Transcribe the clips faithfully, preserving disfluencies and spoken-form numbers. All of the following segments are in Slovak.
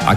Ak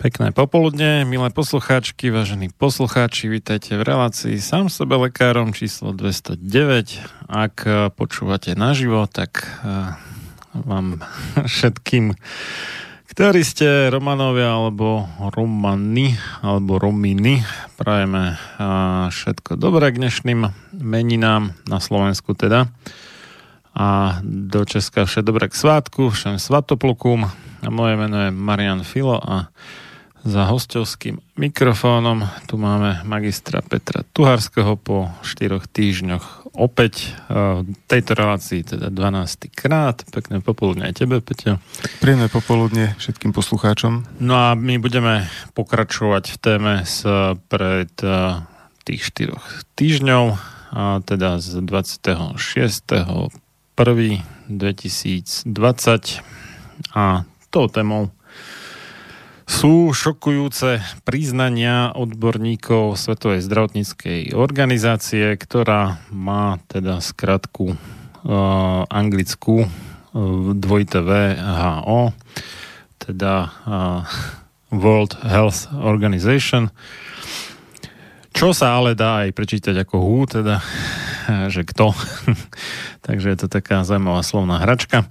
Pekné popoludne, milé poslucháčky, vážení poslucháči, vítajte v relácii Sám sebe lekárom číslo dvestodeväť. Ak počúvate naživo, tak vám všetkým, ktorí ste Romanovia alebo Romany alebo Rominy, prajeme všetko dobré k dnešným meninám na Slovensku teda. A do Česka vše dobré k svátku, všem svatoplukům. A moje meno je Marián Fillo a za hostovským mikrofónom tu máme magistra Petra Tuhárskeho po štyroch týždňoch opäť v tejto relácii, teda dvanásty krát. Pekné popoludne aj tebe, Peťo. Príjemné popoludne všetkým poslucháčom. No a my budeme pokračovať v téme z pred tých štyroch týždňov, a teda z dvadsiateho šiesteho prvého dvetisícdvadsať, a tou témou sú šokujúce priznania odborníkov Svetovej zdravotníckej organizácie, ktorá má teda skratku e, anglickú dvojité vé há o, teda e, World Health Organization, čo sa ale dá aj prečítať ako hú, teda že kto. Takže je to taká zaujímavá slovná hračka.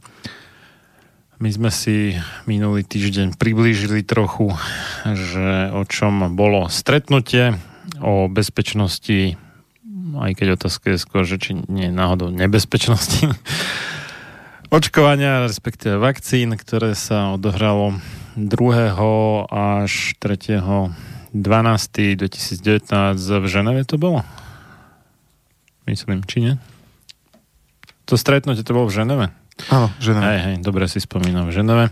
My sme si minulý týždeň priblížili trochu, že o čom bolo stretnutie, o bezpečnosti, aj keď otázka je skôr, že či nie náhodou nebezpečnosti, očkovania, respektíve vakcín, ktoré sa odohralo druhého až tretieho decembra dvetisícdevätnásť v Ženeve to bolo? Myslím, či nie? To stretnutie to bolo v Ženeve? Áno, Ženeve. Hej, hej, dobre si spomínam, v Ženeve.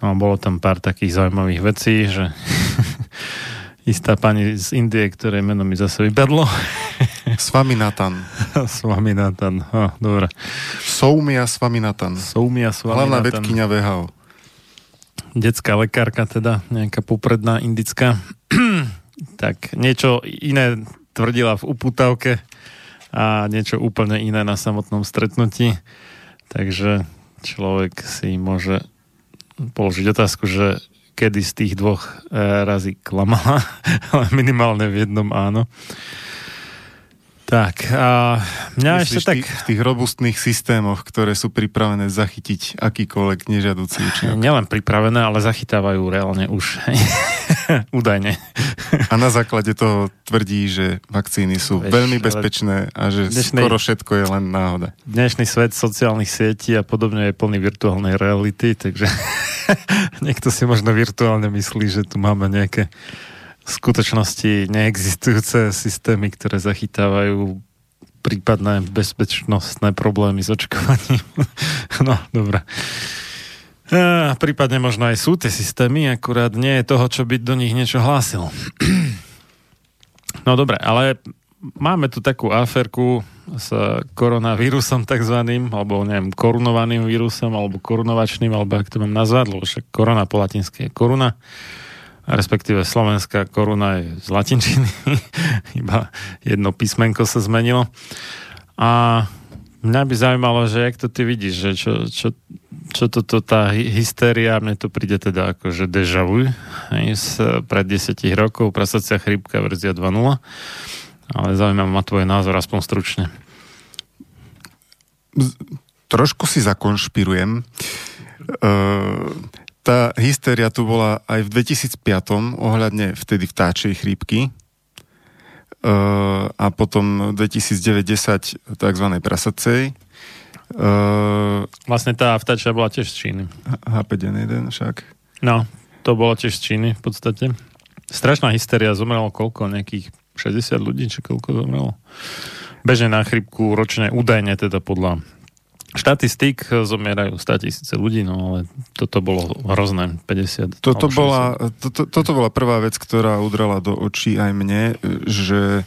No, bolo tam pár takých zaujímavých vecí, že istá pani z Indie, ktorej meno mi zase vypadlo. Swaminathan. Swaminathan, oh, dobre. Soumya Swaminathan. Soumya Swaminathan. Hlavná vedkyňa vé há o. Detská lekárka teda, nejaká popredná indická. Tak niečo iné tvrdila v upútavke a niečo úplne iné na samotnom stretnutí. Takže človek si môže položiť otázku, že kedy z tých dvoch razy klamala, ale minimálne v jednom áno. Tak, a mňa myslíš ešte tak... v tých robustných systémoch, ktoré sú pripravené zachytiť akýkoľvek nežiaducí účinok. Nielen pripravené, ale zachytávajú reálne už. Údajne. A na základe toho tvrdí, že vakcíny sú Veš, veľmi bezpečné a že dnešný, skoro všetko je len náhoda. Dnešný svet sociálnych sietí a podobne je plný virtuálnej reality, takže niekto si možno virtuálne myslí, že tu máme nejaké v skutočnosti neexistujúce systémy, ktoré zachytávajú prípadné bezpečnostné problémy s očkovaním. No, dobré. E, prípadne možno aj sú tie systémy, akurát nie je toho, čo by do nich niečo hlásil. No, dobre, ale máme tu takú aférku s koronavírusom takzvaným, alebo neviem, korunovaným vírusom, alebo korunovačným, alebo ak to mám nazvať, lebo však korona po latinské je koruna. Respektíve slovenská koruna je z latinčiny. Iba jedno písmenko sa zmenilo. A mňa by zaujímalo, že jak to ty vidíš, že čo, čo, čo toto tá hystéria, mne to príde teda akože déjà vu, pred desať rokov, prasacia chrípka verzia dva bodka nula. Ale zaujímavé ma tvoj názor, aspoň stručne. Trošku si zakonšpirujem. Ehm... Uh... Tá hystéria tu bola aj v dvetisícpäť ohľadne vtedy vtáčej chrípky e, a potom dvetisícdeväť desať tzv. Prasacej. E, vlastne tá vtáča bola tiež z Číny. há päť en jeden však. No, to bola tiež z Číny v podstate. Strašná hystéria, zomrelo koľko? Nejakých šesťdesiat ľudí, či koľko zomrelo? Bežne na chrípku ročne, údajne teda podľa štatistík zomierajú sto tisíce ľudí, no ale toto bolo hrozné, päťdesiat. Toto bola, to, to, toto bola prvá vec, ktorá udrela do očí aj mne, že e,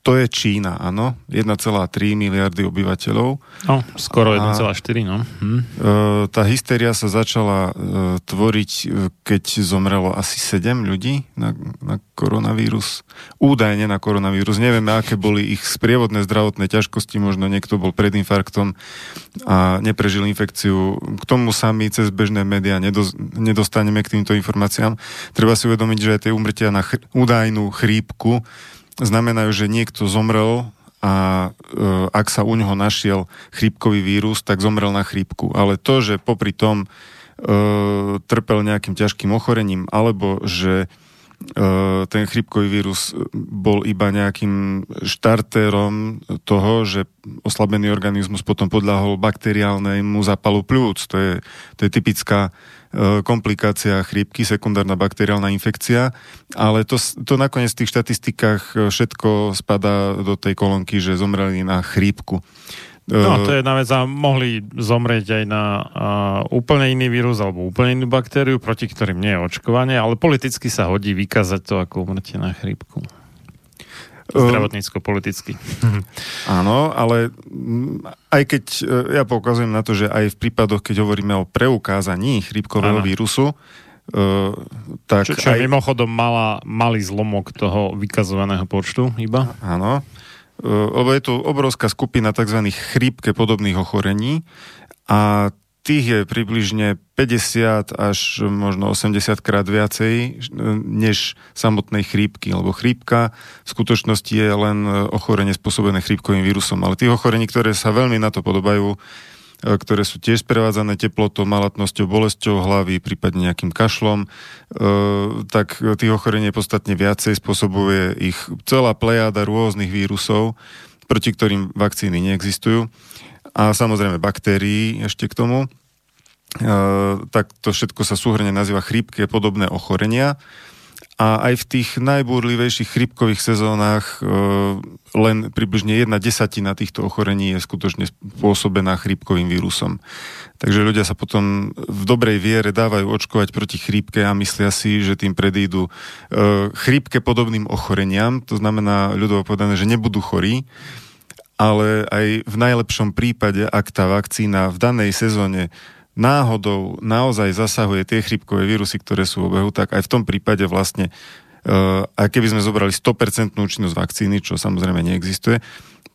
to je Čína, áno, jeden celá tri miliardy obyvateľov. No, skoro jeden celá štyri, no. Hm. E, tá hystéria sa začala e, tvoriť, keď zomrelo asi sedem ľudí na, na koronavírus. Údajne na koronavírus. Nevieme, aké boli ich sprievodné zdravotné ťažkosti. Možno niekto bol pred infarktom a neprežil infekciu. K tomu sa my cez bežné médiá nedostaneme k týmto informáciám. Treba si uvedomiť, že aj tie úmrtia na chr- údajnú chrípku znamenajú, že niekto zomrel a e, ak sa u ňoho našiel chrípkový vírus, tak zomrel na chrípku. Ale to, že popri tom e, trpel nejakým ťažkým ochorením, alebo že ten chrípkový vírus bol iba nejakým štartérom toho, že oslabený organizmus potom podľahol bakteriálnemu zápalu pľúc. To je, to je typická komplikácia chrípky, sekundárna bakteriálna infekcia, ale to, to nakoniec v tých štatistikách všetko spadá do tej kolónky, že zomreli na chrípku. No, to je jedna vec, a mohli zomrieť aj na a, úplne iný vírus alebo úplne inú baktériu, proti ktorým nie je očkovanie, ale politicky sa hodí vykázať to ako umrtie na chrípku. Zdravotnícko-politicky. Um, áno, ale aj keď ja poukazujem na to, že aj v prípadoch, keď hovoríme o preukázaní chrípkového áno. vírusu, Uh, tak čo, čo aj... mimochodom mala, malý zlomok toho vykazovaného počtu iba. Áno. Lebo je tu obrovská skupina tzv. Chrípke podobných ochorení a tých je približne päťdesiat až možno osemdesiat krát viacej než samotnej chrípky, lebo chrípka v skutočnosti je len ochorenie spôsobené chrípkovým vírusom, ale tých ochorení, ktoré sa veľmi na to podobajú, ktoré sú tiež sprevádzané teplotou, malatnosťou, bolesťou hlavy, prípadne nejakým kašlom, e, tak tých ochorení podstatne viacej, spôsobuje ich celá plejáda rôznych vírusov, proti ktorým vakcíny neexistujú. A samozrejme baktérií ešte k tomu. E, tak to všetko sa súhrne nazýva chrípke podobné ochorenia. A aj v tých najbúrlivejších chrípkových sezónach e, len približne jedna desatina týchto ochorení je skutočne spôsobená chrípkovým vírusom. Takže ľudia sa potom v dobrej viere dávajú očkovať proti chrípke a myslia si, že tým predídu e, chrípke podobným ochoreniam. To znamená, ľudovo povedané, že nebudú chorí, ale aj v najlepšom prípade, ak tá vakcína v danej sezóne náhodou naozaj zasahuje tie chrípkové vírusy, ktoré sú v obehu, tak aj v tom prípade vlastne, uh, a keby sme zobrali sto percent účinnosť vakcíny, čo samozrejme neexistuje,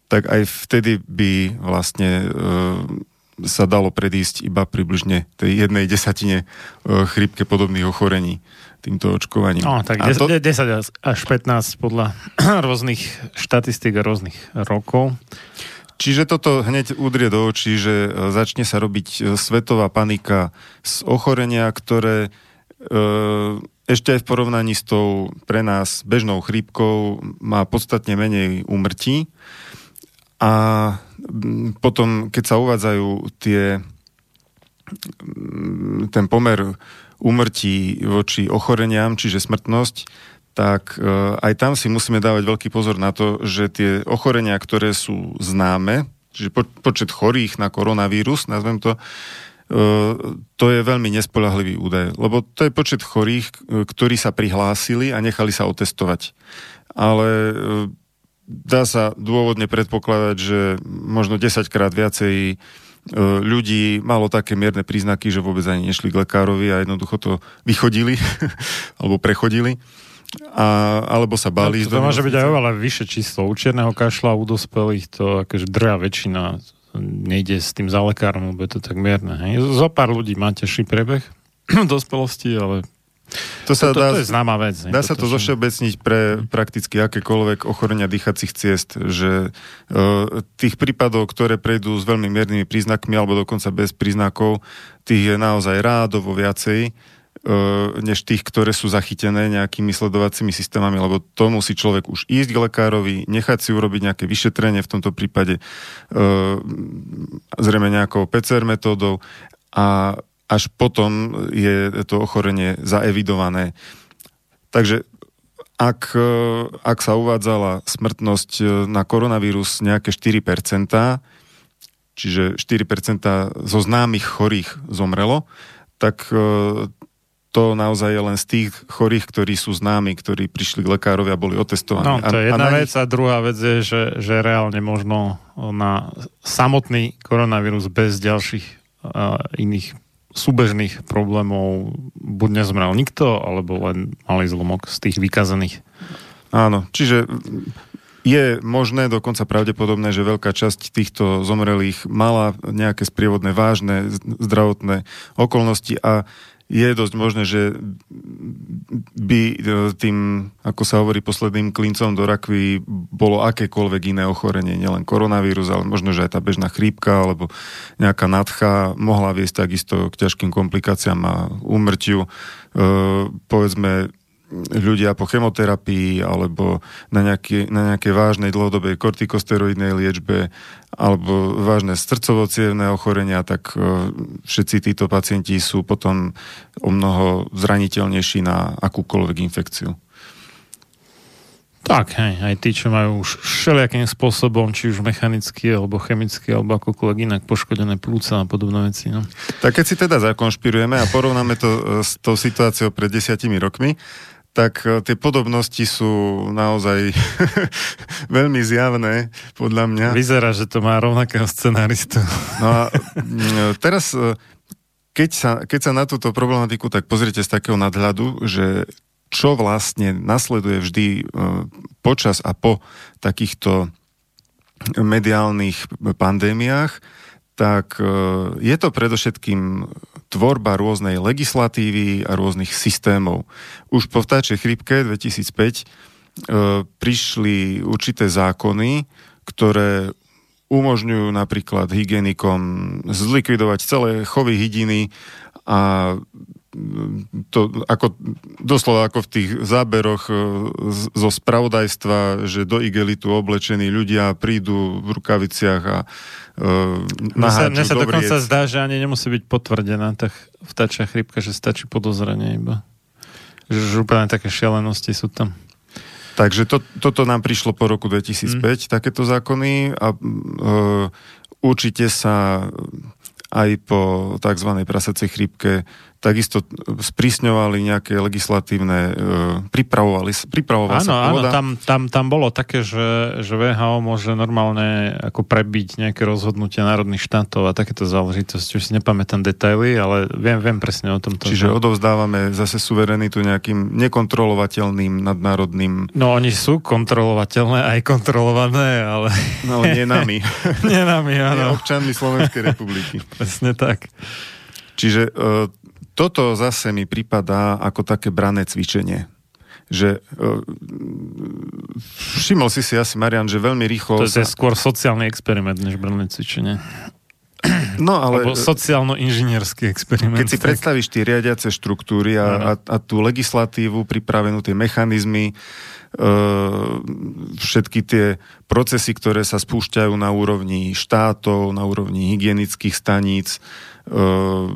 tak aj vtedy by vlastne uh, sa dalo predísť iba približne tej jednej desatine chrípke podobných ochorení týmto očkovaním. No, tak des, to... desať až pätnásť podľa rôznych štatistík a rôznych rokov. Čiže toto hneď udrie do očí, že začne sa robiť svetová panika z ochorenia, ktoré ešte aj v porovnaní s tou pre nás bežnou chrípkou má podstatne menej úmrtí. A potom, keď sa uvádzajú tie, ten pomer úmrtí voči ochoreniam, čiže smrtnosť, tak aj tam si musíme dávať veľký pozor na to, že tie ochorenia, ktoré sú známe, čiže počet chorých na koronavírus, nazvem to, to je veľmi nespoľahlivý údaj, lebo to je počet chorých, ktorí sa prihlásili a nechali sa otestovať. Ale dá sa dôvodne predpokladať, že možno desaťkrát viacej ľudí malo také mierne príznaky, že vôbec ani nešli k lekárovi a jednoducho to vychodili alebo prechodili. A, alebo sa bali. To, to môže byť aj oveľa vyššie číslo. U čierneho kašla, u dospelých to akože drvá väčšina nejde s tým za lekárom, lebo je to tak mierne. Hej. Zo pár ľudí má ťažší prebeh v dospelosti, ale to, sa to, to, dá, to je známa vec. Ne? Dá sa to, to zošeobecniť pre prakticky akékoľvek ochorenia dýchacích ciest, že uh, tých prípadov, ktoré prejdú s veľmi miernymi príznakmi alebo dokonca bez príznakov, tých je naozaj rádovo viacej, než tých, ktoré sú zachytené nejakými sledovacími systémami, lebo to musí človek už ísť k lekárovi, nechať si urobiť nejaké vyšetrenie v tomto prípade, zrejme nejakou pé cé er metódou a až potom je to ochorenie zaevidované. Takže ak, ak sa uvádzala smrtnosť na koronavírus nejaké štyri percentá, čiže štyri percentá zo známych chorých zomrelo, tak to naozaj je len z tých chorých, ktorí sú známi, ktorí prišli k lekárovi a boli otestovaní. No, to je jedna a vec a druhá vec je, že, že reálne možno na samotný koronavírus bez ďalších uh, iných súbežných problémov buď nezmrel nikto, alebo len malý zlomok z tých vykazaných. Áno, čiže je možné, dokonca pravdepodobné, že veľká časť týchto zomrelých mala nejaké sprievodné vážne zdravotné okolnosti a je dosť možné, že by tým, ako sa hovorí, posledným klincom do rakvy bolo akékoľvek iné ochorenie, nielen koronavírus, ale možno, že aj tá bežná chrípka alebo nejaká nadcha mohla viesť takisto k ťažkým komplikáciám a úmrtiu. E, povedzme, ľudia po chemoterapii alebo na nejakej, na nejakej vážnej dlhodobej kortikosteroidnej liečbe alebo vážne srdcovo-cievne ochorenia, tak všetci títo pacienti sú potom o mnoho zraniteľnejší na akúkoľvek infekciu. Tak, hej, aj tí, čo majú už všelijakým spôsobom, či už mechanicky, alebo chemicky, alebo akokoľvek inak poškodené plúca a podobné veci. No. Tak keď si teda zakonšpirujeme a porovnáme to s tou situáciou pred desiatimi rokmi, tak tie podobnosti sú naozaj veľmi zjavné, podľa mňa. Vyzerá, že to má rovnakého scenáristu. No a teraz, keď sa, keď sa na túto problematiku tak pozriete z takého nadhľadu, že čo vlastne nasleduje vždy počas a po takýchto mediálnych pandémiách, tak je to predovšetkým tvorba rôznej legislatívy a rôznych systémov. Už po vtáčej chrípke dvetisícpäť prišli určité zákony, ktoré umožňujú napríklad hygienikom zlikvidovať celé chovy hydiny a to ako, doslova ako v tých záberoch zo spravodajstva, že do igelitu oblečení ľudia prídu v rukaviciach a uh, naháču. Mne sa dokonca jed. zdá, že ani nemusí byť potvrdená tá vtáčia chrípka, že stačí podozrenie iba. Že, že úplne také šialenosti sú tam. Takže to, toto nám prišlo po roku dvetisícpäť, mm. takéto zákony a uh, určite sa aj po tzv. Prasacej chrípke takisto sprísňovali nejaké legislatívne, e, pripravovali, pripravoval áno, sa pôda. Áno, tam, tam, tam bolo také, že, že vé há ó môže normálne ako prebiť nejaké rozhodnutie národných štátov a takéto záležitosti. Už si nepamätám detaily, ale viem, viem presne o tomto. Čiže že... odovzdávame zase suverenitu nejakým nekontrolovateľným nadnárodným... No oni sú kontrolovateľné aj kontrolované, ale... No nie nami. nie nami, áno. Nie občanmi Slovenskej republiky. Presne tak. Čiže... E, Toto zase mi pripadá ako také brané cvičenie. Že, uh, všimol si si asi, Marian, že veľmi rýchlo... To je, sa... je skôr sociálny experiment, než brané cvičenie. No, ale... Lebo sociálno-inžinierský experiment. Keď si tak... predstavíš tie riadiace štruktúry a, no. a, a tú legislatívu, pripravenú tie mechanizmy, uh, všetky tie procesy, ktoré sa spúšťajú na úrovni štátov, na úrovni hygienických staníc, Uh,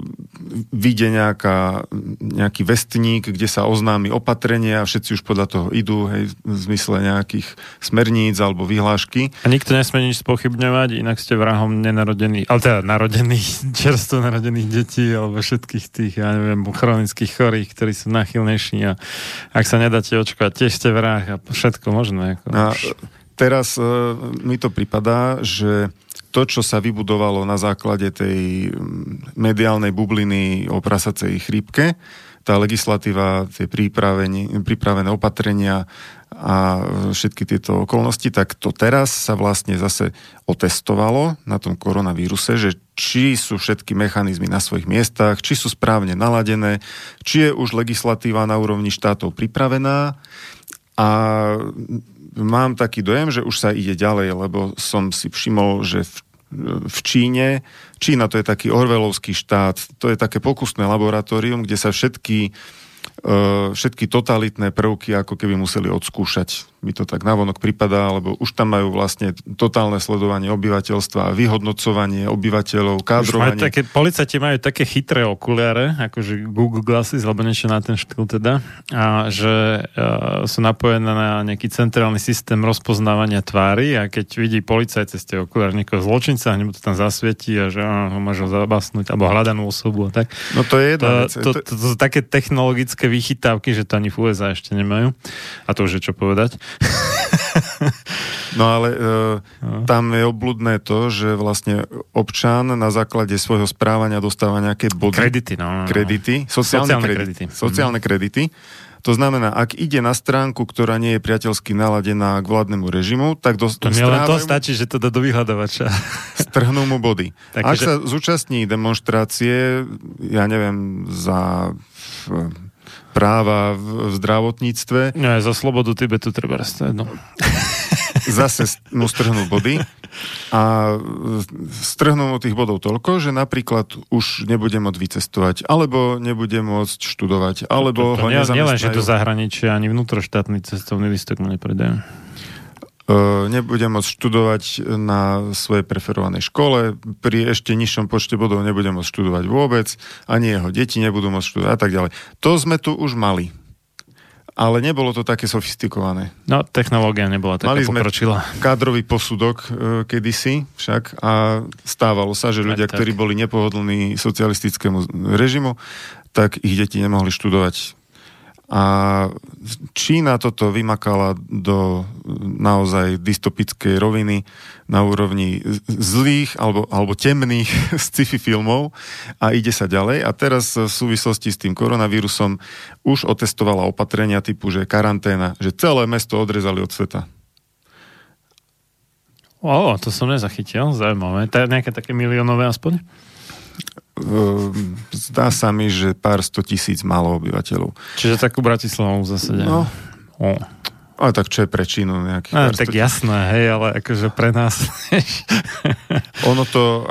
vyjde nejaká, nejaký vestník, kde sa oznámi opatrenia a všetci už podľa toho idú, hej, v zmysle nejakých smerníc alebo vyhlášky. A nikto nesmie nič spochybňovať, inak ste vrahom nenarodených, ale teda narodených, čerstvo narodených detí alebo všetkých tých, ja neviem, chronických chorých, ktorí sú náchylnejší a ak sa nedáte očkovať, tiež ste vrah a všetko možné. Ako... A teraz uh, mi to pripadá, že to, čo sa vybudovalo na základe tej mediálnej bubliny o prasacej chrípke, tá legislatíva, tie pripravené opatrenia a všetky tieto okolnosti, tak to teraz sa vlastne zase otestovalo na tom koronavíruse, že či sú všetky mechanizmy na svojich miestach, či sú správne naladené, či je už legislatíva na úrovni štátov pripravená a... Mám taký dojem, že už sa ide ďalej, lebo som si všimol, že v, v Číne, Čína to je taký orwellovský štát, to je také pokusné laboratórium, kde sa všetky, všetky totalitné prvky ako keby museli odskúšať. Mi to tak navonok pripadá, lebo už tam majú vlastne totálne sledovanie obyvateľstva, vyhodnocovanie obyvateľov, kádrovanie. Majú také, policajti majú také chytré okuliare, akože Google Glasses, alebo niečo na ten štýl teda, a že e, sú napojené na nejaký centrálny systém rozpoznávania tvári a keď vidí policajt cez tie okuliare niekoho zločinca, hneď to tam zasvietí a že á, ho môže zabásnuť, alebo hľadanú osobu a tak. No to je jedna vec. To, to, to, to sú také technologické vychytávky, že to ani v ú es á ešte nemajú. A to už je čo povedať. No ale e, tam je obľudné to, že vlastne občan na základe svojho správania dostáva nejaké body. Kredity, no. no. Kredity, sociálne, sociálne kredity. kredity. Sociálne mm. kredity. To znamená, ak ide na stránku, ktorá nie je priateľsky naladená k vládnemu režimu, tak do, to, strávajú, to stačí, že to dá do vyhľadávača. Strhnú mu body. Takže... Ak sa zúčastní demonštrácie, ja neviem, za... práva v zdravotníctve. No za slobodu Tibetu treba rastať, no. Zase mu strhnú body a strhnú mu tých bodov toľko, že napríklad už nebude môcť vycestovať, alebo nebude môcť študovať, alebo to, to, to ho nezamestnajú. Nielen, že do zahraničia, ani vnútroštátny cestovný lístok mu nepredajú. Uh, nebudem môcť študovať na svojej preferovanej škole, pri ešte nižšom počte bodov nebudem môcť študovať vôbec, ani jeho deti nebudú môcť študovať a tak ďalej. To sme tu už mali. Ale nebolo to také sofistikované. No, technológia nebola taká pokročila. Mali sme kádrový posudok uh, kedysi však a stávalo sa, že ľudia, ktorí boli nepohodlní socialistickému režimu, tak ich deti nemohli študovať. A Čína toto vymakala do naozaj dystopickej roviny na úrovni zlých alebo, alebo temných sci-fi filmov a ide sa ďalej. A teraz v súvislosti s tým koronavírusom už otestovala opatrenia typu, že karanténa, že celé mesto odrezali od sveta. O, to som nezachytil, zaujímavé. To je nejaké také miliónové aspoň? Zdá sa mi, že pár sto tisíc málo obyvateľov. Čiže takú Bratislavu zase. No. O. Ale tak čo je pre Čínu nejakých no, pár tak sto jasné, hej, ale akože pre nás. Ono to...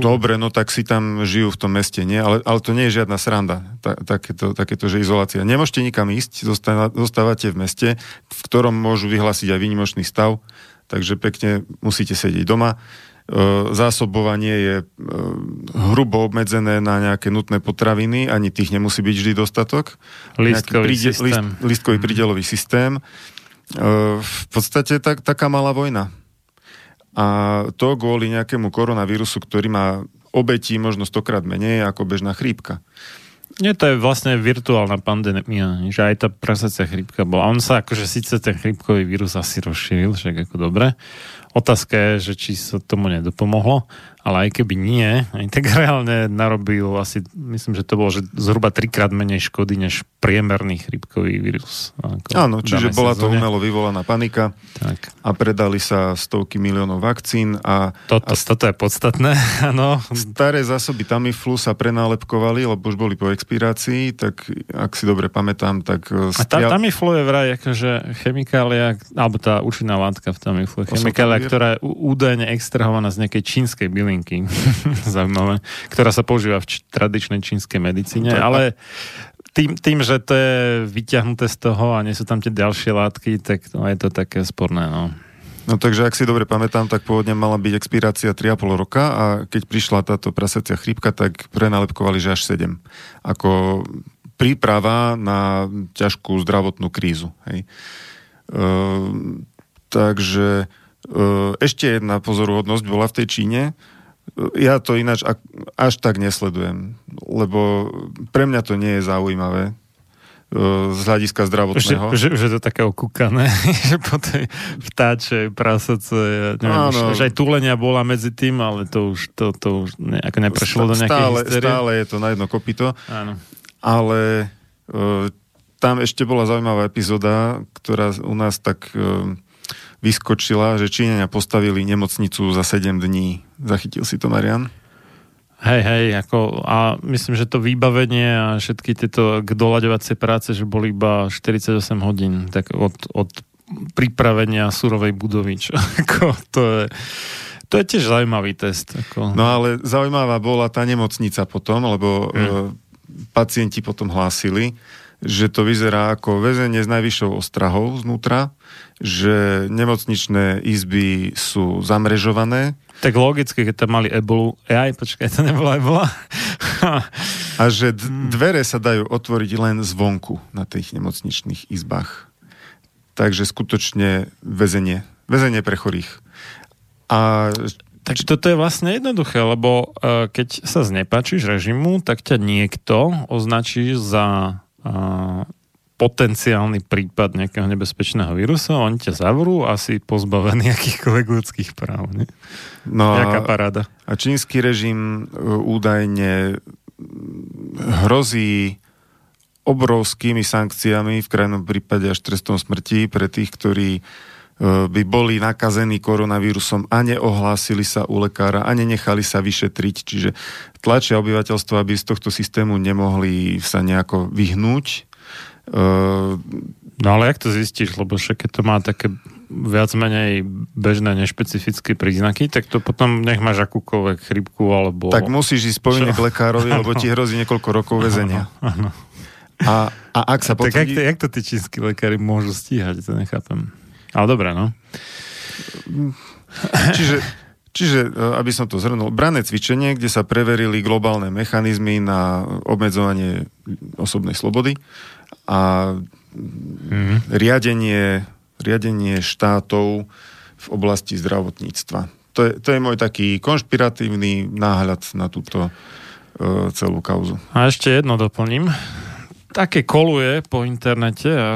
Dobre, no tak si tam žijú v tom meste, nie? Ale, ale to nie je žiadna sranda, tá, takéto, takéto, že izolácia. Nemôžete nikam ísť, zostávate v meste, v ktorom môžu vyhlásiť aj výnimočný stav, takže pekne musíte sedieť doma. Zásobovanie je hrubo obmedzené na nejaké nutné potraviny, ani tých nemusí byť vždy dostatok. Lístkový príde- systém. List- lístkový prídelový systém. V podstate tak, taká malá vojna. A to kvôli nejakému koronavírusu, ktorý má obetí možno stokrát menej ako bežná chrípka. Nie, to je vlastne virtuálna pandémia, že aj tá prasacia chrípka bola. On sa akože síce ten chrípkový vírus asi rozšíril, však ako dobre. Otázka je, že či sa tomu nedopomohlo, ale aj keby nie, aj tak reálne narobil asi, myslím, že to bolo že zhruba trikrát menej škody než priemerný chrípkový vírus. Áno, čiže bola sezóne. To umelo vyvolaná panika tak. A predali sa stovky miliónov vakcín. A, toto, a st- toto je podstatné, áno. Staré zásoby Tamiflu sa prenálepkovali, lebo už boli po expirácii, tak ak si dobre pamätám, tak... Stria... A tá, Tamiflu je vraj akože chemikália, alebo tá účinná látka v Tamiflu, chemikália, ktorá je údajne extrahovaná z nejakej čínskej bylinky, zaujímavé, ktorá sa používa v č- tradičnej čínskej medicíne, tak, ale tým, tým, že to je vyťahnuté z toho a nie sú tam tie ďalšie látky, tak no, je to také sporné, no. No takže, ak si dobre pamätám, tak pôvodne mala byť expirácia tri a pol roka a keď prišla táto prasacia chrípka, tak prenálepkovali, že až sedem. Ako príprava na ťažkú zdravotnú krízu. Hej. Ehm, takže ešte jedna pozoruhodnosť bola v tej Číne. Ja to ináč až tak nesledujem, lebo pre mňa to nie je zaujímavé z hľadiska zdravotného. Že, že, že to také okúkané, že po tej vtáčej, prasacej, neviem, už, že aj túlenia bola medzi tým, ale to už, to, to už ne, ako neprešlo stále, do nejakej hysterie. Stále je to na jedno kopyto. Áno. Ale e, tam ešte bola zaujímavá epizóda, ktorá u nás tak e, vyskočila, že Číňania postavili nemocnicu za sedem dní. Zachytil si to, Marian? Hej, hej, ako, a myslím, že to výbavenie a všetky tieto doľaďovacie práce, že boli iba štyridsaťosem hodín, tak od, od pripravenia surovej budovy, čo ako, to je, to je tiež zaujímavý test. Ako. No ale zaujímavá bola tá nemocnica potom, lebo hmm. e, pacienti potom hlásili, že to vyzerá ako väzenie s najvyššou ostrahou znútra, že nemocničné izby sú zamrežované. Tak logicky, keď tam mali ebolu... Aj, počkaj, to nebola ebola. A že d- dvere sa dajú otvoriť len zvonku na tých nemocničných izbách. Takže skutočne väzenie. Väzenie pre chorých. A... Takže toto je vlastne jednoduché, lebo uh, keď sa znepáčiš režimu, tak ťa niekto označí za... Uh, potenciálny prípad nejakého nebezpečného vírusu, oni ťa zavrú a si pozbavený akýchkoľvek ľudských práv. Nie? No jaká paráda. A čínsky režim údajne hrozí obrovskými sankciami, v krajnom prípade až trestom smrti pre tých, ktorí by boli nakazení koronavírusom a neohlásili sa u lekára a nenechali sa vyšetriť. Čiže tlačia obyvateľstvo, aby z tohto systému nemohli sa nejako vyhnúť. Uh, no ale jak to zistíš, lebo však keď to má také viac menej bežné nešpecifické príznaky, tak to potom nech máš akúkoľvek chrípku alebo... Tak musíš ísť povinne k lekárovi, lebo ti hrozí niekoľko rokov väzenia. Áno. A, a ak sa potvrdí... Tak jak to, jak to tí čínski lekári môžu stíhať, to nechápem. Ale dobré, no. Čiže... Čiže, aby som to zhrnul, brané cvičenie, kde sa preverili globálne mechanizmy na obmedzovanie osobnej slobody a mm. riadenie, riadenie štátov v oblasti zdravotníctva. To je, to je môj taký konšpiratívny náhľad na túto uh, celú kauzu. A ešte jedno doplním. Také koluje po internete a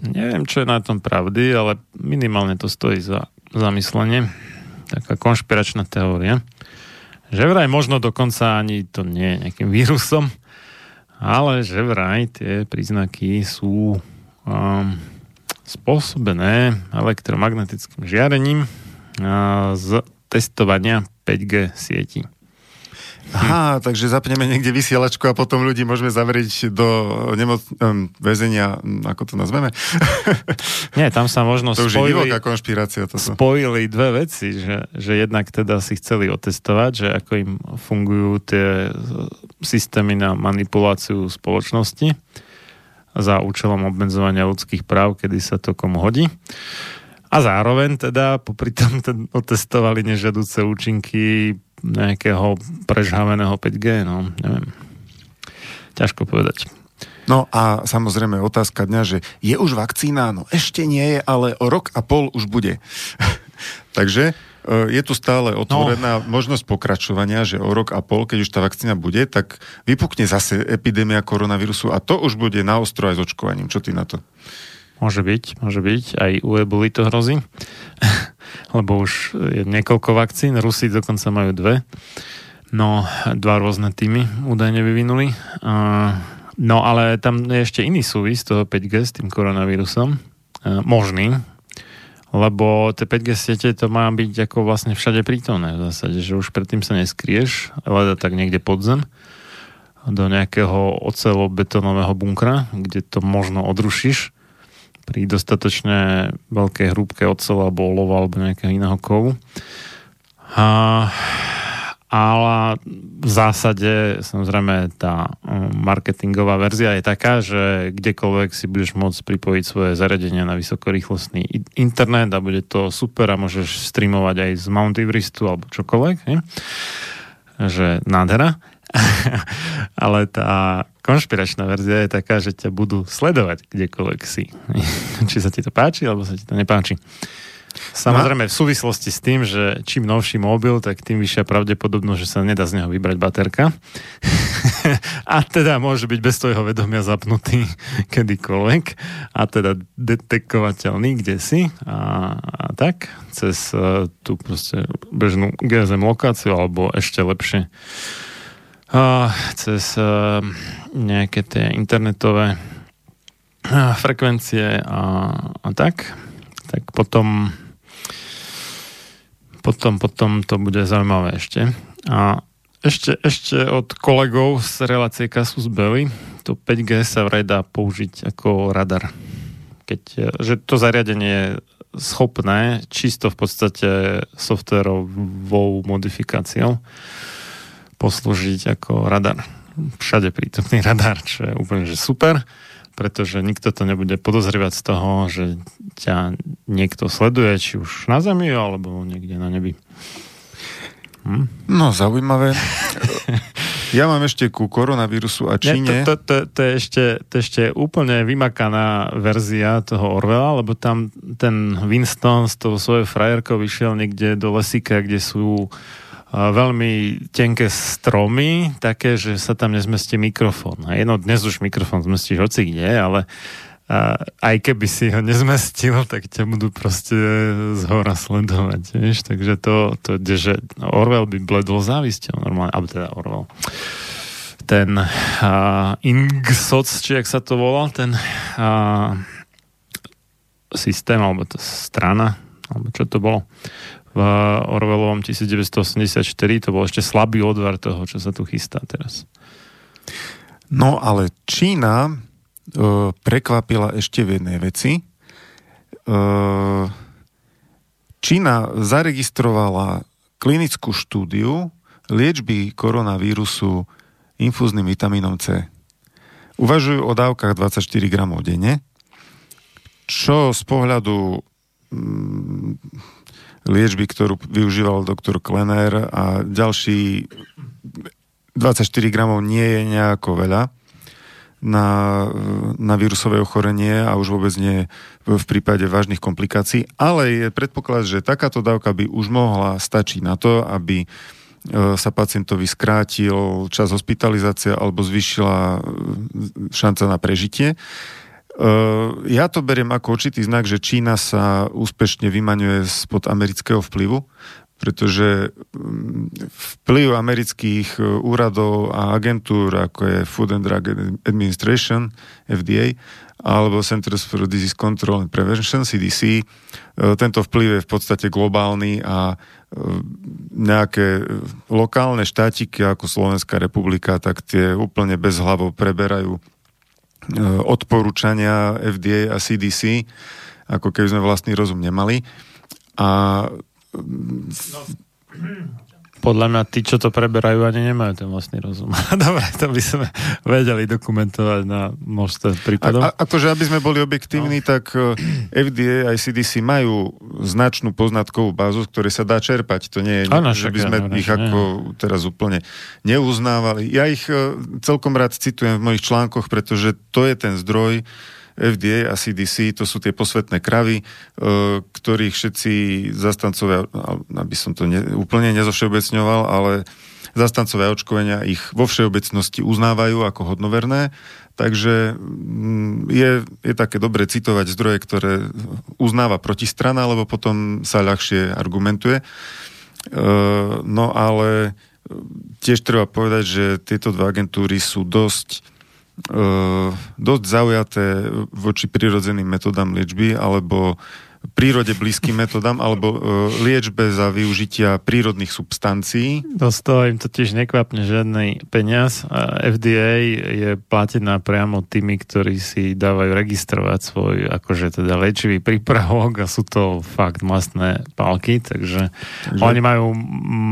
neviem, čo je na tom pravdy, ale minimálne to stojí za zamyslenie. Taká konšpiračná teória, že vraj možno dokonca ani to nie je nejakým vírusom, ale že vraj tie príznaky sú um, spôsobené elektromagnetickým žiarením uh, z testovania päť G sieti. Aha, hm. takže zapneme niekde vysielačku a potom ľudí môžeme zavrieť do nemoc... väzenia, ako to nazveme? Nie, tam sa možno to spojili... To už je divoká konšpirácia. Toto. Spojili dve veci, že, že jednak teda si chceli otestovať, že ako im fungujú tie systémy na manipuláciu spoločnosti za účelom obmedzovania ľudských práv, kedy sa to komu hodí. A zároveň teda popri tom otestovali nežiaduce účinky nejakého prežhaveného päť G, no neviem. Ťažko povedať. No a samozrejme otázka dňa, že je už vakcína? No ešte nie je, ale o rok a pol už bude. Takže je tu stále otvorená no. možnosť pokračovania, že o rok a pol, keď už tá vakcína bude, tak vypukne zase epidémia koronavírusu a to už bude naostro aj s očkovaním. Čo ty na to? Môže byť, môže byť. Aj u eboli to hrozí, lebo už je niekoľko vakcín, Rusi dokonca majú dve. No, dva rôzne týmy údajne vyvinuli. No, ale tam je ešte iný súvis toho päť gé s tým koronavírusom. Možný, lebo tie päť gé siete to má byť ako vlastne všade prítomné v zásade, že už predtým sa neskrieš, leda tak niekde pod zem do nejakého oceľobetónového bunkra, kde to možno odrušíš pri dostatočne veľkej hrúbke oceľa alebo olova alebo nejakého iného kovu. A ale v zásade samozrejme tá marketingová verzia je taká, že kdekoľvek si budeš môcť pripojiť svoje zariadenie na vysokorýchlostný internet a bude to super a môžeš streamovať aj z Mount Everestu alebo čokoľvek, nie? Že nádhera. Ale tá konšpiračná verzia je taká, že ťa budú sledovať kdekoľvek si. Či sa ti to páči, alebo sa ti to nepáči. Samozrejme v súvislosti s tým, že čím novší mobil, tak tým vyššia pravdepodobnosť, že sa nedá z neho vybrať baterka. A teda môže byť bez tvojho vedomia zapnutý kedykoľvek a teda detekovateľný kdesi a, a tak cez uh, tú proste bežnú gé es em lokáciu alebo ešte lepšie uh, cez uh, nejaké tie internetové uh, frekvencie a, a tak tak potom potom, potom to bude zaujímavé ešte. A ešte, ešte od kolegov z relácie Kasus Belli, to päť gé sa vraj dá použiť ako radar. Keď, že to zariadenie je schopné čisto v podstate softvérovou modifikáciou poslúžiť ako radar. Všade prítomný radar, čo je úplne že super, pretože nikto to nebude podozrievať z toho, že ťa niekto sleduje, či už na zemi, alebo niekde na nebi. Hm? No, zaujímavé. Ja mám ešte ku koronavírusu a Číne. To, to, to, to, je ešte, to je ešte úplne vymakaná verzia toho Orwella, lebo tam ten Winston s tou svojou frajerkou vyšiel niekde do lesíka, kde sú veľmi tenké stromy, také, že sa tam nezmestí mikrofón. A jedno dnes už mikrofón zmestíš hoci kde, ale a, aj keby si ho nezmestil, tak ťa budú proste zhora sledovať. Vieš? Takže to, to že Orwell by bledol závisťou normálne. Alebo teda Orwell. Ten a, Ingsoc, či jak sa to volal, ten a, systém, alebo to strana, alebo čo to bolo, v Orwellovom devätnásťstoosemdesiatštyri, to bol ešte slabý odvar toho, čo sa tu chystá teraz. No ale Čína e, prekvapila ešte v jednej veci. E, Čína zaregistrovala klinickú štúdiu liečby koronavírusu infúzným vitamínom C. Uvažujú o dávkach dvadsaťštyri gramov denne, čo z pohľadu mm, liečby, ktorú využíval doktor Klenner a ďalší dvadsaťštyri gramov nie je nejako veľa na, na vírusové ochorenie a už vôbec nie v prípade vážnych komplikácií, ale je predpoklad, že takáto dávka by už mohla stačiť na to, aby sa pacientovi skrátil čas hospitalizácie alebo zvýšila šanca na prežitie. Ja to beriem ako určitý znak, že Čína sa úspešne vymaňuje spod amerického vplyvu, pretože vplyv amerických úradov a agentúr, ako je Food and Drug Administration, ef dé á, alebo Centers for Disease Control and Prevention, cé dé cé, tento vplyv je v podstate globálny a nejaké lokálne štátiky, ako Slovenská republika, tak tie úplne bezhlavo preberajú odporúčania ef dé á a cé dé cé, ako keby sme vlastný rozum nemali. A podľa mňa tí, čo to preberajú, ani nemajú ten vlastný rozum. Dobre, to by sme vedeli dokumentovať na množstve prípadov. A, a, akože, aby sme boli objektívni, no. tak ef dé á aj cé dé cé majú značnú poznatkovú bázu, z ktorej sa dá čerpať. To nie je, ano, že by sme ja, ich ne. ako teraz úplne neuznávali. Ja ich celkom rád citujem v mojich článkoch, pretože to je ten zdroj, ef dé á a cé dé cé, to sú tie posvetné kravy, ktorých všetci zastancovia, aby som to ne, úplne nezovšeobecňoval, ale zastancovia očkovania ich vo všeobecnosti uznávajú ako hodnoverné, takže je, je také dobre citovať zdroje, ktoré uznáva protistrana, lebo potom sa ľahšie argumentuje. No ale tiež treba povedať, že tieto dva agentúry sú dosť dosť zaujaté voči prirodzeným metodám liečby alebo prírode blízkym metodám alebo liečbe za využitia prírodných substancií. Do toho im totiž nekvapne žiadny peniaz. ef dé á je platená priamo tými, ktorí si dávajú registrovať svoj akože teda liečivý prípravok a sú to fakt mastné pálky, takže, takže oni majú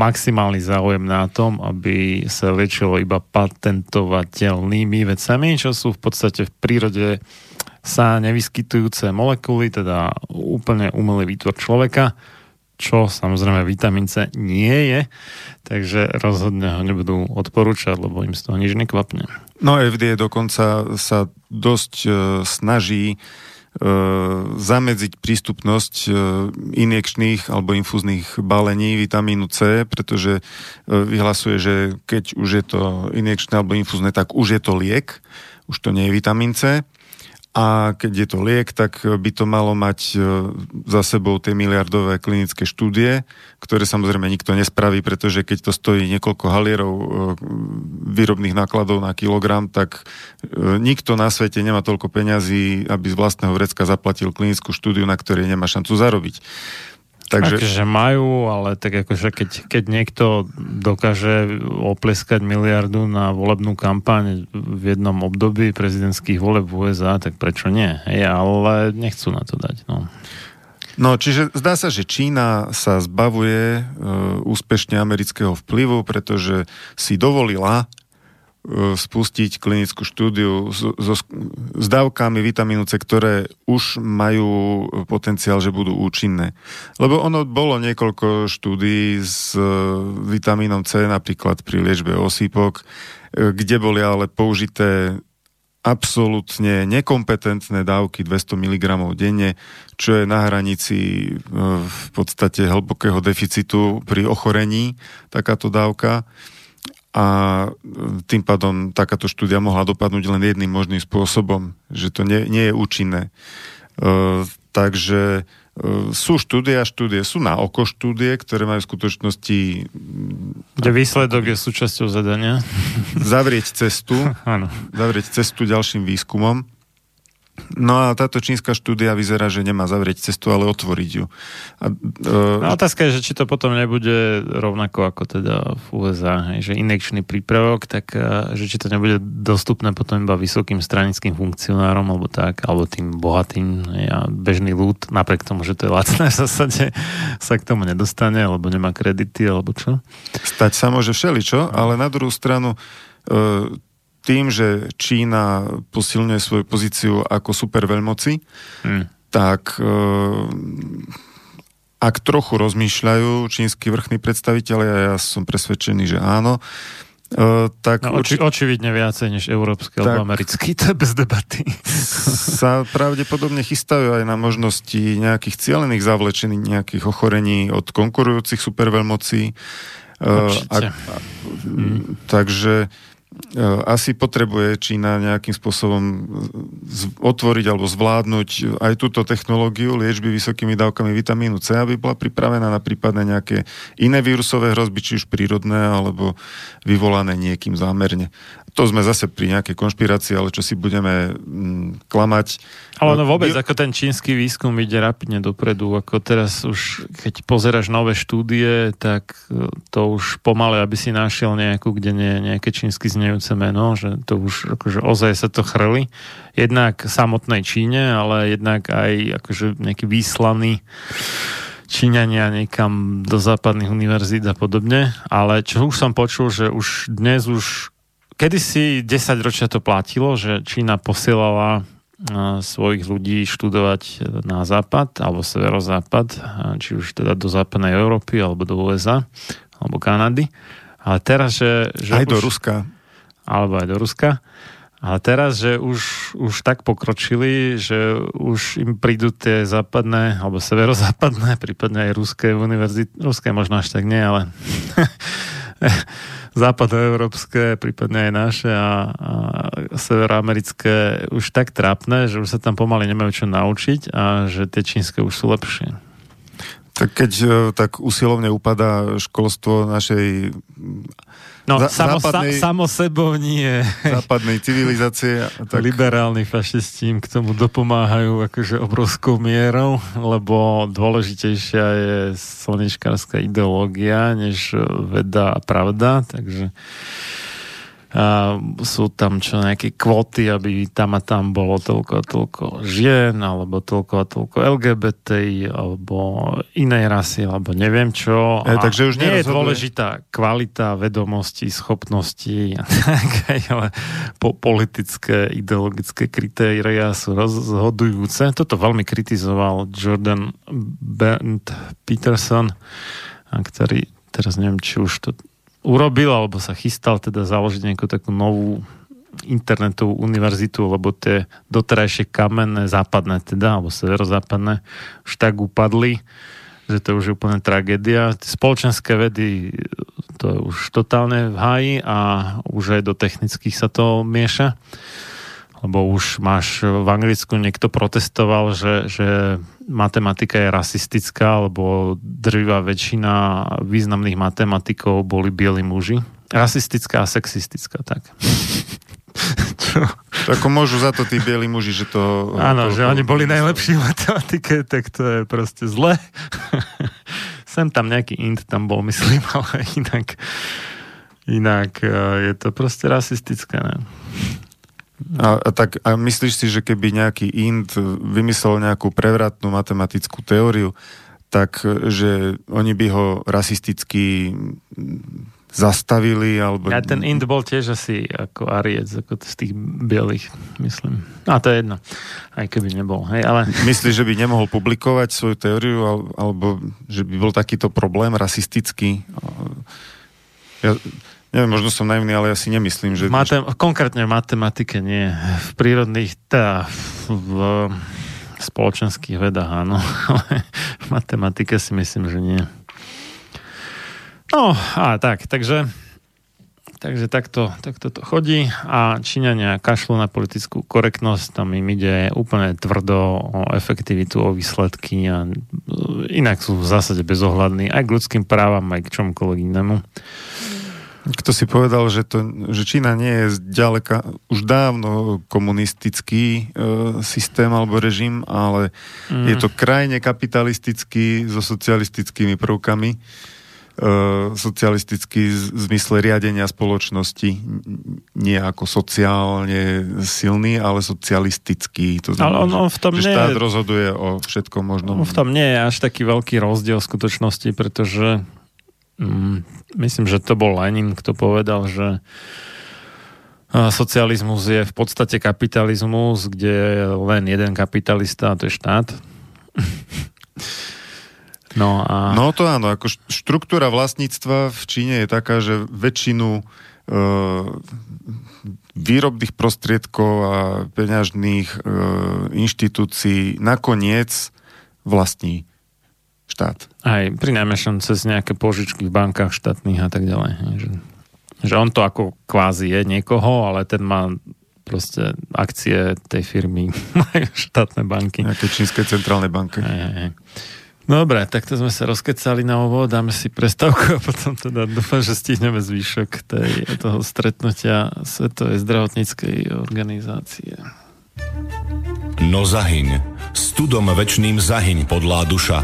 maximálny záujem na tom, aby sa liečilo iba patentovateľnými vecami, čo sú v podstate v prírode sa nevyskytujúce molekuly, teda úplne umelý výtvor človeka, čo samozrejme vitamín C nie je, takže rozhodne ho nebudú odporúčať, lebo im z toho nič nekvapne. No ef dé á dokonca sa dosť e, snaží e, zamedziť prístupnosť e, injekčných alebo infúznych balení vitamínu C, pretože e, vyhlasuje, že keď už je to injekčné alebo infúzne, tak už je to liek, už to nie je vitamín C. A keď je to liek, tak by to malo mať za sebou tie miliardové klinické štúdie, ktoré samozrejme nikto nespraví, pretože keď to stojí niekoľko halierov výrobných nákladov na kilogram, tak nikto na svete nemá toľko peňazí, aby z vlastného vrecka zaplatil klinickú štúdiu, na ktorej nemá šancu zarobiť. Takže akože majú, ale tak akože keď, keď niekto dokáže opleskať miliardu na volebnú kampaň v jednom období prezidentských voleb v ú es á, tak prečo nie? Hej, ale nechcú na to dať. No. no, čiže zdá sa, že Čína sa zbavuje e, úspešne amerického vplyvu, pretože si dovolila spustiť klinickú štúdiu so, so, s dávkami vitamínu C, ktoré už majú potenciál, že budú účinné. Lebo ono bolo niekoľko štúdií s vitamínom C, napríklad pri liečbe osýpok, kde boli ale použité absolútne nekompetentné dávky dvesto miligramov denne, čo je na hranici v podstate hlbokého deficitu pri ochorení, takáto dávka. A tým pádom takáto štúdia mohla dopadnúť len jedným možným spôsobom, že to nie, nie je účinné. E, takže e, sú štúdie a štúdie, sú na oko štúdie, ktoré majú v skutočnosti... Kde výsledok je súčasťou zadania. Zavrieť cestu. Zavrieť cestu ďalším výskumom. No a táto čínska štúdia vyzerá, že nemá zavrieť cestu, ale otvoriť ju. A, e... no, otázka je, že či to potom nebude rovnako ako teda v ú es á, hej, že injekčný prípravok, tak že či to nebude dostupné potom iba vysokým stranickým funkcionárom, alebo tak, alebo tým bohatým, hej, a bežný ľud, napriek tomu, že to je lacné v zásade, sa k tomu nedostane, alebo nemá kredity, alebo čo? Stať sa môže všeličo, ale na druhú stranu e... tým, že Čína posilňuje svoju pozíciu ako superveľmoci, hmm. tak e, ak trochu rozmýšľajú čínsky vrchní predstavitelia, a ja som presvedčený, že áno, e, tak... No, oči, očividne viacej než európsky alebo americký, to je bez debaty. Sa pravdepodobne chystajú aj na možnosti nejakých cieľených zavlečení, nejakých ochorení od konkurujúcich superveľmocí. Určite. E, a, a, hmm. Takže... asi potrebuje Čína nejakým spôsobom otvoriť alebo zvládnuť aj túto technológiu liečby vysokými dávkami vitamínu C, aby bola pripravená na prípadne nejaké iné vírusové hrozby, či už prírodné, alebo vyvolané niekým zámerne. To sme zase pri nejakej konšpirácii, ale čo si budeme mm, klamať. Ale no vôbec, ako ten čínsky výskum ide rapidne dopredu, ako teraz už, keď pozeráš nové štúdie, tak to už pomaly, aby si našiel nejakú, kde nie je nejaké čínsky znejúce meno, že to už akože ozaj sa to chrli. Jednak samotnej Číne, ale jednak aj akože nejaký výslaný Číňania niekam do západných univerzít a podobne. Ale čo už som počul, že už dnes už kedysi desať ročia to platilo, že Čína posielala svojich ľudí študovať na západ, alebo severozápad, či už teda do západnej Európy, alebo do ú es á, alebo Kanady. Ale teraz, že... že aj už, do Ruska. Alebo aj do Ruska. A A teraz, že už, už tak pokročili, že už im prídu tie západné, alebo severozápadné, prípadne aj ruské univerzity, ruské možno až tak nie, ale západoeurópske, prípadne aj naše a, a severoamerické už tak trápne, že už sa tam pomaly nemajú čo naučiť a že tie čínske už sú lepšie. Tak keď tak usilovne upadá školstvo našej no, za, samo, západnej, sa, samo sebou nie. Západnej civilizácie. Tak... Liberálni fašisti k tomu dopomáhajú akože obrovskou mierou, lebo dôležitejšia je slnečkárska ideológia, než veda a pravda, takže a sú tam čo nejaké kvóty, aby tam a tam bolo toľko a toľko žien, alebo toľko a toľko el gé bé té í, alebo inej rasy, alebo neviem čo. E, takže už nie je dôležitá kvalita vedomostí, schopností, ale po politické, ideologické kritéria sú rozhodujúce. Toto veľmi kritizoval Jordan B. Peterson, ktorý teraz neviem, či už to urobil, alebo sa chystal teda založiť nejakú takú novú internetovú univerzitu, lebo tie doterajšie kamenné, západné teda, alebo severozápadné, už tak upadli, že to už je úplne tragédia. Spoločenské vedy, to je už totálne v háji a už aj do technických sa to mieša, lebo už máš v Anglicku niekto protestoval, že, že matematika je rasistická, lebo drvivá väčšina významných matematikov boli bieli muži. Rasistická a sexistická, tak. Tako môžu za to tí bieli muži, že to... Áno, to, že to, oni boli najlepší v matematike, tak to je proste zle. Sem tam nejaký int tam bol, myslím, ale inak, inak je to proste rasistické, ne? A, a, tak, a myslíš si, že keby nejaký Ind vymyslel nejakú prevratnú matematickú teóriu, tak že oni by ho rasisticky zastavili? Alebo... Ja ten Ind bol tiež asi ako Ariec, ako z tých bielých, myslím. A to je jedno, aj keby nebol. Hej, ale... Myslíš, že by nemohol publikovať svoju teóriu, alebo že by bol takýto problém rasistický? Ja... Neviem, možno som naivný, ale ja si nemyslím, že... Matem- konkrétne v matematike nie. V prírodných, teda v spoločenských vedách, áno. Ale v matematike si myslím, že nie. No, a tak, takže... Takže takto, takto to chodí a Číňania kašľú na politickú korektnosť, tam im ide úplne tvrdo o efektivitu, o výsledky a inak sú v zásade bezohľadní aj k ľudským právam, aj k čomkoľvek inému. Kto si povedal, že, to, že Čína nie je zďaleka už dávno komunistický e, systém alebo režim, ale mm. je to krajne kapitalistický so socialistickými prvkami, e, socialistický v zmysle riadenia spoločnosti, nie ako sociálne silný, ale socialistický. To znamená, ale on, on v tom že štát nie je, rozhoduje o všetkom možnom. V tom nie je až taký veľký rozdiel v skutočnosti, pretože myslím, že to bol Lenin, kto povedal, že socializmus je v podstate kapitalizmus, kde je len jeden kapitalista, a to je štát. No, a... no to áno, ako štruktúra vlastníctva v Číne je taká, že väčšinu e, výrobných prostriedkov a peňažných e, inštitúcií nakoniec vlastní štát. Aj pri najmäšom cez nejaké požičky v bankách štátnych a tak ďalej. Že, že on to ako kvázi je niekoho, ale ten má proste akcie tej firmy štátne banky. Nejaké čínske centrálne banky. Aj, aj, aj. Dobre, tak to sme sa rozkecali na ovo, dáme si prestávku a potom teda dúfam, že stihneme zvýšok tej, toho stretnutia Svetovej zdravotníckej organizácie. No zahyň, studom večným zahyň podlá duša,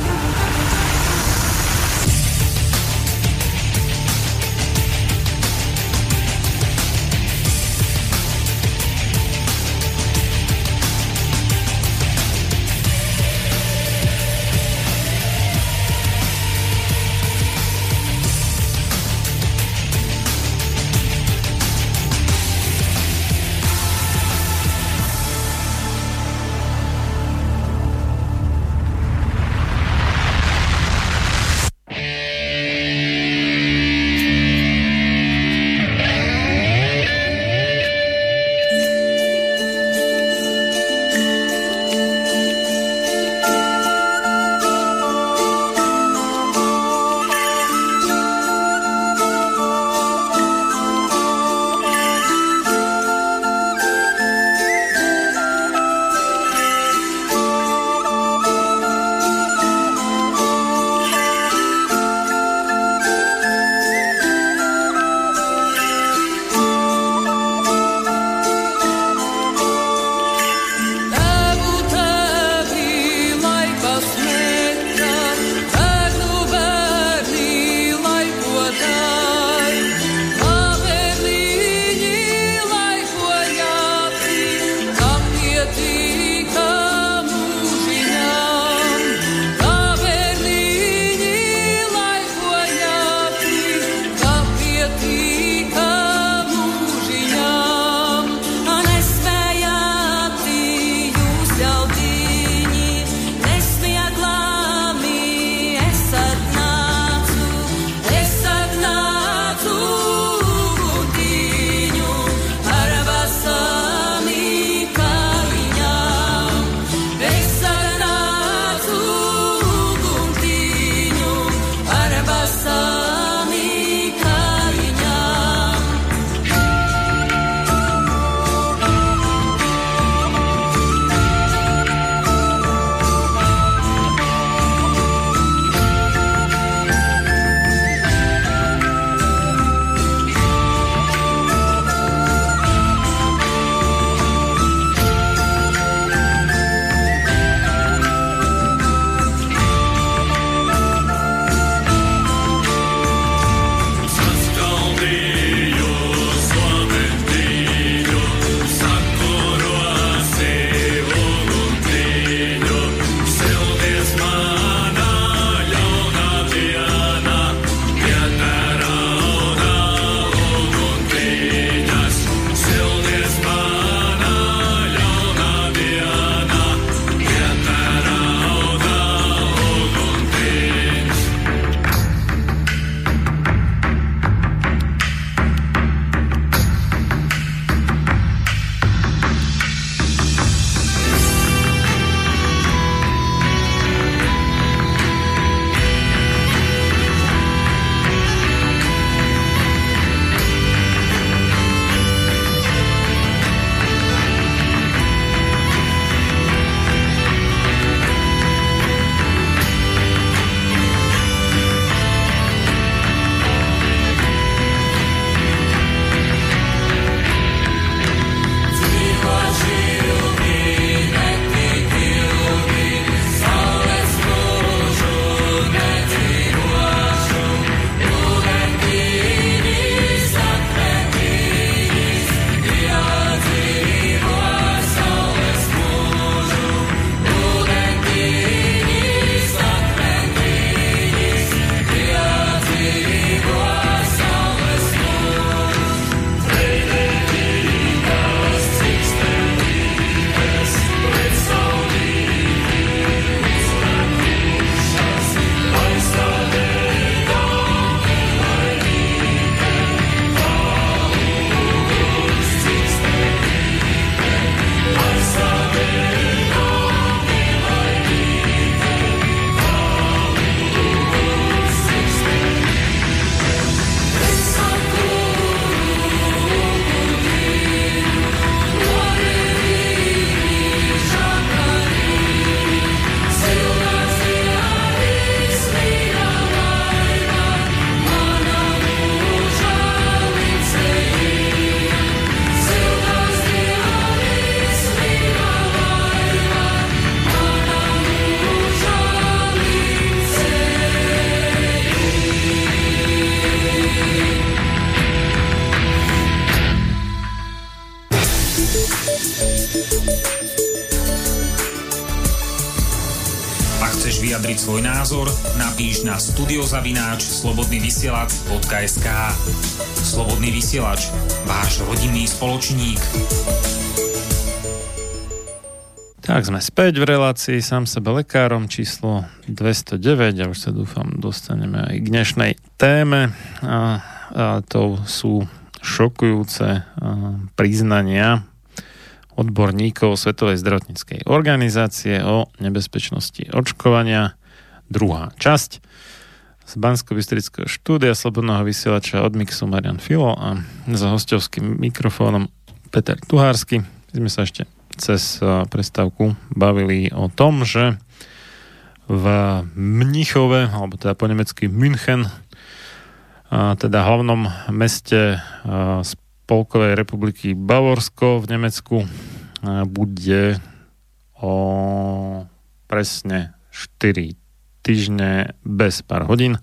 Ak chceš vyjadriť svoj názor, napíš na studiozavináč slobodný vysielač bodka es ká. Slobodný vysielač, váš rodinný spoločník. Tak sme späť v relácii Sám sebe lekárom číslo dvestodeväť a už sa dúfam dostaneme aj k dnešnej téme a, a to sú šokujúce a, priznania odborníkov Svetovej zdravotníckej organizácie o nebezpečnosti očkovania. Druhá časť z Banskobystrického štúdia Slobodného vysielača od mixu Marián Fillo a za hosťovským mikrofónom Peter Tuhársky. My sme sa ešte cez prestávku bavili o tom, že v Mníchove, alebo teda po nemecky München, teda hlavnom meste Spolkovej republiky Bavorsko v Nemecku, bude o presne štyri týždne bez pár hodín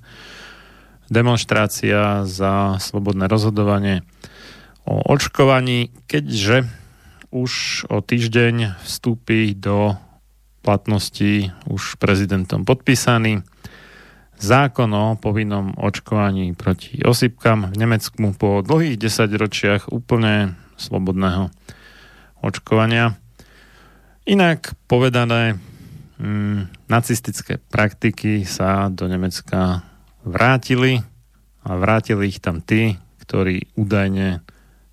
demonštrácia za slobodné rozhodovanie o očkovaní, keďže už o týždeň vstúpi do platnosti už prezidentom podpísaný zákon o povinnom očkovaní proti osýpkam v Nemecku po dlhých desaťročiach úplne slobodného očkovania. Inak povedané, mm, nacistické praktiky sa do Nemecka vrátili a vrátili ich tam tí, ktorí údajne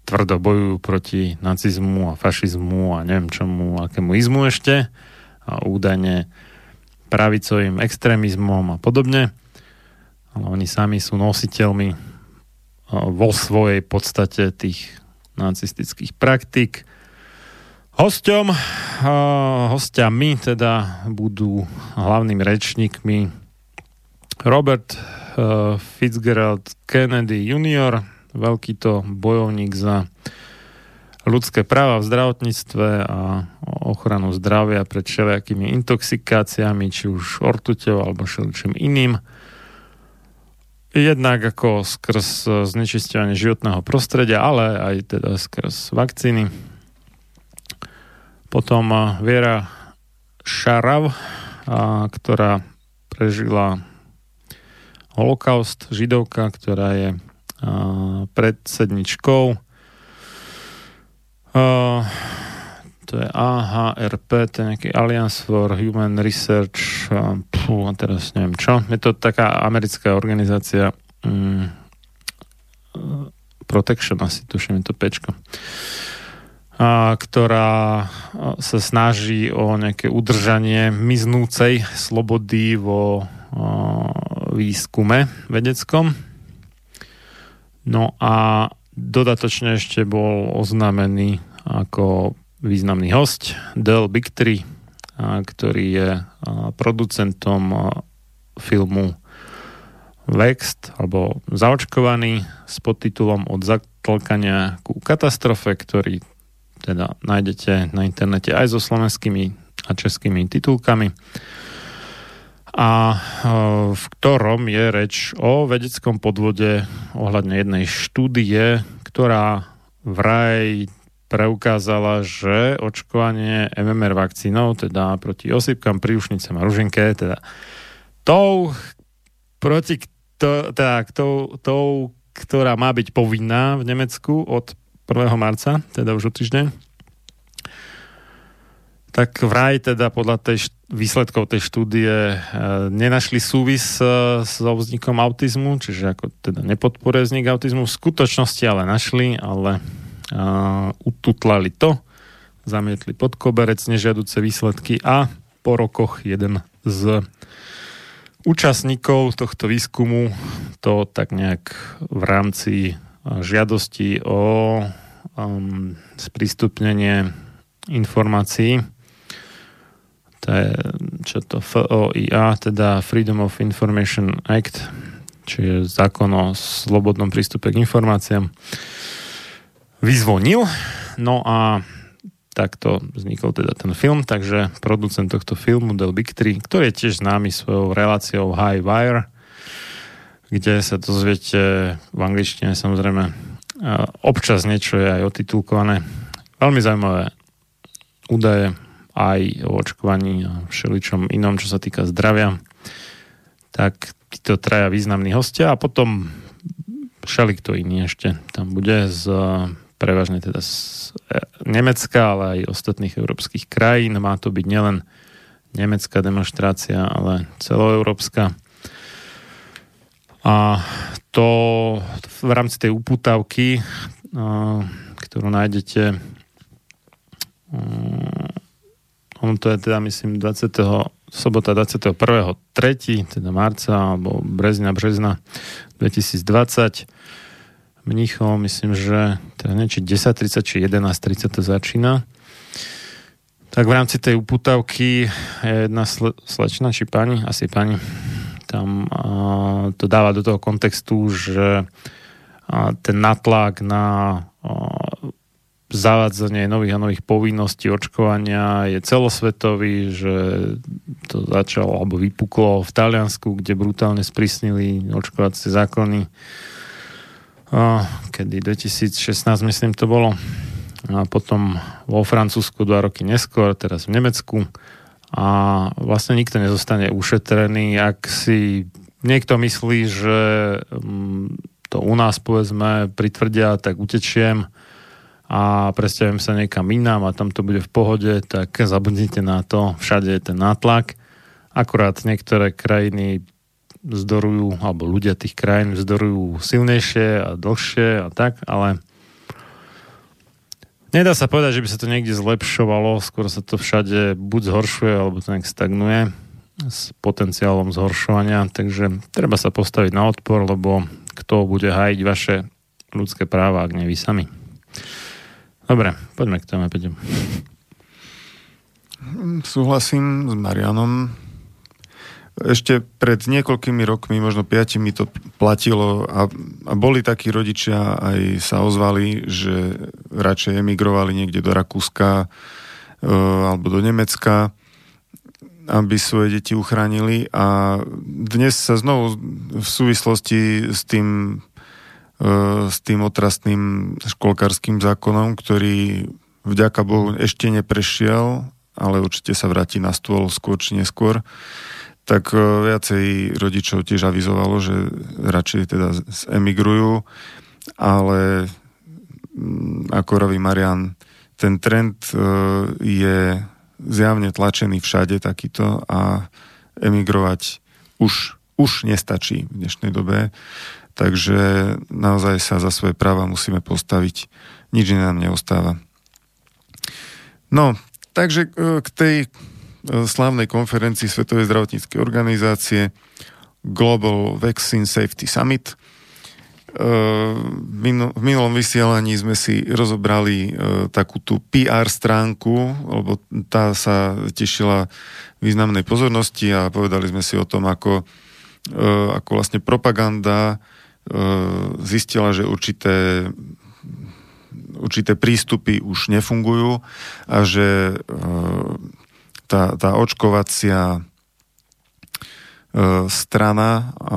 tvrdo bojujú proti nacizmu a fašizmu a neviem čomu, akému izmu ešte a údajne pravicovým extrémizmom a podobne, ale oni sami sú nositeľmi vo svojej podstate tých nacistických praktík. Hosťom, hosťami teda budú hlavnými rečníkmi Robert Fitzgerald Kennedy junior, veľký to bojovník za ľudské práva v zdravotníctve a ochranu zdravia pred všelijakými intoxikáciami, či už ortuťou alebo všeličím iným. Jednak ako skrz znečisťovanie životného prostredia, ale aj teda skrz vakcíny. Potom Vera Šarav, ktorá prežila holokaust, židovka, ktorá je predsedničkou Uh, to je á há er pé, to je nejaký Alliance for Human Research, uh, pú, teraz neviem čo, je to taká americká organizácia um, uh, Protection, asi tuším, je to pečko, uh, ktorá uh, sa snaží o nejaké udržanie miznúcej slobody vo uh, výskume vedeckom. No a dodatočne ešte bol oznámený ako významný hosť Del Bigtree, ktorý je producentom filmu Vaxxed, alebo Zaočkovaný, s podtitulom Od zatlkania ku katastrofe, ktorý teda nájdete na internete aj so slovenskými a českými titulkami, a v ktorom je reč o vedeckom podvode ohľadne jednej štúdie, ktorá vraj preukázala, že očkovanie em em er vakcínou, teda proti osýpkam, príušnicam a ružinke, teda tou, proti, teda tou, tou, ktorá má byť povinná v Nemecku od prvého marca, teda už o týždeň, tak vraj teda podľa tej št- výsledkov tej štúdie e, nenašli súvis e, so vznikom autizmu, čiže ako teda nepodporuje vznik autizmu. V skutočnosti ale našli, ale e, ututlali to, zamietli pod koberec nežiaduce výsledky a po rokoch jeden z účastníkov tohto výskumu to tak nejak v rámci žiadosti o e, sprístupnenie informácií, to je, čo to ef o í á, teda Freedom of Information Act, čiže zákon o slobodnom prístupe k informáciám, vyzvonil. No a takto vznikol teda ten film, takže producent tohto filmu Del Bigtree, ktorý je tiež známy svojou reláciou High Wire, kde sa dozviete v angličtine samozrejme, občas niečo je aj otitulkované, Veľmi zaujímavé údaje aj o očkovaní a všeličom inom, čo sa týka zdravia. Tak títo traja významní hostia a potom všelikto iný ešte tam bude z prevažne teda z Nemecka, ale aj ostatných európskych krajín. Má to byť nielen nemecká demonštrácia, ale celoeurópska. A to v rámci tej upútavky, ktorú nájdete, ono to je teda myslím dvadsiateho sobota dvadsiateho prvého tretieho teda marca alebo brezna brezna dvetisícdvadsať Mníchov, myslím, že teda nie, či desať tridsať, či jedenásť tridsať to začína. Tak v rámci tej upútavky je jedna sl- slečna, či pani, asi pani, tam a, to dáva do toho kontextu, že a, ten natlak na a, zavádzanie nových a nových povinností očkovania je celosvetový, že to začalo alebo vypuklo v Taliansku, kde brutálne sprísnili očkovacie zákony. Kedy dvetisícšestnásť, myslím, to bolo. A potom vo Francúzsku dva roky neskôr, teraz v Nemecku. A vlastne nikto nezostane ušetrený, ak si niekto myslí, že to u nás, povedzme, pritvrdia, tak utečiem a presťahujem sa niekam inám a tam to bude v pohode, tak zabudnite na to. Všade je ten nátlak. Akurát niektoré krajiny vzdorujú, alebo ľudia tých krajín vzdorujú silnejšie a dlhšie a tak, ale nedá sa povedať, že by sa to niekde zlepšovalo, skôr sa to všade buď zhoršuje, alebo to nejak stagnuje s potenciálom zhoršovania, takže treba sa postaviť na odpor, lebo kto bude hájiť vaše ľudské práva, ak nie vy sami. Dobre, poďme k téme, Peťo. Súhlasím s Marianom. Ešte pred niekoľkými rokmi, možno piatimi, to platilo a, a boli takí rodičia, aj sa ozvali, že radšej emigrovali niekde do Rakúska e, alebo do Nemecka, aby svoje deti uchránili. A dnes sa znovu v súvislosti s tým, e, s tým otrasným školkárskym zákonom, ktorý vďaka Bohu ešte neprešiel, ale určite sa vráti na stôl skôr či neskôr, tak viacej rodičov tiež avizovalo, že radšej teda emigrujú, ale ako hovorí Marian, ten trend je zjavne tlačený všade takýto a emigrovať už, už nestačí v dnešnej dobe, takže naozaj sa za svoje práva musíme postaviť. Nič iné nám neostáva. No, takže k tej slávnej konferencii Svetovej zdravotníckej organizácie Global Vaccine Safety Summit. V minulom vysielaní sme si rozobrali takú tú pé er stránku, lebo tá sa tešila významnej pozornosti a povedali sme si o tom, ako, ako vlastne propaganda zistila, že určité určité prístupy už nefungujú a že Tá, tá očkovacia e, strana, e,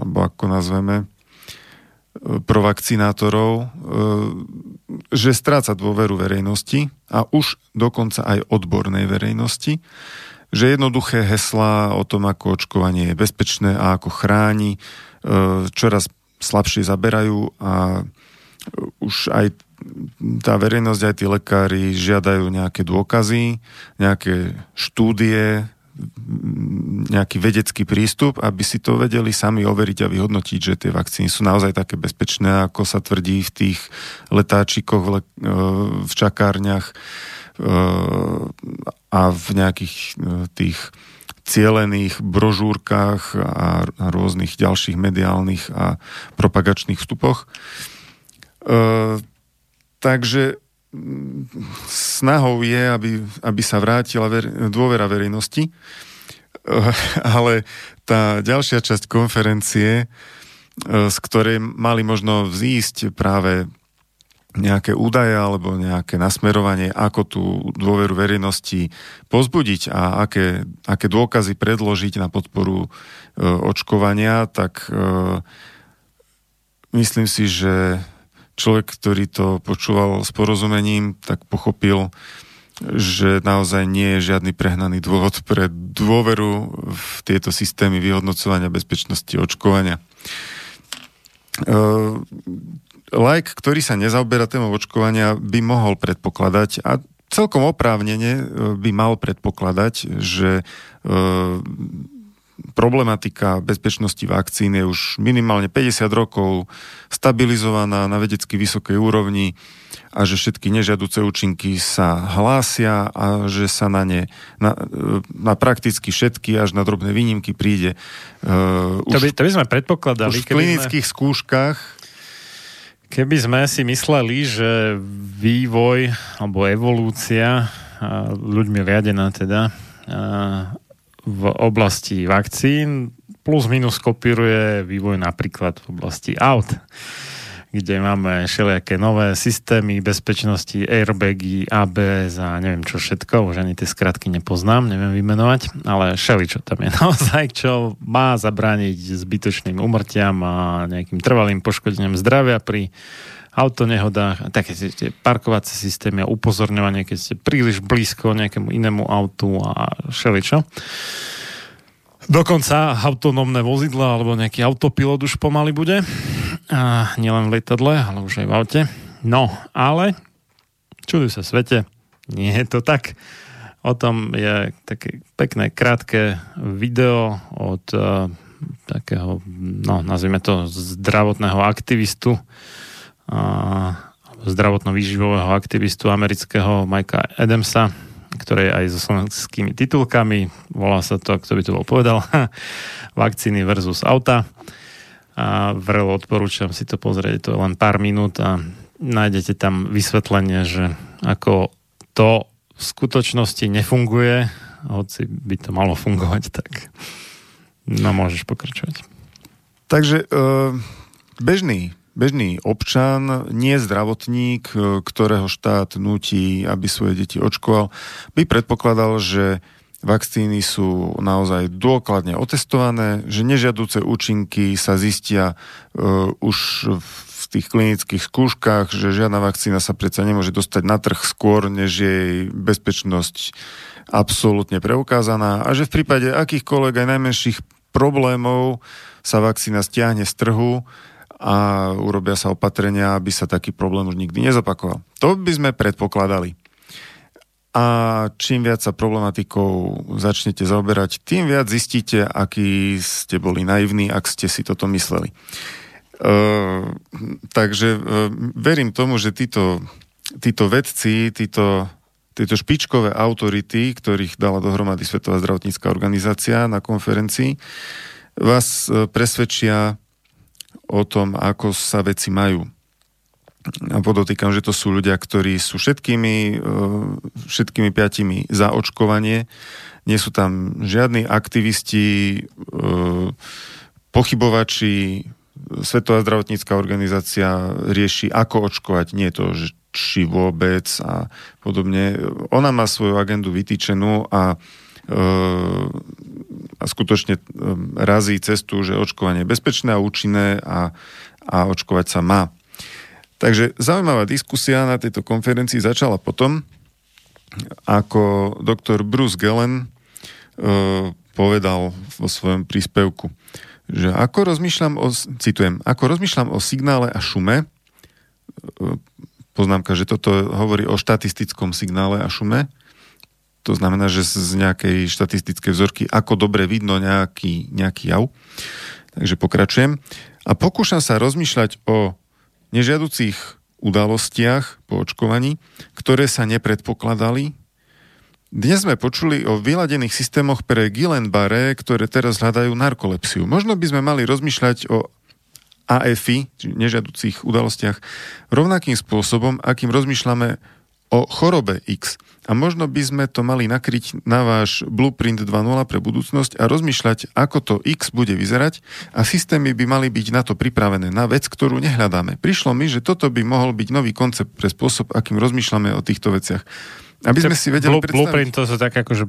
alebo ako nazveme, e, provakcinátorov, e, že stráca dôveru verejnosti a už dokonca aj odbornej verejnosti, že jednoduché heslá o tom, ako očkovanie je bezpečné a ako chráni, e, čoraz slabšie zaberajú a už aj tá verejnosť, aj tí lekári žiadajú nejaké dôkazy, nejaké štúdie, nejaký vedecký prístup, aby si to vedeli sami overiť a vyhodnotiť, že tie vakcíny sú naozaj také bezpečné, ako sa tvrdí v tých letáčikoch, v čakárniach a v nejakých tých cielených brožúrkach a rôznych ďalších mediálnych a propagačných vstupoch. Takže snahou je, aby, aby sa vrátila ver- dôvera verejnosti, ale tá ďalšia časť konferencie, z ktorej mali možno vzísť práve nejaké údaje alebo nejaké nasmerovanie, ako tú dôveru verejnosti pozbudiť a aké, aké dôkazy predložiť na podporu očkovania, tak myslím si, že človek, ktorý to počúval s porozumením, tak pochopil, že naozaj nie je žiadny prehnaný dôvod pre dôveru v tieto systémy vyhodnocovania bezpečnosti očkovania. Laik, ktorý sa nezaoberá témou očkovania, by mohol predpokladať a celkom oprávnene by mal predpokladať, že problematika bezpečnosti vakcín je už minimálne päťdesiat rokov stabilizovaná na vedecky vysokej úrovni a že všetky nežiaduce účinky sa hlásia a že sa na ne na, na prakticky všetky až na drobné výnimky príde. Uh, to, by, to by sme predpokladali. Už v klinických sme, skúškach. Keby sme si mysleli, že vývoj alebo evolúcia ľuďmi riadená teda v oblasti vakcín plus minus kopíruje vývoj napríklad v oblasti aut, kde máme všelijaké nové systémy bezpečnosti, airbagy, á bé es a neviem čo všetko, už ani tie skratky nepoznám, neviem vymenovať, ale všeličo tam je naozaj, čo má zabrániť zbytočným úmrtiam a nejakým trvalým poškodeniam zdravia pri autonehodách, také tie parkovacie systémy a upozorňovanie, keď ste príliš blízko nejakému inému autu a všeličo. Dokonca autonómne vozidla alebo nejaký autopilot už pomaly bude. A nielen v lietadle, ale už aj v aute. No, ale čuduj sa svete, nie je to tak. O tom je také pekné, krátke video od uh, takého, no, nazvime to zdravotného aktivistu, zdravotno-výživového aktivistu amerického Mikea Adamsa, ktorý je aj so slovenskými titulkami. Volá sa to, kto by to bol povedal, Vakcíny versus auta. A vrelo odporúčam si to pozrieť, to je len pár minút a nájdete tam vysvetlenie, že ako to v skutočnosti nefunguje, hoci by to malo fungovať, tak no môžeš pokračovať. Takže uh, bežný Bežný občan, nie zdravotník, ktorého štát núti, aby svoje deti očkoval, by predpokladal, že vakcíny sú naozaj dôkladne otestované, že nežiaduce účinky sa zistia uh, už v tých klinických skúškach, že žiadna vakcína sa predsa nemôže dostať na trh skôr, než je jej bezpečnosť absolútne preukázaná a že v prípade akýchkoľvek aj najmenších problémov sa vakcína stiahne z trhu a urobia sa opatrenia, aby sa taký problém už nikdy nezopakoval. To by sme predpokladali. A čím viac sa problematikou začnete zaoberať, tým viac zistíte, akí ste boli naivní, ak ste si toto mysleli. Uh, takže uh, verím tomu, že títo, títo vedci, títo, títo špičkové autority, ktorých dala dohromady Svetová zdravotnícka organizácia na konferencii, vás presvedčia o tom, ako sa veci majú. A podotýkam, že to sú ľudia, ktorí sú všetkými, všetkými piatimi za očkovanie. Nie sú tam žiadni aktivisti, pochybovači. Svetová zdravotnícka organizácia rieši, ako očkovať. Nie to, že či vôbec a podobne. Ona má svoju agendu vytýčenú a a skutočne razí cestu, že očkovanie je bezpečné a účinné a, a očkovať sa má. Takže zaujímavá diskusia na tejto konferencii začala potom, ako doktor Bruce Gellin uh, povedal vo svojom príspevku, že ako rozmýšľam o, citujem, ako rozmýšľam o signále a šume, uh, poznámka, že toto hovorí o štatistickom signále a šume. To znamená, že z nejakej štatistickej vzorky ako dobre vidno nejaký, nejaký jav. Takže pokračujem. A pokúšam sa rozmýšľať o nežiaducich udalostiach po očkovaní, ktoré sa nepredpokladali. Dnes sme počuli o vyladených systémoch pre Guillain-Barré, ktoré teraz hľadajú narkolepsiu. Možno by sme mali rozmýšľať o á ef í, či nežiaducich udalostiach, rovnakým spôsobom, akým rozmýšľame o chorobe X. A možno by sme to mali nakryť na váš Blueprint dva bodka nula pre budúcnosť a rozmýšľať, ako to X bude vyzerať a systémy by mali byť na to pripravené, na vec, ktorú nehľadáme. Prišlo mi, že toto by mohol byť nový koncept pre spôsob, akým rozmýšľame o týchto veciach. Aby sme si vedeli predstaviť. Blueprint to sú tak akože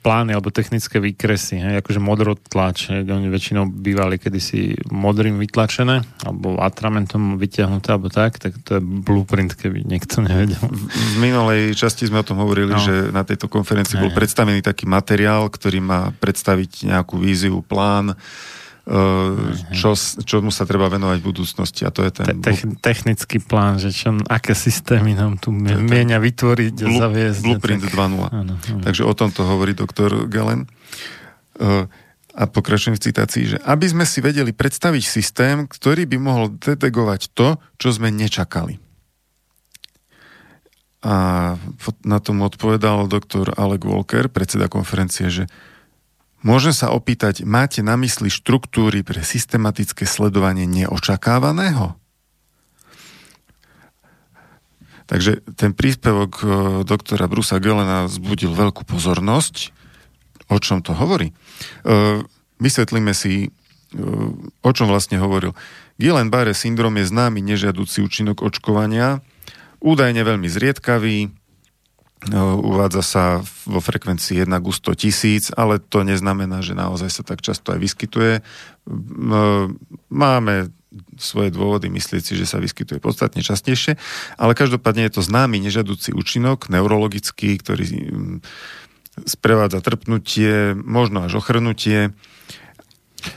plány alebo technické výkresy, hej, akože modrotlač, hej, oni väčšinou bývali kedysi modrým vytlačené alebo atramentom vyťahnuté alebo tak, tak to je blueprint, keby niekto nevedel. V minulej časti sme o tom hovorili, no. že na tejto konferencii bol predstavený taký materiál, ktorý má predstaviť nejakú víziu, plán, čo, čomu sa treba venovať v budúcnosti a to je ten Te- technický plán, že čo, aké systémy nám tu mienia vytvoriť a blu- zaviesť. Blueprint tak... dva bodka nula. Áno, áno. Takže o tomto hovorí doktor Gellin. A pokračujem v citácii, že aby sme si vedeli predstaviť systém, ktorý by mohol detegovať to, čo sme nečakali. A na tom odpovedal doktor Alex Walker, predseda konferencie, že môžem sa opýtať, máte na mysli štruktúry pre systematické sledovanie neočakávaného? Takže ten príspevok doktora Brucea Gellina vzbudil veľkú pozornosť. O čom to hovorí? Vysvetlíme si, o čom vlastne hovoril. Guillain-Barré syndrom je známy nežiaducí účinok očkovania, údajne veľmi zriedkavý, uvádza sa vo frekvencii jeden ku sto tisíc, ale to neznamená, že naozaj sa tak často aj vyskytuje. Máme svoje dôvody myslieť si, že sa vyskytuje podstatne častejšie, ale každopádne je to známy nežiaducí účinok, neurologický, ktorý sprevádza trpnutie, možno až ochrnutie.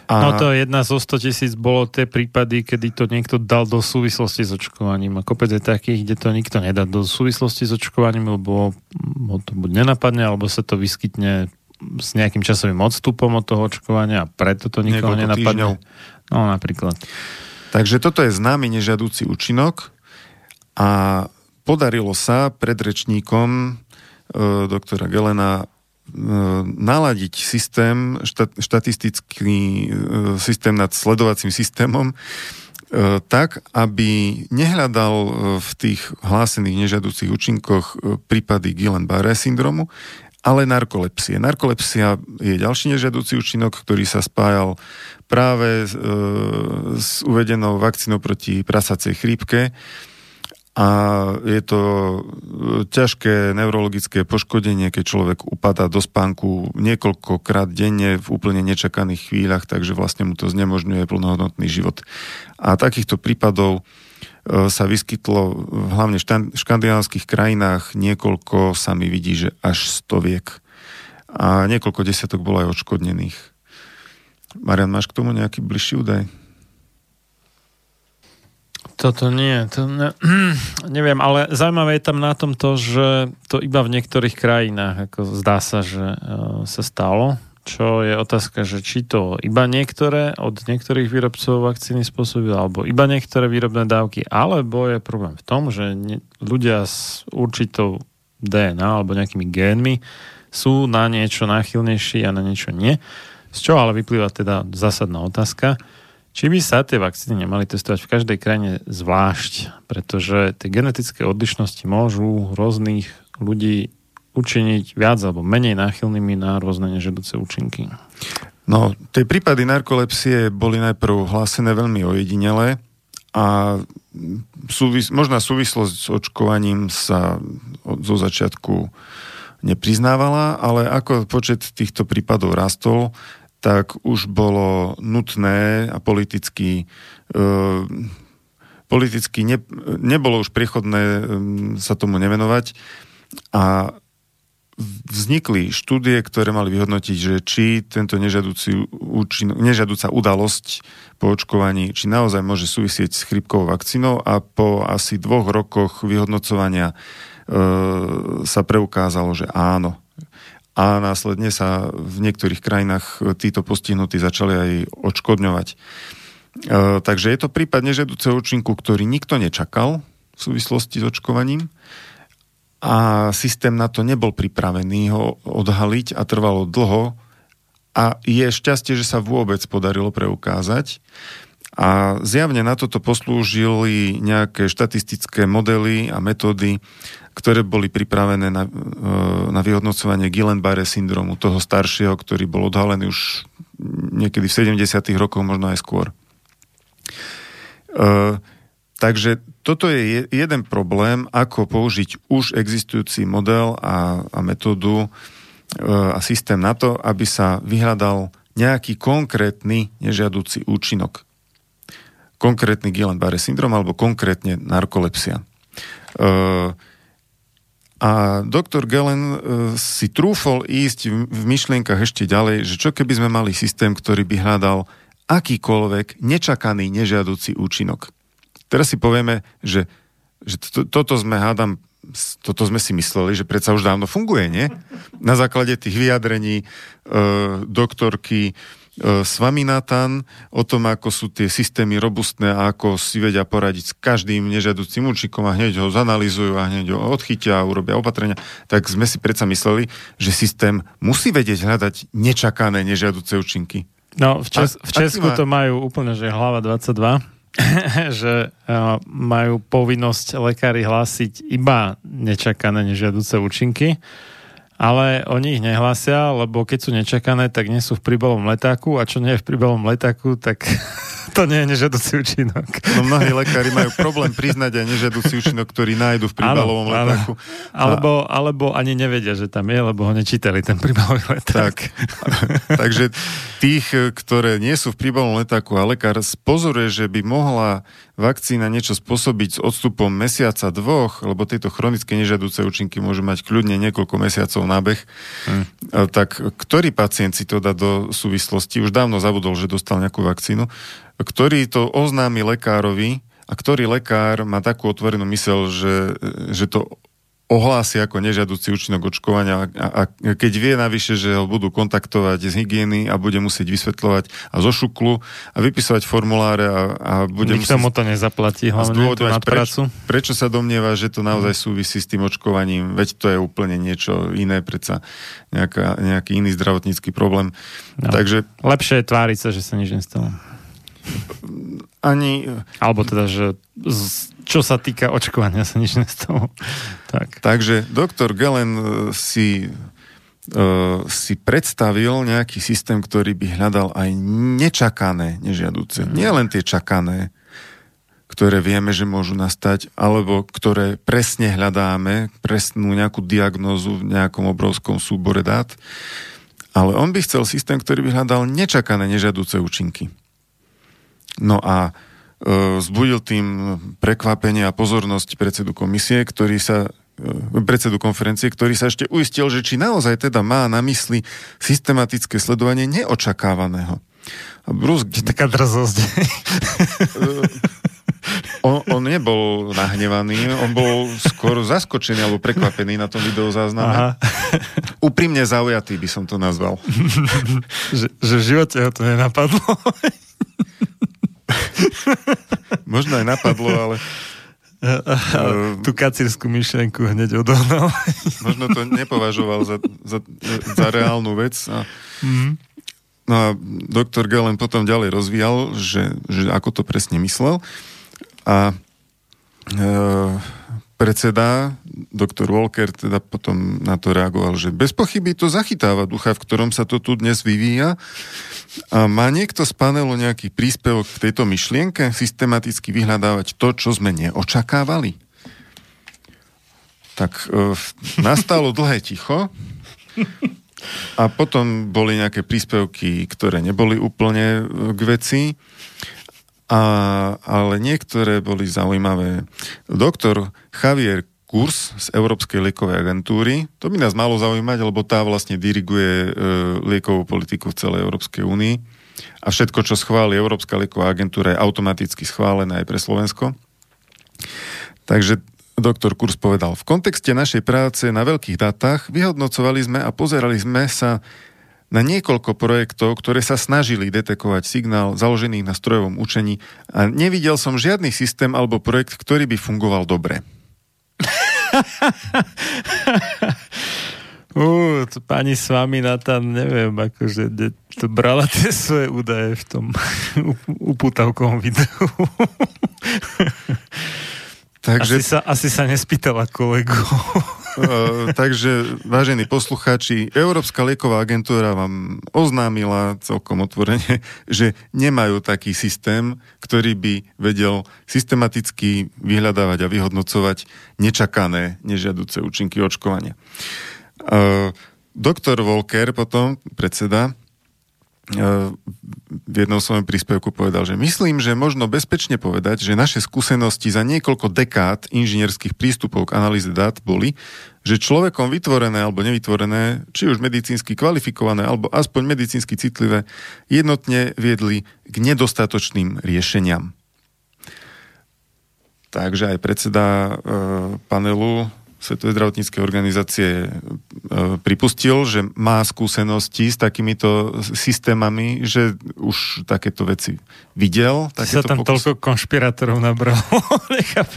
A... No to jedna zo sto tisíc bolo tie prípady, kedy to niekto dal do súvislosti s očkovaním. A kopec je takých, kde to nikto nedá do súvislosti s očkovaním, lebo ho to buď nenapadne, alebo sa to vyskytne s nejakým časovým odstupom od toho očkovania a preto to nikoho Niekoľko nenapadne. Týždňov. No napríklad. Takže toto je známy nežiaducí účinok a podarilo sa predrečníkom e, doktora Gellina naladiť systém, štat, štatistický systém nad sledovacím systémom tak, aby nehľadal v tých hlásených nežiaducich účinkoch prípady Guillain-Barré syndromu, ale narkolepsie. Narkolepsia je ďalší nežiaducí účinok, ktorý sa spájal práve s uvedenou vakcínou proti prasacej chrípke. A je to ťažké neurologické poškodenie, keď človek upadá do spánku niekoľkokrát denne v úplne nečakaných chvíľach, takže vlastne mu to znemožňuje plnohodnotný život. A takýchto prípadov sa vyskytlo hlavne v škandinávskych krajinách niekoľko, sa mi vidí, že až stoviek. A niekoľko desiatok bolo aj odškodnených. Marian, máš k tomu nejaký bližší údaj? Toto nie, to ne, neviem, ale zaujímavé je tam na tom to, že to iba v niektorých krajinách, ako zdá sa, že e, sa stalo, čo je otázka, že či to iba niektoré od niektorých výrobcov vakcíny spôsobilo, alebo iba niektoré výrobné dávky, alebo je problém v tom, že ne, ľudia s určitou dé en á alebo nejakými génmi sú na niečo náchylnejší a na niečo nie, z čoho ale vyplýva teda zásadná otázka, či by sa tie vakcíny nemali testovať v každej krajine zvlášť, pretože tie genetické odlišnosti môžu rôznych ľudí učiniť viac alebo menej náchylnými na rôzne nežiaduce účinky. No, tie prípady narkolepsie boli najprv hlásené veľmi ojedinelé a súvis- možná súvislosť s očkovaním sa od, zo začiatku nepriznávala, ale ako počet týchto prípadov rastol, tak už bolo nutné a politicky, e, politicky ne, nebolo už priechodné e, sa tomu nevenovať a vznikli štúdie, ktoré mali vyhodnotiť, že či tento nežiaducí účin, nežiaduca udalosť po očkovaní, či naozaj môže súvisieť s chrípkovou vakcínou a po asi dvoch rokoch vyhodnocovania e, sa preukázalo, že áno. A následne sa v niektorých krajinách títo postihnutí začali aj odškodňovať. E, takže je to prípad nežiaduceho účinku, ktorý nikto nečakal v súvislosti s očkovaním a systém na to nebol pripravený ho odhaliť a trvalo dlho a je šťastie, že sa vôbec podarilo preukázať. A zjavne na toto poslúžili nejaké štatistické modely a metódy, ktoré boli pripravené na, na vyhodnocovanie Guillain-Barré syndromu, toho staršieho, ktorý bol odhalený už niekedy v sedemdesiatych rokoch, možno aj skôr. E, takže toto je jeden problém, ako použiť už existujúci model a, a metódu a systém na to, aby sa vyhľadal nejaký konkrétny nežiaducí účinok. Konkrétny Guillain-Barré syndrom alebo konkrétne narkolepsia. A doktor Gellin si trúfol ísť v myšlienkach ešte ďalej, že čo keby sme mali systém, ktorý by hľadal akýkoľvek nečakaný nežiaducí účinok. Teraz si povieme, že, že to, toto sme hádam toto sme si mysleli, že predsa už dávno funguje, nie? Na základe tých vyjadrení e, doktorky e, Swaminathan o tom, ako sú tie systémy robustné a ako si vedia poradiť s každým nežiaducím účinkom a hneď ho zanalýzujú a hneď ho odchytia a urobia opatrenia, tak sme si predsa mysleli, že systém musí vedieť hľadať nečakané nežiaduce účinky. No, v, čes- a, v Česku má... to majú úplne, že hlava dvadsaťdva že majú povinnosť lekári hlásiť iba nečakané nežiaduce účinky, ale oni ich nehlásia, lebo keď sú nečakané, tak nie sú v príbalom letáku a čo nie je v príbalom letáku, tak to nie je nežiaducí účinok. No mnohí lekári majú problém priznať aj nežiaducí účinok, ktorý nájdu v príbalovom áno, letáku. Áno. Alebo, alebo ani nevedia, že tam je, lebo ho nečítali ten príbalový leták. Tak. Takže tých, ktoré nie sú v príbalovom letáku a lekár spozoruje, že by mohla vakcína niečo spôsobiť s odstupom mesiaca dvoch, lebo tieto chronické nežiaduce účinky môžu mať kľudne niekoľko mesiacov nábeh, hmm. tak ktorý pacient si to dá do súvislosti, už dávno zabudol, že dostal nejakú vakcínu, ktorý to oznámi lekárovi a ktorý lekár má takú otvorenú myseľ, že, že to ohlási ako nežiaducí účinok očkovania a, a keď vie navyše, že ho budú kontaktovať z hygieny a bude musieť vysvetľovať a zo šuklu a vypisovať formuláre a, a bude musieť... Nikto mu to nezaplatí, hlavne tú nadprácu. Preč, prečo sa domnieva, že to naozaj súvisí s tým očkovaním? Veď to je úplne niečo iné, predsa nejaká, nejaký iný zdravotnícky problém. No. Takže... Lepšie je tváriť sa, že sa nič nestalo. Ani... Alebo teda, že... Čo sa týka očkovania, sa nič nestalo. Tak. Takže doktor Gellin si, uh, si predstavil nejaký systém, ktorý by hľadal aj nečakané nežiaduce. Mm. Nie len tie čakané, ktoré vieme, že môžu nastať, alebo ktoré presne hľadáme, presnú nejakú diagnózu v nejakom obrovskom súbore dát. Ale on by chcel systém, ktorý by hľadal nečakané nežiaduce účinky. No a vzbudil tým prekvapenie a pozornosť predsedu komisie, ktorý sa, predsedu konferencie, ktorý sa ešte uistil, že či naozaj teda má na mysli systematické sledovanie neočakávaného. A Bruce... Je taká drzosť. On, on nebol nahnevaný, on bol skôr zaskočený alebo prekvapený na tom videozázname. Aha. Úprimne zaujatý by som to nazval. že, že v živote ho to nenapadlo. Možno aj napadlo, ale... Uh, tú kacírskú myšlienku hneď odohnal. Možno to nepovažoval za, za, za reálnu vec. A, mm-hmm. No a doktor Gellin potom ďalej rozvíjal, že, že ako to presne myslel. A e, predseda, doktor Walker, teda potom na to reagoval, že bez pochyby to zachytáva ducha, v ktorom sa to tu dnes vyvíja. A má niekto z panelu nejaký príspevok k tejto myšlienke? Systematicky vyhľadávať to, čo sme neočakávali? Tak e, nastalo dlhé ticho a potom boli nejaké príspevky, ktoré neboli úplne k veci, a, ale niektoré boli zaujímavé. Doktor Xavier Kurz z Európskej liekovej agentúry. To by nás malo zaujímať, lebo tá vlastne diriguje e, liekovú politiku v celej Európskej únii. A všetko, čo schváli Európska lieková agentúra, je automaticky schválené aj pre Slovensko. Takže doktor Kurz povedal, v kontexte našej práce na veľkých dátach vyhodnocovali sme a pozerali sme sa na niekoľko projektov, ktoré sa snažili detekovať signál založený na strojovom učení a nevidel som žiadny systém alebo projekt, ktorý by fungoval dobre. Uú, to pani Swaminathan, neviem, akože de, to brala tie svoje údaje v tom upútavkovom videu. Takže... Asi, sa, asi sa nespýtala kolegu. uh, takže, vážení poslucháči, Európska lieková agentúra vám oznámila celkom otvorene, že nemajú taký systém, ktorý by vedel systematicky vyhľadávať a vyhodnocovať nečakané, nežiaduce účinky očkovania. Uh, Doktor Walker potom, predseda, v jednom svojom príspevku povedal, že myslím, že možno bezpečne povedať, že naše skúsenosti za niekoľko dekád inžinierských prístupov k analýze dát boli, že človekom vytvorené alebo nevytvorené, či už medicínsky kvalifikované alebo aspoň medicínsky citlivé, jednotne viedli k nedostatočným riešeniam. Takže aj predseda panelu Svetovej zdravotníckej organizácie pripustil, že má skúsenosti s takýmito systémami, že už takéto veci videl. Takéto sa tam pokus... toľko konšpirátorov nabral.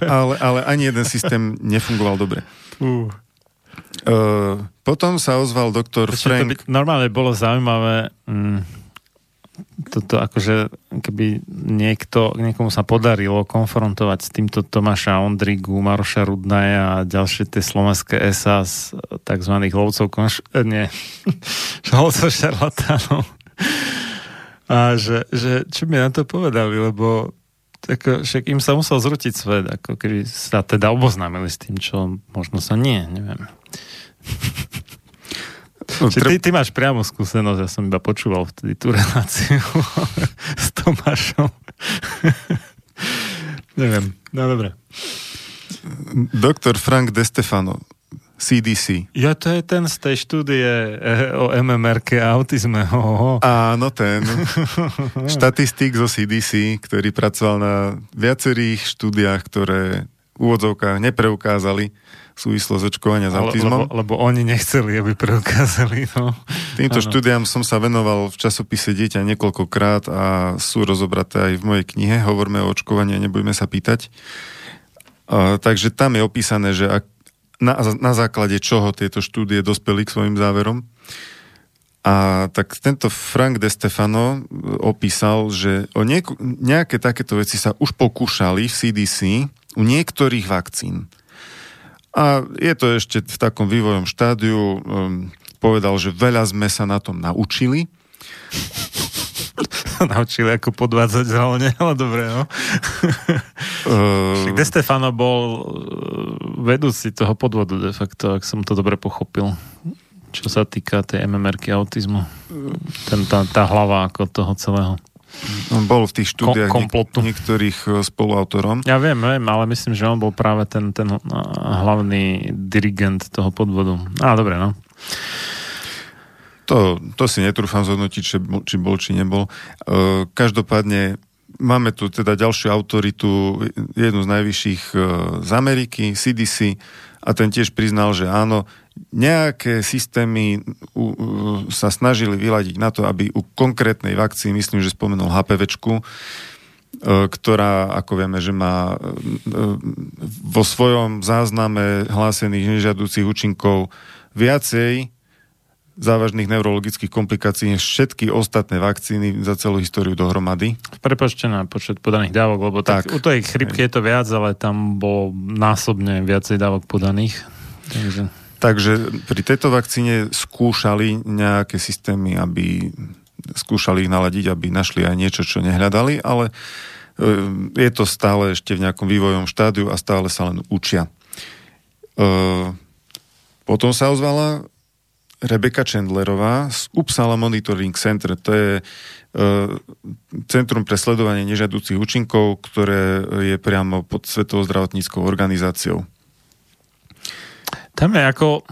ale, ale ani jeden systém nefungoval dobre. Uh. Uh, potom sa ozval doktor Frank... To by normálne bolo zaujímavé... Mm. toto akože, keby niekto, niekomu sa podarilo konfrontovať s týmto Tomáša Ondrigu, Maroša Rudnaja a ďalšie tie slovenské esá z takzvaných lovcov konš... nie, lovcov šarlatánov. A že, že čo mi na to povedali, lebo tak, však im sa musel zrútiť svet, ako keby sa teda oboznámili s tým, čo možno sa nie, neviem. No, Čiže ty, ty máš priamo skúsenosť, ja som iba počúval vtedy tú reláciu s Tomášom. Neviem, no dobre. Doktor Frank De Stefano, cé dé cé. Ja, to je ten z tej štúdie o em em er ke a autizme. Oho. Áno, ten štatistik zo cé dé cé, ktorý pracoval na viacerých štúdiách, ktoré v úvodzovkách nepreukázali súvislo z očkovania s autizmom. Lebo, lebo oni nechceli, aby preukázali. No. Týmto ano. Štúdiám som sa venoval v časopise Dieťa niekoľkokrát a sú rozobraté aj v mojej knihe. Hovorme o očkovaní a nebudeme sa pýtať. A, takže tam je opísané, že ak, na, na základe čoho tieto štúdie dospeli k svojim záverom. A tak tento Frank De Stefano opísal, že o niek- nejaké takéto veci sa už pokúšali v cé dé cé u niektorých vakcín. A je to ešte v takom vývojom štádiu, um, povedal, že veľa sme sa na tom naučili. Naučili ako podvádzať zálne, ale dobre, no. uh... De Stefano bol vedúci toho podvodu de facto, ak som to dobre pochopil. Čo sa týka tej em em er ky autizmu. Ten, tá, tá hlava ako toho celého. On bol v tých štúdiách niek- niektorých spoluautorom. Ja viem, viem, ale myslím, že on bol práve ten, ten hlavný dirigent toho podvodu. Á, dobre, no. To, to si netrúfam zhodnotiť, či bol, či, bol, či nebol. E, každopádne máme tu teda ďalšiu autoritu, jednu z najvyšších z Ameriky, cé dé cé, a ten tiež priznal, že áno, nejaké systémy sa snažili vyladiť na to, aby u konkrétnej vakcíny, myslím, že spomenul há pé véčku, ktorá, ako vieme, že má vo svojom zázname hlásených nežiaducich účinkov viacej závažných neurologických komplikácií než všetky ostatné vakcíny za celú históriu dohromady. Prepočte na počet podaných dávok, lebo tak, tak u tej chrypky je to viac, ale tam bolo násobne viacej dávok podaných. Takže... Takže pri tejto vakcíne skúšali nejaké systémy, aby skúšali ich naladiť, aby našli aj niečo, čo nehľadali, ale je to stále ešte v nejakom vývojovom štádiu a stále sa len učia. Potom sa ozvala Rebecca Chandlerová z Uppsala Monitoring Center. To je Centrum pre sledovanie nežiaducich účinkov, ktoré je priamo pod Svetovou zdravotníckou organizáciou. Tam je ako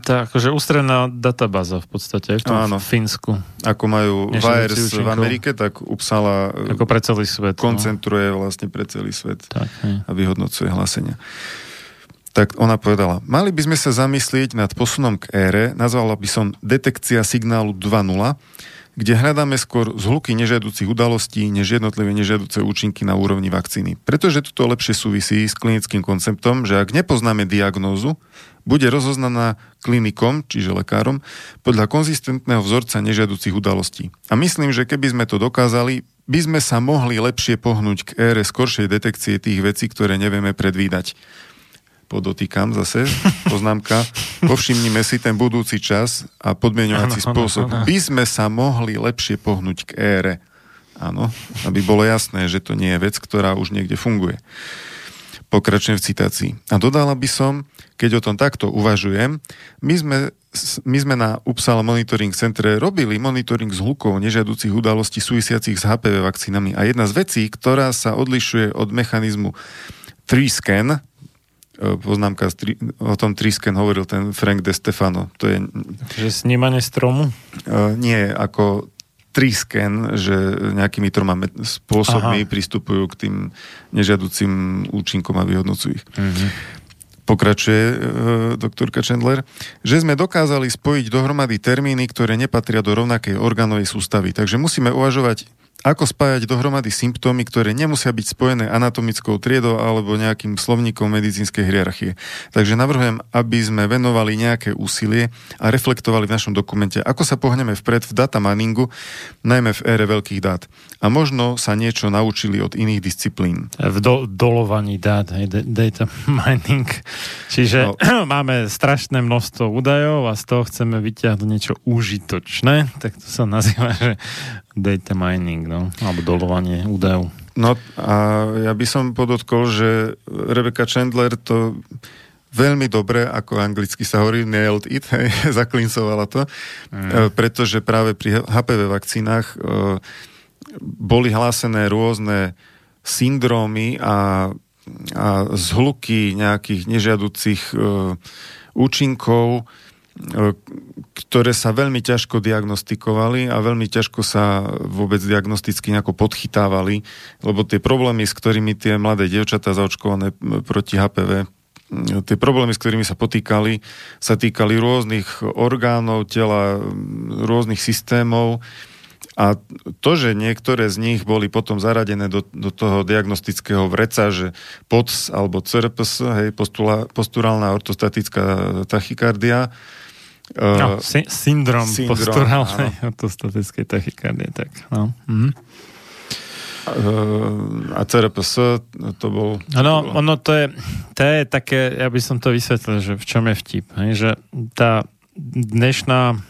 tá akože ústredná databáza v podstate v tom áno. Fínsku. Ako majú VAERS v Amerike, tak Uppsala ako pre celý svet, koncentruje no. vlastne pre celý svet tak, a vyhodnocuje hlásenia. Tak ona povedala, mali by sme sa zamyslieť nad posunom k ére, nazvala by som detekcia signálu dva bodka nula, kde hľadáme skôr zhluky nežiaducich udalostí, než jednotlivé nežiaduce účinky na úrovni vakcíny. Pretože toto lepšie súvisí s klinickým konceptom, že ak nepoznáme diagnózu, bude rozoznaná klinikom, čiže lekárom, podľa konzistentného vzorca nežiaducich udalostí. A myslím, že keby sme to dokázali, by sme sa mohli lepšie pohnúť k ére skoršej detekcie tých vecí, ktoré nevieme predvídať. Podotýkam zase, poznámka, povšimnime si ten budúci čas a podmienovací spôsob. Ano, ano. By sme sa mohli lepšie pohnúť k ére. Áno, aby bolo jasné, že to nie je vec, ktorá už niekde funguje. Pokračujem v citácii. A dodala by som, keď o tom takto uvažujem, my sme, my sme na Uppsala Monitoring Centre robili monitoring zhlukov nežiaducich udalostí súvisiacich s há pé vé vakcínami. A jedna z vecí, ktorá sa odlišuje od mechanizmu tri scan, poznámka o tom tri scan hovoril ten Frank De Stefano. To je... Že snímanie stromu? Nie, ako... tri scan, že nejakými troma spôsobmi Aha. pristupujú k tým nežiaducím účinkom a vyhodnocujú ich. Mhm. Pokračuje e, doktorka Chandler, že sme dokázali spojiť dohromady termíny, ktoré nepatria do rovnakej orgánovej sústavy. Takže musíme uvažovať, ako spájať dohromady symptómy, ktoré nemusia byť spojené anatomickou triedou alebo nejakým slovníkom medicínskej hierarchie. Takže navrhujem, aby sme venovali nejaké úsilie a reflektovali v našom dokumente, ako sa pohneme vpred v data miningu, najmä v ére veľkých dát. A možno sa niečo naučili od iných disciplín. V do- dolovaní dát, data mining. Čiže no. Máme strašné množstvo údajov a z toho chceme vyťahnuť niečo užitočné, tak to sa nazýva, že data mining, no, alebo dolovanie údajov. No a ja by som podotkol, že Rebecca Chandler to veľmi dobre, ako anglicky sa hovorí, nailed it, hej, zaklincovala to, mm. pretože práve pri há pé vé vakcínach boli hlásené rôzne syndrómy a a zhluky nejakých nežiaducich e, účinkov, e, ktoré sa veľmi ťažko diagnostikovali a veľmi ťažko sa vôbec diagnosticky nejako podchytávali, lebo tie problémy, s ktorými tie mladé dievčatá zaočkované proti há pé vé, tie problémy, s ktorými sa potýkali, sa týkali rôznych orgánov tela, rôznych systémov. A to, že niektoré z nich boli potom zaradené do, do toho diagnostického vreca, že pé o té es alebo cé er pé es, hej, postula, posturálna ortostatická tachykardia. No, uh, sy- syndrom, syndrom posturálnej ortostatickej tachykardie, tak, no. Mhm. A cé er pé es to bol... Ano, to bol... ono to je, to je také, ja by som to vysvetlil, že v čom je vtip, hej, že tá dnešná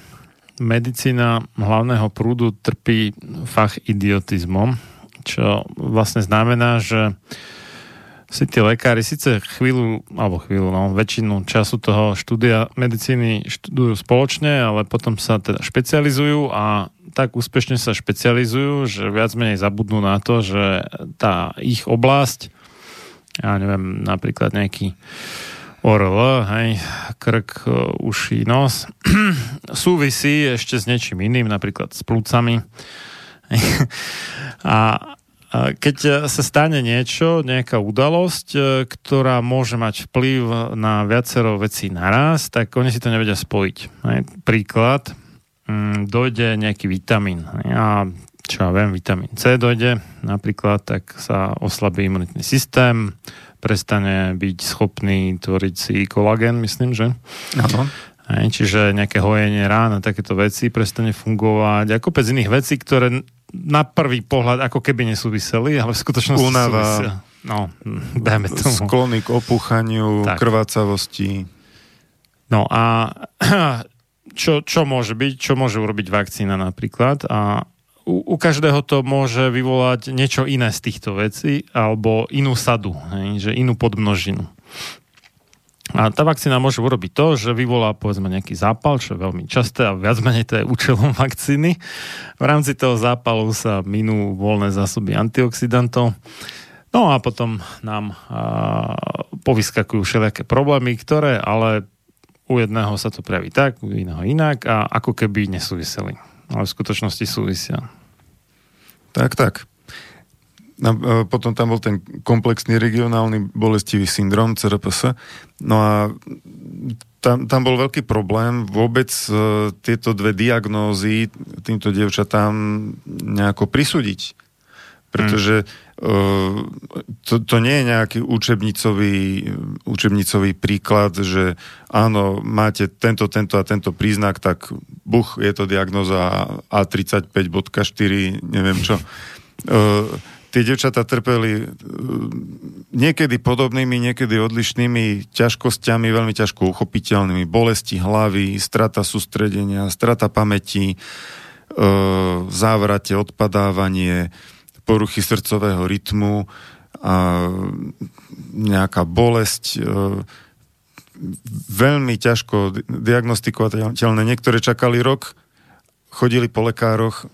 medicína hlavného prúdu trpí fach idiotizmom, čo vlastne znamená, že si tí lekári síce chvíľu, alebo chvíľu, no, väčšinu času toho štúdia medicíny študujú spoločne, ale potom sa teda špecializujú a tak úspešne sa špecializujú, že viac menej zabudnú na to, že tá ich oblasť, ja neviem, napríklad nejaký ó er el, hej, krk, uši, nos, súvisí ešte s niečím iným, napríklad s plúcami. A keď sa stane niečo, nejaká udalosť, ktorá môže mať vplyv na viacero vecí naraz, tak oni si to nevedia spojiť. Hej. Príklad, dojde nejaký vitamín a čo ja viem, vitamín C dojde napríklad, tak sa oslabí imunitný systém, prestane byť schopný tvoriť si kolagén, myslím, že? Áno. Čiže nejaké hojenie rán a takéto veci prestane fungovať. A kopec iných vecí, ktoré na prvý pohľad ako keby nesúviseli, ale v skutočnosti Únava, súvisia. No, dajme tomu. Sklony k opuchaniu, tak. Krvácavosti. No a čo, čo môže byť? Čo môže urobiť vakcína napríklad? A u každého to môže vyvolať niečo iné z týchto vecí alebo inú sadu, hej, že inú podmnožinu. A tá vakcína môže urobiť to, že vyvolá povedzme nejaký zápal, čo je veľmi časté a viac menej to je účelom vakcíny. V rámci toho zápalu sa minú voľné zásoby antioxidantov. No a potom nám a, povyskakujú všelijaké problémy, ktoré ale u jedného sa to prejaví tak, u iného inak a ako keby nesúviseli. Ale v skutočnosti súvisia. Tak, tak. Potom tam bol ten komplexný regionálny bolestivý syndrom, cé er pé es. No a tam, tam bol veľký problém. Vôbec tieto dve diagnózy týmto dievčatám nejako prisúdiť. Pretože hmm. to, to nie je nejaký učebnicový, učebnicový príklad, že áno, máte tento, tento a tento príznak, tak buch, je to diagnóza á tridsaťpäť bodka štyri, neviem čo. Tie dievčatá trpeli niekedy podobnými, niekedy odlišnými ťažkosťami, veľmi ťažko uchopiteľnými. Bolesti hlavy, strata sústredenia, strata pamäti, závrate, odpadávanie, poruchy srdcového rytmu, nejaká bolesť, veľmi ťažko diagnostikovateľné. Niektoré čakali rok, chodili po lekároch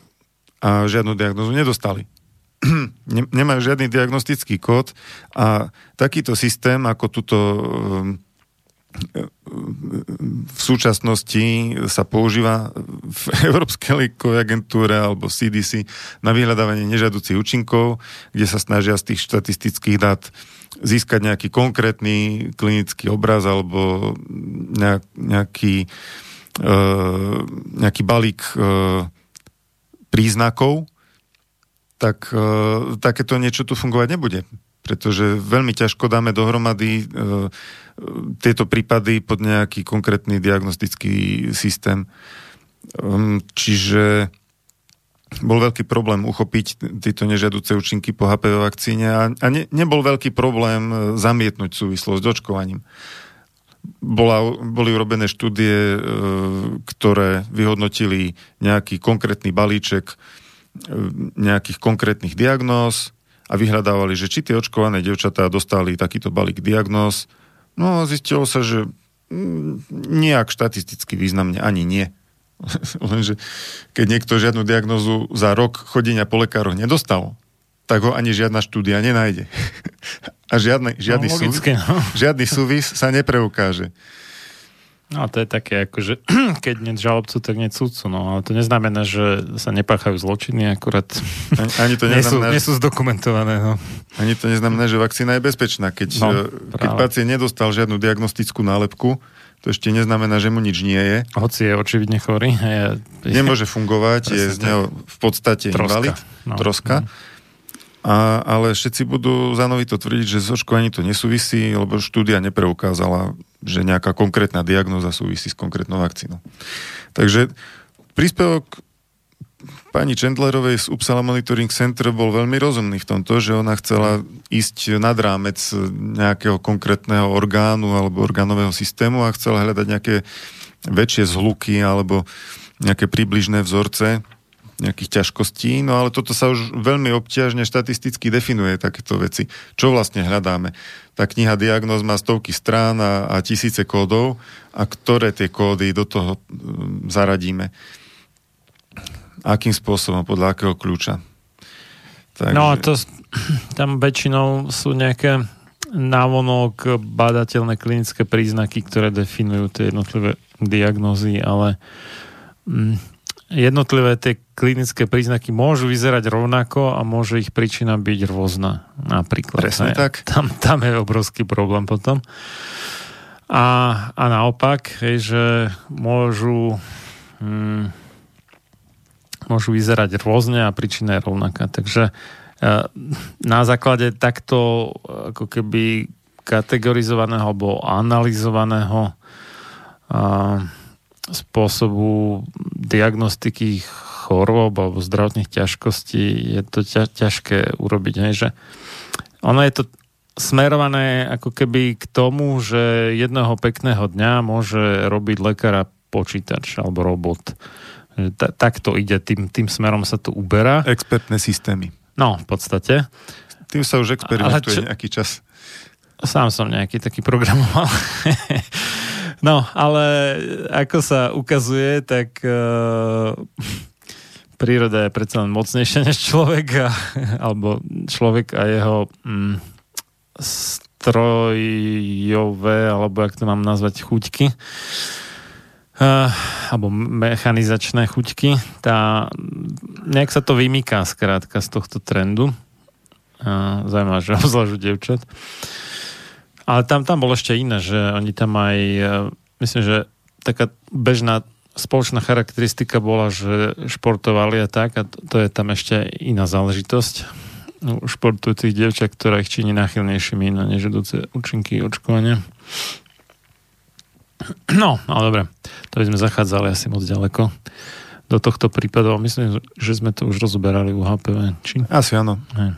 a žiadnu diagnózu nedostali. Nemajú žiadny diagnostický kód a takýto systém, ako tuto v súčasnosti sa používa v Európskej liekovej agentúre alebo cé dé cé na vyhľadávanie nežiaducich účinkov, kde sa snažia z tých štatistických dát získať nejaký konkrétny klinický obraz alebo nejaký, nejaký balík príznakov, tak takéto niečo tu fungovať nebude. Pretože veľmi ťažko dáme dohromady e, tieto prípady pod nejaký konkrétny diagnostický systém. E, čiže bol veľký problém uchopiť tieto nežiaduce účinky po há pé vé vakcíne a, a ne, nebol veľký problém zamietnúť súvislosť s očkovaním. Bola, boli urobené štúdie, e, ktoré vyhodnotili nejaký konkrétny balíček e, nejakých konkrétnych diagnóz a vyhľadávali, že či tie očkované dievčatá dostali takýto balík diagnóz. No a zistilo sa, že nejak štatisticky významne ani nie. Lenže keď niekto žiadnu diagnózu za rok chodenia po lekároch nedostal, tak ho ani žiadna štúdia nenájde. A žiadny, žiadny, no, súvis, no. žiadny súvis sa nepreukáže. No to je také, akože keď nie žalobcu, tak nie sudcu, no ale to neznamená, že sa nepáchajú zločiny, akurát ani, ani to neznamená, nie sú zdokumentované. No. Ani to neznamená, že vakcína je bezpečná. Keď, no, keď pacient nedostal žiadnu diagnostickú nálepku, to ešte neznamená, že mu nič nie je. Hoci je očividne chorý. Je, je, nemôže fungovať, je z neho v podstate invalid, no, troska. No. A, ale všetci budú zanovito tvrdiť, že s očkovaním to nesúvisí, lebo štúdia nepreukázala, že nejaká konkrétna diagnóza súvisí s konkrétnou vakcínou. Takže príspevok pani Chandlerovej z Uppsala Monitoring Center bol veľmi rozumný v tomto, že ona chcela ísť nad rámec nejakého konkrétneho orgánu alebo orgánového systému a chcela hľadať nejaké väčšie zhluky alebo nejaké približné vzorce nejakých ťažkostí, no ale toto sa už veľmi obťažne štatisticky definuje, takéto veci. Čo vlastne hľadáme? Tá kniha diagnóz má stovky strán a, a tisíce kódov a ktoré tie kódy do toho um, zaradíme? Akým spôsobom? Podľa akého kľúča? Takže... No to tam väčšinou sú nejaké návonok badateľné klinické príznaky, ktoré definujú tie jednotlivé diagnózy, ale mm, jednotlivé tie klinické príznaky môžu vyzerať rovnako a môže ich príčina byť rôzna. Napríklad. Presne tak. Tam, tam je obrovský problém potom. A, a naopak, hej, že môžu hm, môžu vyzerať rôzne a príčina je rovnaká. Takže na základe takto ako keby kategorizovaného alebo analyzovaného a spôsobu diagnostiky chorôb alebo zdravotných ťažkostí je to ťa, ťažké urobiť. Hej, že ono je to smerované ako keby k tomu, že jedného pekného dňa môže robiť lekára počítač alebo robot. Ta, tak to ide, tým, tým smerom sa to uberá. Expertné systémy. No, v podstate. Tým sa už experimentuje čo, nejaký čas. Sám som nejaký taký programoval. No, ale ako sa ukazuje, tak e, príroda je predsa len mocnejšia než človek a, alebo človek a jeho mm, strojové, alebo jak to mám nazvať, chuťky. E, alebo mechanizačné chuťky. Tá, nejak sa to vymýká skrátka z tohto trendu. E, zaujímavé, že obzvlášť dievčat. Ale tam, tam bolo ešte iné, že oni tam aj, myslím, že taká bežná spoločná charakteristika bola, že športovali a tak, a to, to je tam ešte iná záležitosť. Športujúcich dievčat, ktorá ich činí náchylnejšími na nežiaduce účinky očkovania. No, ale dobre, to by sme zachádzali asi moc ďaleko do tohto prípadu. Myslím, že sme to už rozoberali u há pé vé. Či? Asi áno. Hej.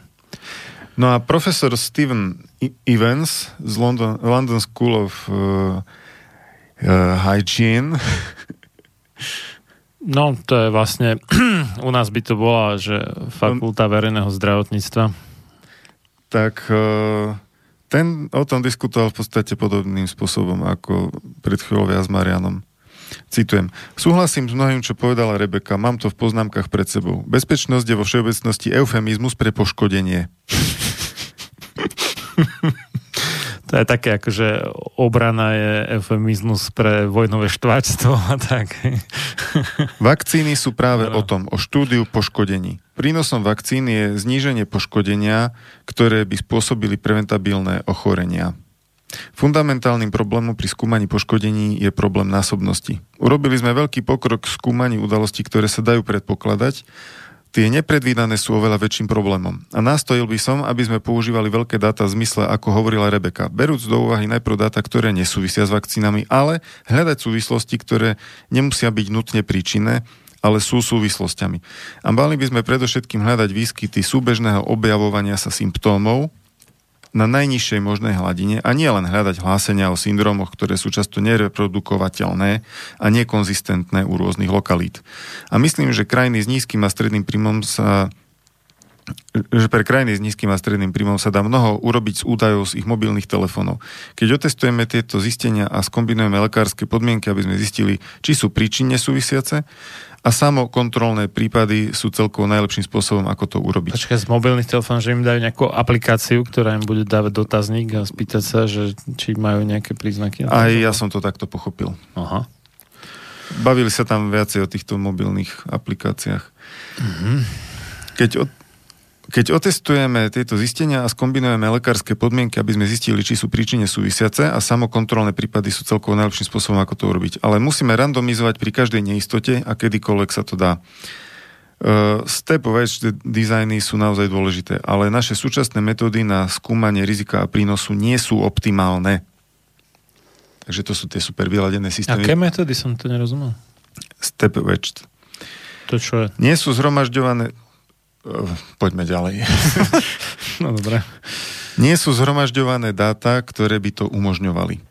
No a profesor Steven Evans z London, London School of uh, uh, Hygiene. No, to je vlastne, u nás by to bola, že fakulta verejného zdravotníctva. tak ten o tom diskutoval v podstate podobným spôsobom ako pred chvíľou ja s Marianom. Citujem. Súhlasím s mnohým, čo povedala Rebeka. Mám to v poznámkach pred sebou. Bezpečnosť je vo všeobecnosti eufemizmus pre poškodenie. To je také, akože obrana je eufemizmus pre vojnové štváčstvo a tak. Vakcíny sú práve no. o tom, o štúdiu poškodení. Prínosom vakcín je zníženie poškodenia, ktoré by spôsobili preventabilné ochorenia. Fundamentálnym problémom pri skúmaní poškodení je problém násobnosti. Urobili sme veľký pokrok v skúmaní udalostí, ktoré sa dajú predpokladať. Tie nepredvídané sú oveľa väčším problémom. A nastojil by som, aby sme používali veľké dáta v zmysle, ako hovorila Rebeka. Berúc do úvahy najprv dáta, ktoré nesúvisia s vakcínami, ale hľadať súvislosti, ktoré nemusia byť nutne príčinné, ale sú súvislosťami. A mali by sme predovšetkým hľadať výskyty súbežného objavovania sa symptómov na najnižšej možnej hladine a nie len hľadať hlásenia o syndrómoch, ktoré sú často nereprodukovateľné a nekonzistentné u rôznych lokalít. A myslím, že krajiny s nízkym a stredným príjmom sa že pre krajiny s nízkym a stredným príjmom sa dá mnoho urobiť z údajov z ich mobilných telefónov. Keď otestujeme tieto zistenia a skombinujeme lekárske podmienky, aby sme zistili, či sú príčinne súvisiace, a samokontrolné prípady sú celkovo najlepším spôsobom, ako to urobiť. Počkaj, z mobilných telefónov, že im dajú nejakú aplikáciu, ktorá im bude dávať dotazník a spýtať sa, že či majú nejaké príznaky. Aj ja som to takto pochopil. Aha. Bavili sa tam viacej o týchto mobilných aplikáciách. Mhm. Keď od Keď otestujeme tieto zistenia a skombinujeme lekárske podmienky, aby sme zistili, či sú príčine súvisiace a samokontrolné prípady sú celkovo najlepším spôsobom, ako to urobiť. Ale musíme randomizovať pri každej neistote a kedykoľvek sa to dá. Uh, Step-based dizajny sú naozaj dôležité, ale naše súčasné metódy na skúmanie rizika a prínosu nie sú optimálne. Takže to sú tie super vyladené systémy. Aké metódy? Som to nerozumel. Step-based. To čo je? Nie sú zhromažďované... Poďme ďalej. No dobre. Nie sú zhromažďované dáta, ktoré by to umožňovali.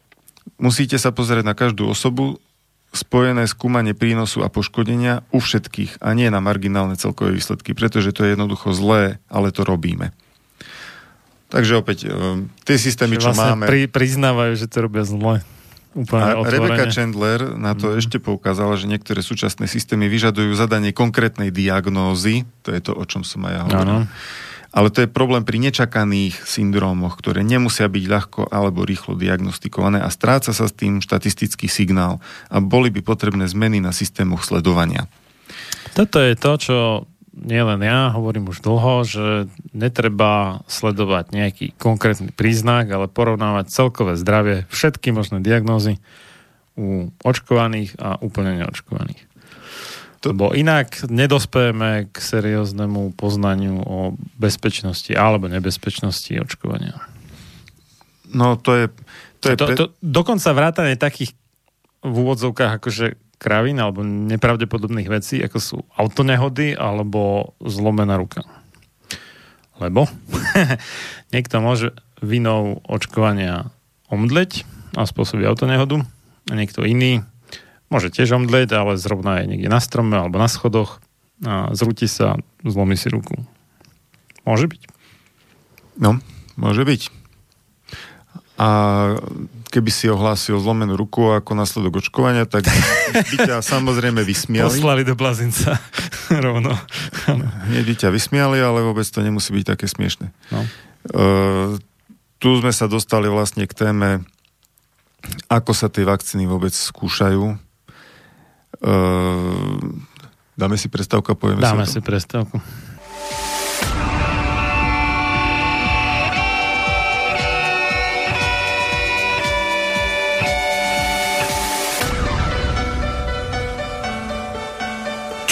Musíte sa pozrieť na každú osobu, spojené skúmanie prínosu a poškodenia u všetkých a nie na marginálne celkové výsledky, pretože to je jednoducho zlé, ale to robíme. Takže opäť, tie systémy, čo vlastne máme... Pri, priznávajú, že to robia zle. Úplne a otvorene. Rebecca Chandler na to mm. ešte poukázala, že niektoré súčasné systémy vyžadujú zadanie konkrétnej diagnózy, to je to, o čom som aj ja hovoril. Ano. Ale to je problém pri nečakaných syndrómoch, ktoré nemusia byť ľahko alebo rýchlo diagnostikované a stráca sa s tým štatistický signál a boli by potrebné zmeny na systémoch sledovania. Toto je to, čo nielen ja hovorím už dlho, že netreba sledovať nejaký konkrétny príznak, ale porovnávať celkové zdravie, všetky možné diagnózy u očkovaných a úplne neočkovaných. To... Lebo inak nedospejeme k serióznemu poznaniu o bezpečnosti alebo nebezpečnosti očkovania. No to je... To je pre... to, to, dokonca vrátane takých v úvodzovkách akože kravín alebo nepravdepodobných vecí, ako sú autonehody alebo zlomená ruka. Lebo niekto môže vinou očkovania omdleť a spôsobí autonehodu a niekto iný môže tiež omdleť, ale zrovna je niekde na strome alebo na schodoch a zrúti sa, zlomí si ruku. Môže byť. No, môže byť. A keby si ohlásil zlomenú ruku ako následok očkovania, tak by ťa samozrejme vysmiali. Poslali do blázinca rovno. Nie, by ťa vysmiali, ale vôbec to nemusí byť také smiešné. No. Uh, tu sme sa dostali vlastne k téme, ako sa tie vakcíny vôbec skúšajú. Uh, dáme si prestávku a povieme si o tom. Dáme si prestávku.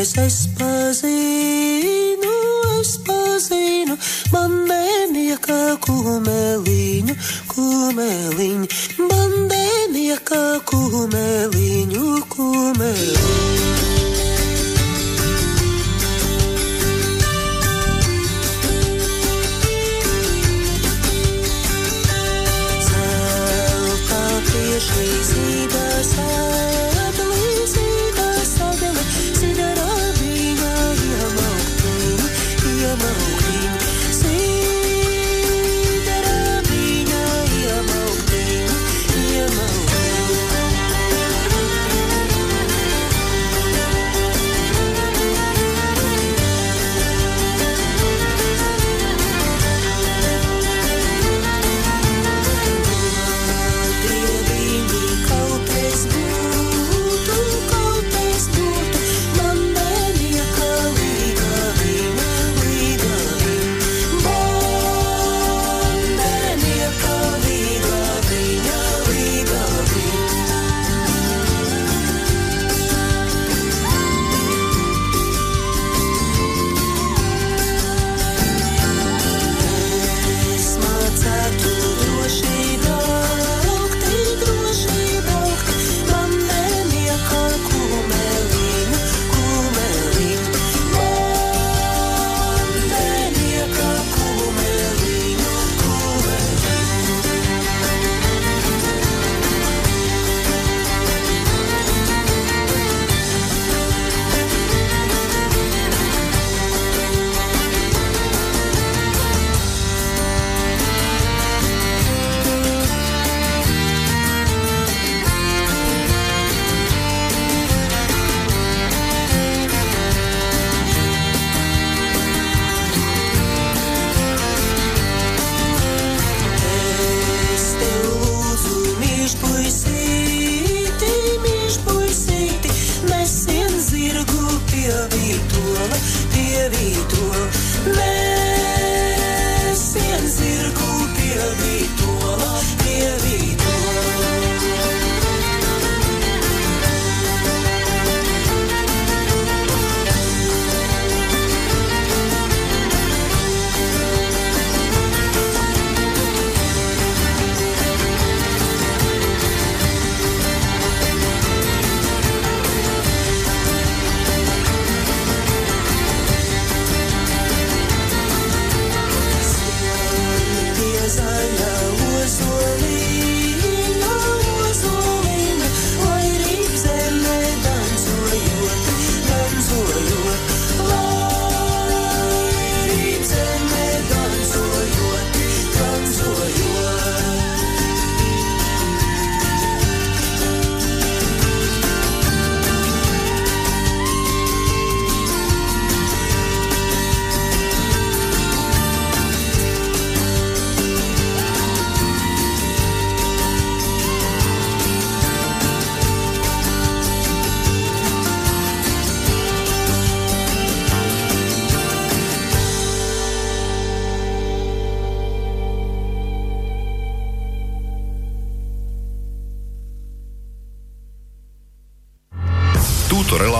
Andres Esposino, Esposino, bandeniaka kumelinho, kumelinho, bandeniaka kumelinho, kumelinho. She the sadly, see the sadly, see the loving, I am all green, I am all green, see the loving, I am all green, I am all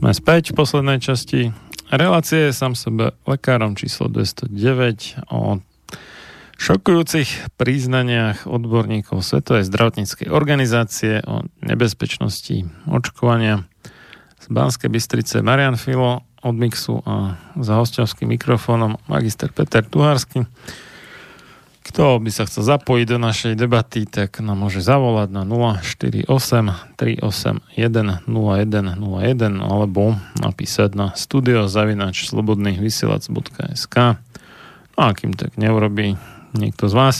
Sme späť v poslednej časti relácie Sám sebe lekárom číslo dvestodeväť o šokujúcich priznaniach odborníkov Svetovej zdravotníckej organizácie o nebezpečnosti očkovania. Z Banskej Bystrice Marián Fillo od Mixu a za hosťovským mikrofónom magister Peter Tuhársky. Kto by sa chcel zapojiť do našej debaty, tak nám môže zavolať na nula štyri osem tri osem jeden nula jeden nula jeden alebo napísať na studio zavináč slobodný vysielač bodka es ká. No a kým tak neurobí niekto z vás,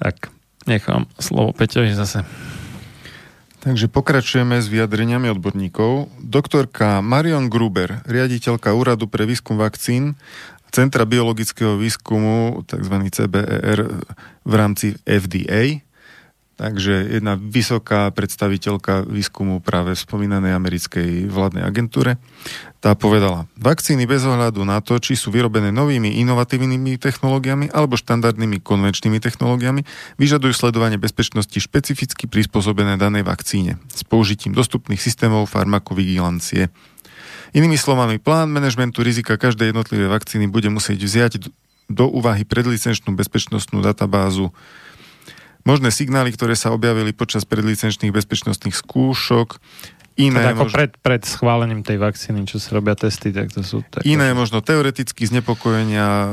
tak nechám slovo Peťovi zase. Takže pokračujeme s vyjadreniami odborníkov. Doktorka Marion Gruber, riaditeľka Úradu pre výskum vakcín Centra biologického výskumu, tzv. C B E R v rámci F D A, takže jedna vysoká predstaviteľka výskumu práve v spomínanej americkej vládnej agentúre, tá povedala: vakcíny bez ohľadu na to, či sú vyrobené novými inovatívnymi technológiami alebo štandardnými konvenčnými technológiami, vyžadujú sledovanie bezpečnosti špecificky prispôsobené danej vakcíne s použitím dostupných systémov farmakovigilancie. Inými slovami, plán manažmentu rizika každej jednotlivej vakcíny bude musieť vziať do úvahy predlicenčnú bezpečnostnú databázu. Možné signály, ktoré sa objavili počas predlicenčných bezpečnostných skúšok, iné teda ako možno... pred, pred schválením tej vakcíny, čo sa robia testy, tak to sú... Tak... Iné možno teoretické znepokojenia e,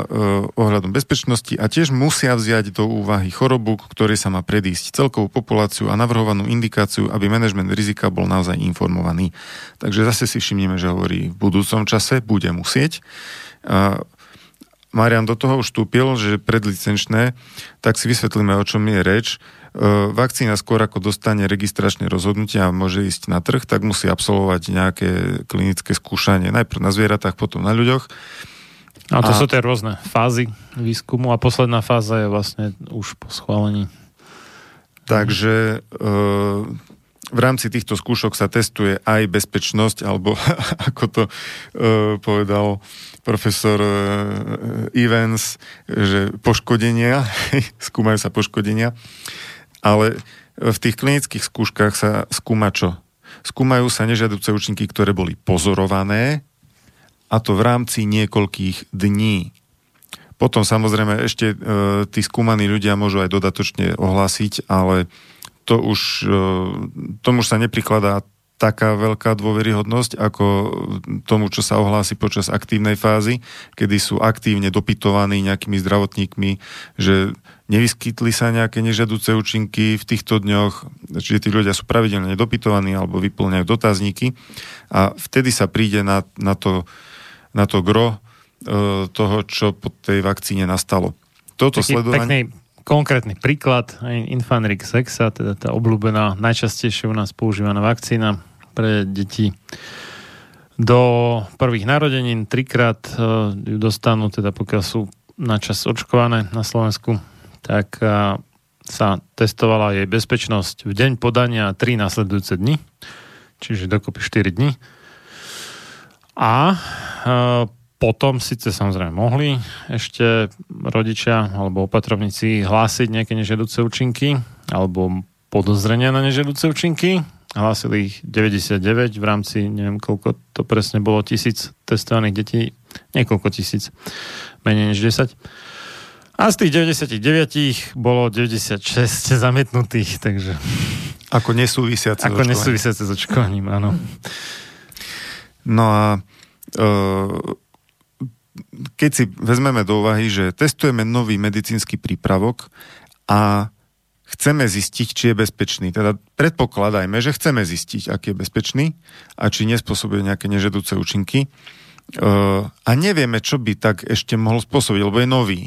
ohľadom bezpečnosti a tiež musia vziať do úvahy chorobu, ktorej sa má predísť, celkovú populáciu a navrhovanú indikáciu, aby manažment rizika bol naozaj informovaný. Takže zase si všimneme, že hovorí, v budúcom čase bude musieť... E, Marian do toho už vstúpil, že predlicenčné, tak si vysvetlíme, o čom je reč. Vakcína skôr ako dostane registračné rozhodnutie a môže ísť na trh, tak musí absolvovať nejaké klinické skúšanie. Najprv na zvieratách, potom na ľuďoch. A to a... sú tie rôzne fázy výskumu a posledná fáza je vlastne už po schválení. Takže... E... V rámci týchto skúšok sa testuje aj bezpečnosť, alebo ako to e, povedal profesor e, Evans, že poškodenia, skúmajú sa poškodenia, ale v tých klinických skúškach sa skúma čo? Skúmajú sa nežiaduce účinky, ktoré boli pozorované, a to v rámci niekoľkých dní. Potom samozrejme ešte e, tí skúmaní ľudia môžu aj dodatočne ohlásiť, ale to už, tomu už sa neprikladá taká veľká dôveryhodnosť ako tomu, čo sa ohlási počas aktívnej fázy, kedy sú aktívne dopytovaní nejakými zdravotníkmi, že nevyskytli sa nejaké nežiaduce účinky v týchto dňoch, čiže tí ľudia sú pravidelne dopytovaní alebo vyplňajú dotazníky a vtedy sa príde na, na, to, na to gro e, toho, čo po tej vakcíne nastalo. Toto Taký sledovanie... Pekný. Konkrétny príklad, Infanrix Hexa, teda tá obľúbená, najčastejšie u nás používaná vakcína pre deti do prvých narodenín, trikrát ju dostanú, teda pokiaľ sú načas očkované na Slovensku, tak sa testovala jej bezpečnosť v deň podania tri nasledujúce dni, čiže dokopy štyri dni. A potom síce samozrejme mohli ešte rodičia alebo opatrovníci hlásiť nejaké nežiaduce účinky alebo podozrenia na nežiaduce účinky. Hlásili ich deväťdesiatdeväť v rámci, neviem koľko to presne bolo, tisíc testovaných detí, niekoľko tisíc, menej než desať. A z tých deväťdesiatdeväť bolo deväťdesiatšesť zamietnutých, takže... Ako nesúvisiace s očkovaním. Ako nesúvisiace s očkovaním, áno. No a... Uh... keď si vezmeme do úvahy, že testujeme nový medicínsky prípravok a chceme zistiť, či je bezpečný. Teda predpokladajme, že chceme zistiť, aký je bezpečný a či nespôsobuje nejaké nežedúce účinky. Uh, a nevieme, čo by tak ešte mohol spôsobiť, lebo je nový.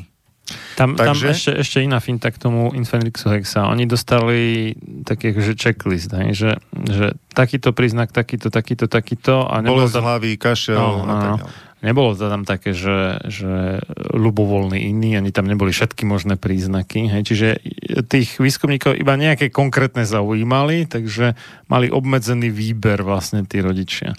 Tam, Takže... tam ešte, ešte iná finta k tomu Infenrixohexa. Oni dostali taký akože checklist, hej, že, že takýto príznak, takýto, takýto, takýto. A nebolo bolesť tam... hlavy, kašel. No, no, no. Nebolo to tam také, že, že ľubovoľný iný, ani tam neboli všetky možné príznaky. Hej. Čiže tých výskumníkov iba nejaké konkrétne zaujímali, takže mali obmedzený výber vlastne tí rodičia.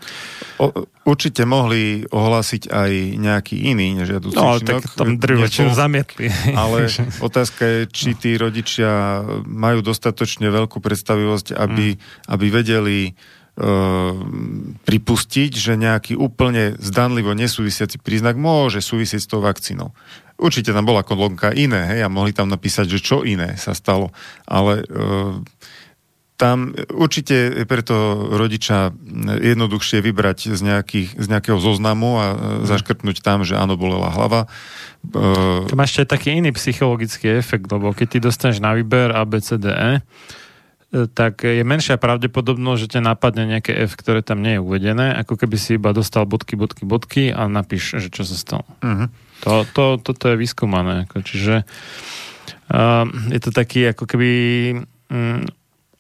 O, určite mohli ohlásiť aj nejaký iný nežiaducí činok. No, ale činok, tak tam drvečinu zamietli. Ale otázka je, či tí rodičia majú dostatočne veľkú predstavivosť, aby, mm. aby vedeli e, pripustiť, že nejaký úplne zdanlivo nesúvisiaci príznak môže súvisieť s tou vakcínou. Určite tam bola kolónka iné, hej, a mohli tam napísať, že čo iné sa stalo. Ale... E, Tam určite je preto rodiča jednoduchšie vybrať z, nejakých, z nejakého zoznamu a zaškrtnúť tam, že áno, bolela hlava. To má ešte taký iný psychologický efekt, lebo keď ty dostaneš na výber á bé cé dé é, tak je menšia pravdepodobnosť, že ťa napadne nejaké F, ktoré tam nie je uvedené, ako keby si iba dostal bodky, bodky, bodky a napíš, že čo sa stalo. Uh-huh. To, to, toto je vyskúmané. Čiže uh, je to taký ako keby... Um,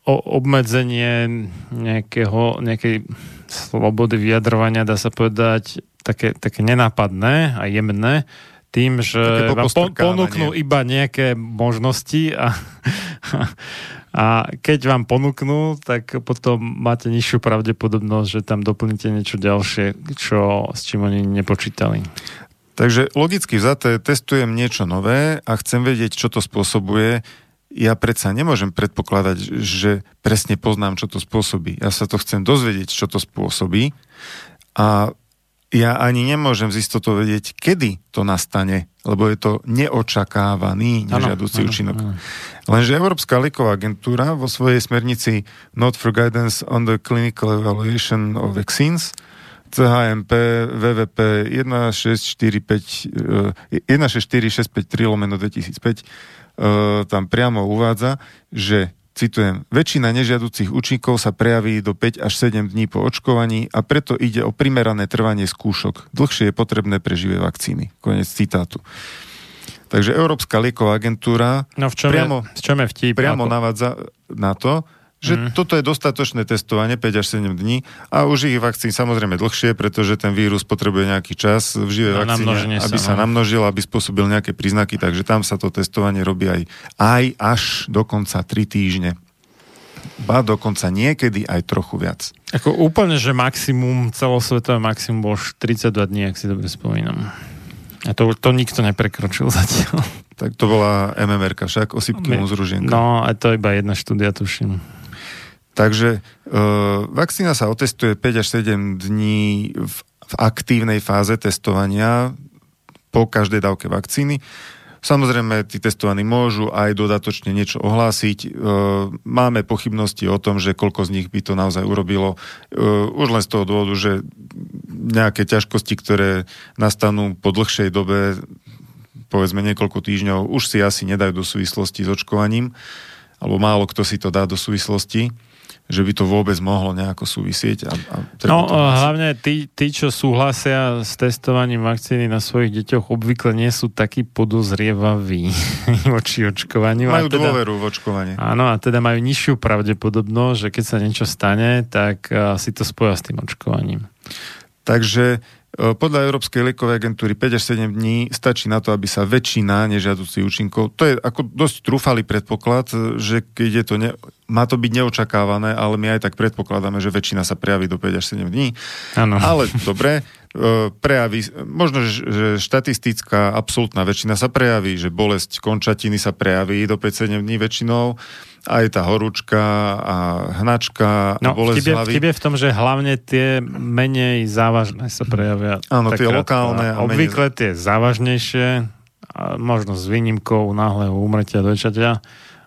obmedzenie nejakého, nejakej slobody vyjadrovania, dá sa povedať, také, také nenápadné a jemné, tým, že vám ponúknú iba nejaké možnosti a, a, a keď vám ponúknú, tak potom máte nižšiu pravdepodobnosť, že tam doplníte niečo ďalšie, čo, s čím oni nepočítali. Takže logicky vzaté, testujem niečo nové a chcem vedieť, čo to spôsobuje. Ja predsa nemôžem predpokladať, že presne poznám, čo to spôsobí. Ja sa to chcem dozvedieť, čo to spôsobí. A ja ani nemôžem z istotou vedieť, kedy to nastane, lebo je to neočakávaný nežiaducí účinok. Ano. Lenže Európska lieková agentúra vo svojej smernici Note for Guidance on the Clinical Evaluation of Vaccines cé há em pé vé vé pé jeden šesť štyri šesť päť tri lomeno dvetisícpäť tam priamo uvádza, že, citujem, väčšina nežiaducich účinkov sa prejaví do päť až sedem dní po očkovaní a preto ide o primerané trvanie skúšok. Dlhšie je potrebné pre živé vakcíny. Koniec citátu. Takže Európska lieková agentúra no v čom priamo, je, v čom je vtip, priamo navádza na to, že mm. toto je dostatočné testovanie päť až sedem dní a už ich vakcín samozrejme dlhšie, pretože ten vírus potrebuje nejaký čas v živej no, vakcíne, aby sa namnožil, aby spôsobil nejaké príznaky, takže tam sa to testovanie robí aj, aj až dokonca tri týždne. Ba dokonca niekedy aj trochu viac. Ako úplne, že maximum, celosvetové maximum bol tridsaťdva dní, ak si dobre spomínam. A to, to nikto neprekročil zatiaľ. Tak to bola em em er ka, však osypky múzružienka. No, a to iba jedna štúdia, tuším. Takže e, vakcína sa otestuje päť až sedem dní v, v aktívnej fáze testovania po každej dávke vakcíny. Samozrejme, tí testovaní môžu aj dodatočne niečo ohlásiť. E, máme pochybnosti o tom, že koľko z nich by to naozaj urobilo. E, už len z toho dôvodu, že nejaké ťažkosti, ktoré nastanú po dlhšej dobe, povedzme niekoľko týždňov, už si asi nedajú do súvislosti s očkovaním, alebo málo kto si to dá do súvislosti, že by to vôbec mohlo nejako súvisieť. A, a no, hlavne tí, tí, čo súhlasia s testovaním vakcíny na svojich deťoch, obvykle nie sú takí podozrievaví voči očkovaniu. Majú teda dôveru v očkovanie. Áno, a teda majú nižšiu pravdepodobnosť, že keď sa niečo stane, tak a, si to spoja s tým očkovaním. Takže podľa Európskej liekovej agentúry päť až sedem dní stačí na to, aby sa väčšina nežiaducich účinkov, to je ako dosť trúfalý predpoklad, že keď je to ne, má to byť neočakávané, ale my aj tak predpokladáme, že väčšina sa prejaví do päť až sedem dní. Áno. Ale dobre, prejaví, možno, že štatistická absolútna väčšina sa prejaví, že bolesť končatiny sa prejaví do päť až sedem dní väčšinou, aj tá horúčka a hnačka a no, bolesť hlavy. V tebe v tom, že hlavne tie menej závažné sa prejavia. Áno, tie lokálne. A obvykle menej... tie závažnejšie, možno s výnimkou náhleho úmrtia dojčaťa,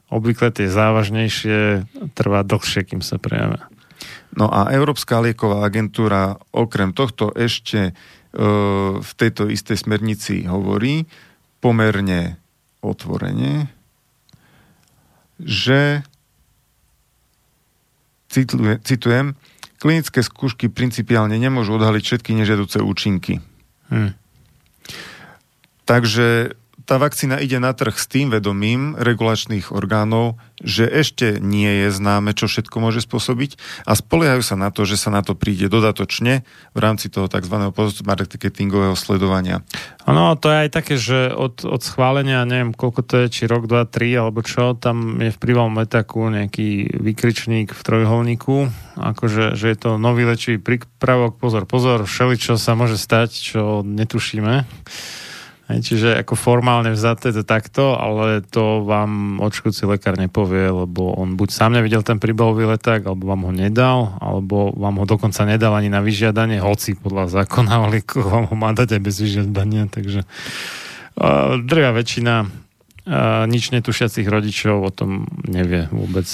obvykle tie závažnejšie trvá dlhšie, kým sa prejavia. No a Európska lieková agentúra okrem tohto ešte e, v tejto istej smernici hovorí pomerne otvorene, že citujem, klinické skúšky principiálne nemôžu odhaliť všetky nežiaduce účinky. Hmm. Takže tá vakcína ide na trh s tým vedomím regulačných orgánov, že ešte nie je známe, čo všetko môže spôsobiť a spoliehajú sa na to, že sa na to príde dodatočne v rámci toho tzv. Post-marketingového sledovania. Áno, to je aj také, že od, od schválenia, neviem, koľko to je, či rok, dva, tri, alebo čo, tam je v prívalnom letáku nejaký vykričník v trojuholníku, akože, že je to nový lečivý prípravok, pozor, pozor, všeličo sa môže stať, čo netušíme. Čiže ako formálne vzaté to takto, ale to vám očkujúci lekár nepovie, lebo on buď sám nevidel ten príbalový leták, alebo vám ho nedal, alebo vám ho dokonca nedal ani na vyžiadanie, hoci podľa zákona o liekoch vám ho má dať aj bez vyžiadania. Takže uh, drvá väčšina uh, nič netušiacich rodičov o tom nevie vôbec.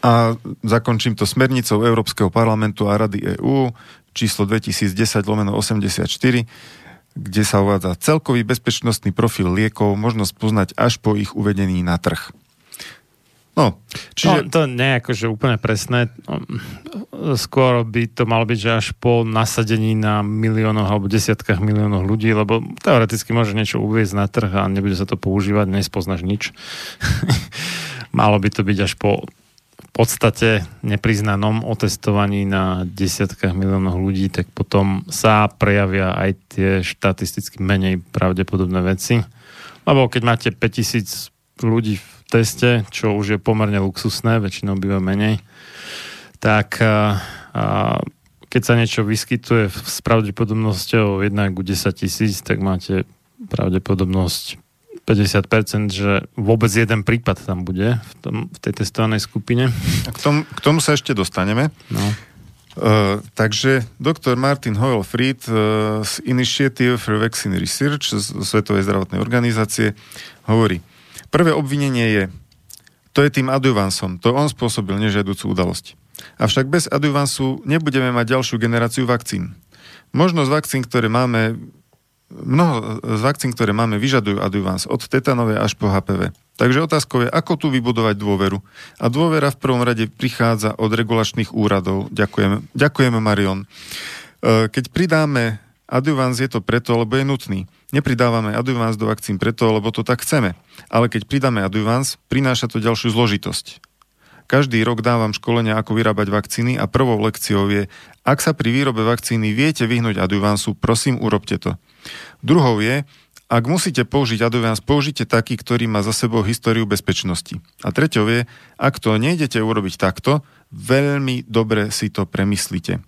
A zakončím to smernicou Európskeho parlamentu a Rady EÚ číslo dvetisícdesať lomeno osemdesiatštyri, kde sa uvádza celkový bezpečnostný profil liekov, možno spoznať až po ich uvedení na trh. No, čiže... No, to nie je akože úplne presné. Skôr by to malo byť, že až po nasadení na miliónoch alebo desiatkách miliónov ľudí, lebo teoreticky môže niečo uviezť na trh a nebude sa to používať, nespoznaš nič. Malo by to byť až po v podstate nepriznanom otestovaní na desiatkách miliónov ľudí, tak potom sa prejavia aj tie štatisticky menej pravdepodobné veci. Lebo keď máte päťtisíc ľudí v teste, čo už je pomerne luxusné, väčšinou býva menej, tak a, a, keď sa niečo vyskytuje s pravdepodobnosťou jeden ku desaťtisíc, tak máte pravdepodobnosť päťdesiat percent, že vôbec jeden prípad tam bude v, tom, v tej testovanej skupine. A k, tomu, k tomu sa ešte dostaneme. No. Uh, takže doktor Martin Hoyle-Fried uh, z Initiative for Vaccine Research z Svetovej zdravotnej organizácie hovorí, prvé obvinenie je, to je tým adjuvansom, to on spôsobil nežiaducú udalosť. Avšak bez adjuvansu nebudeme mať ďalšiu generáciu vakcín. Možnosť vakcín, ktoré máme Mnoho z vakcín, ktoré máme, vyžadujú adjuvans od tetanovej až po há pé vé. Takže otázkou je, ako tu vybudovať dôveru. A dôvera v prvom rade prichádza od regulačných úradov. Ďakujem, ďakujem Marion. Keď pridáme adjuvans, je to preto, lebo je nutný. Nepridávame adjuvans do vakcín preto, lebo to tak chceme. Ale keď pridáme adjuvans, prináša to ďalšiu zložitosť. Každý rok dávam školenia, ako vyrábať vakcíny a prvou lekciou je, ak sa pri výrobe vakcíny viete vyhnúť adjuvansu, prosím, urobte to. Druhou je, ak musíte použiť adjuvans, použite taký, ktorý má za sebou históriu bezpečnosti. A treťou je, ak to nejdete urobiť takto, veľmi dobre si to premyslite.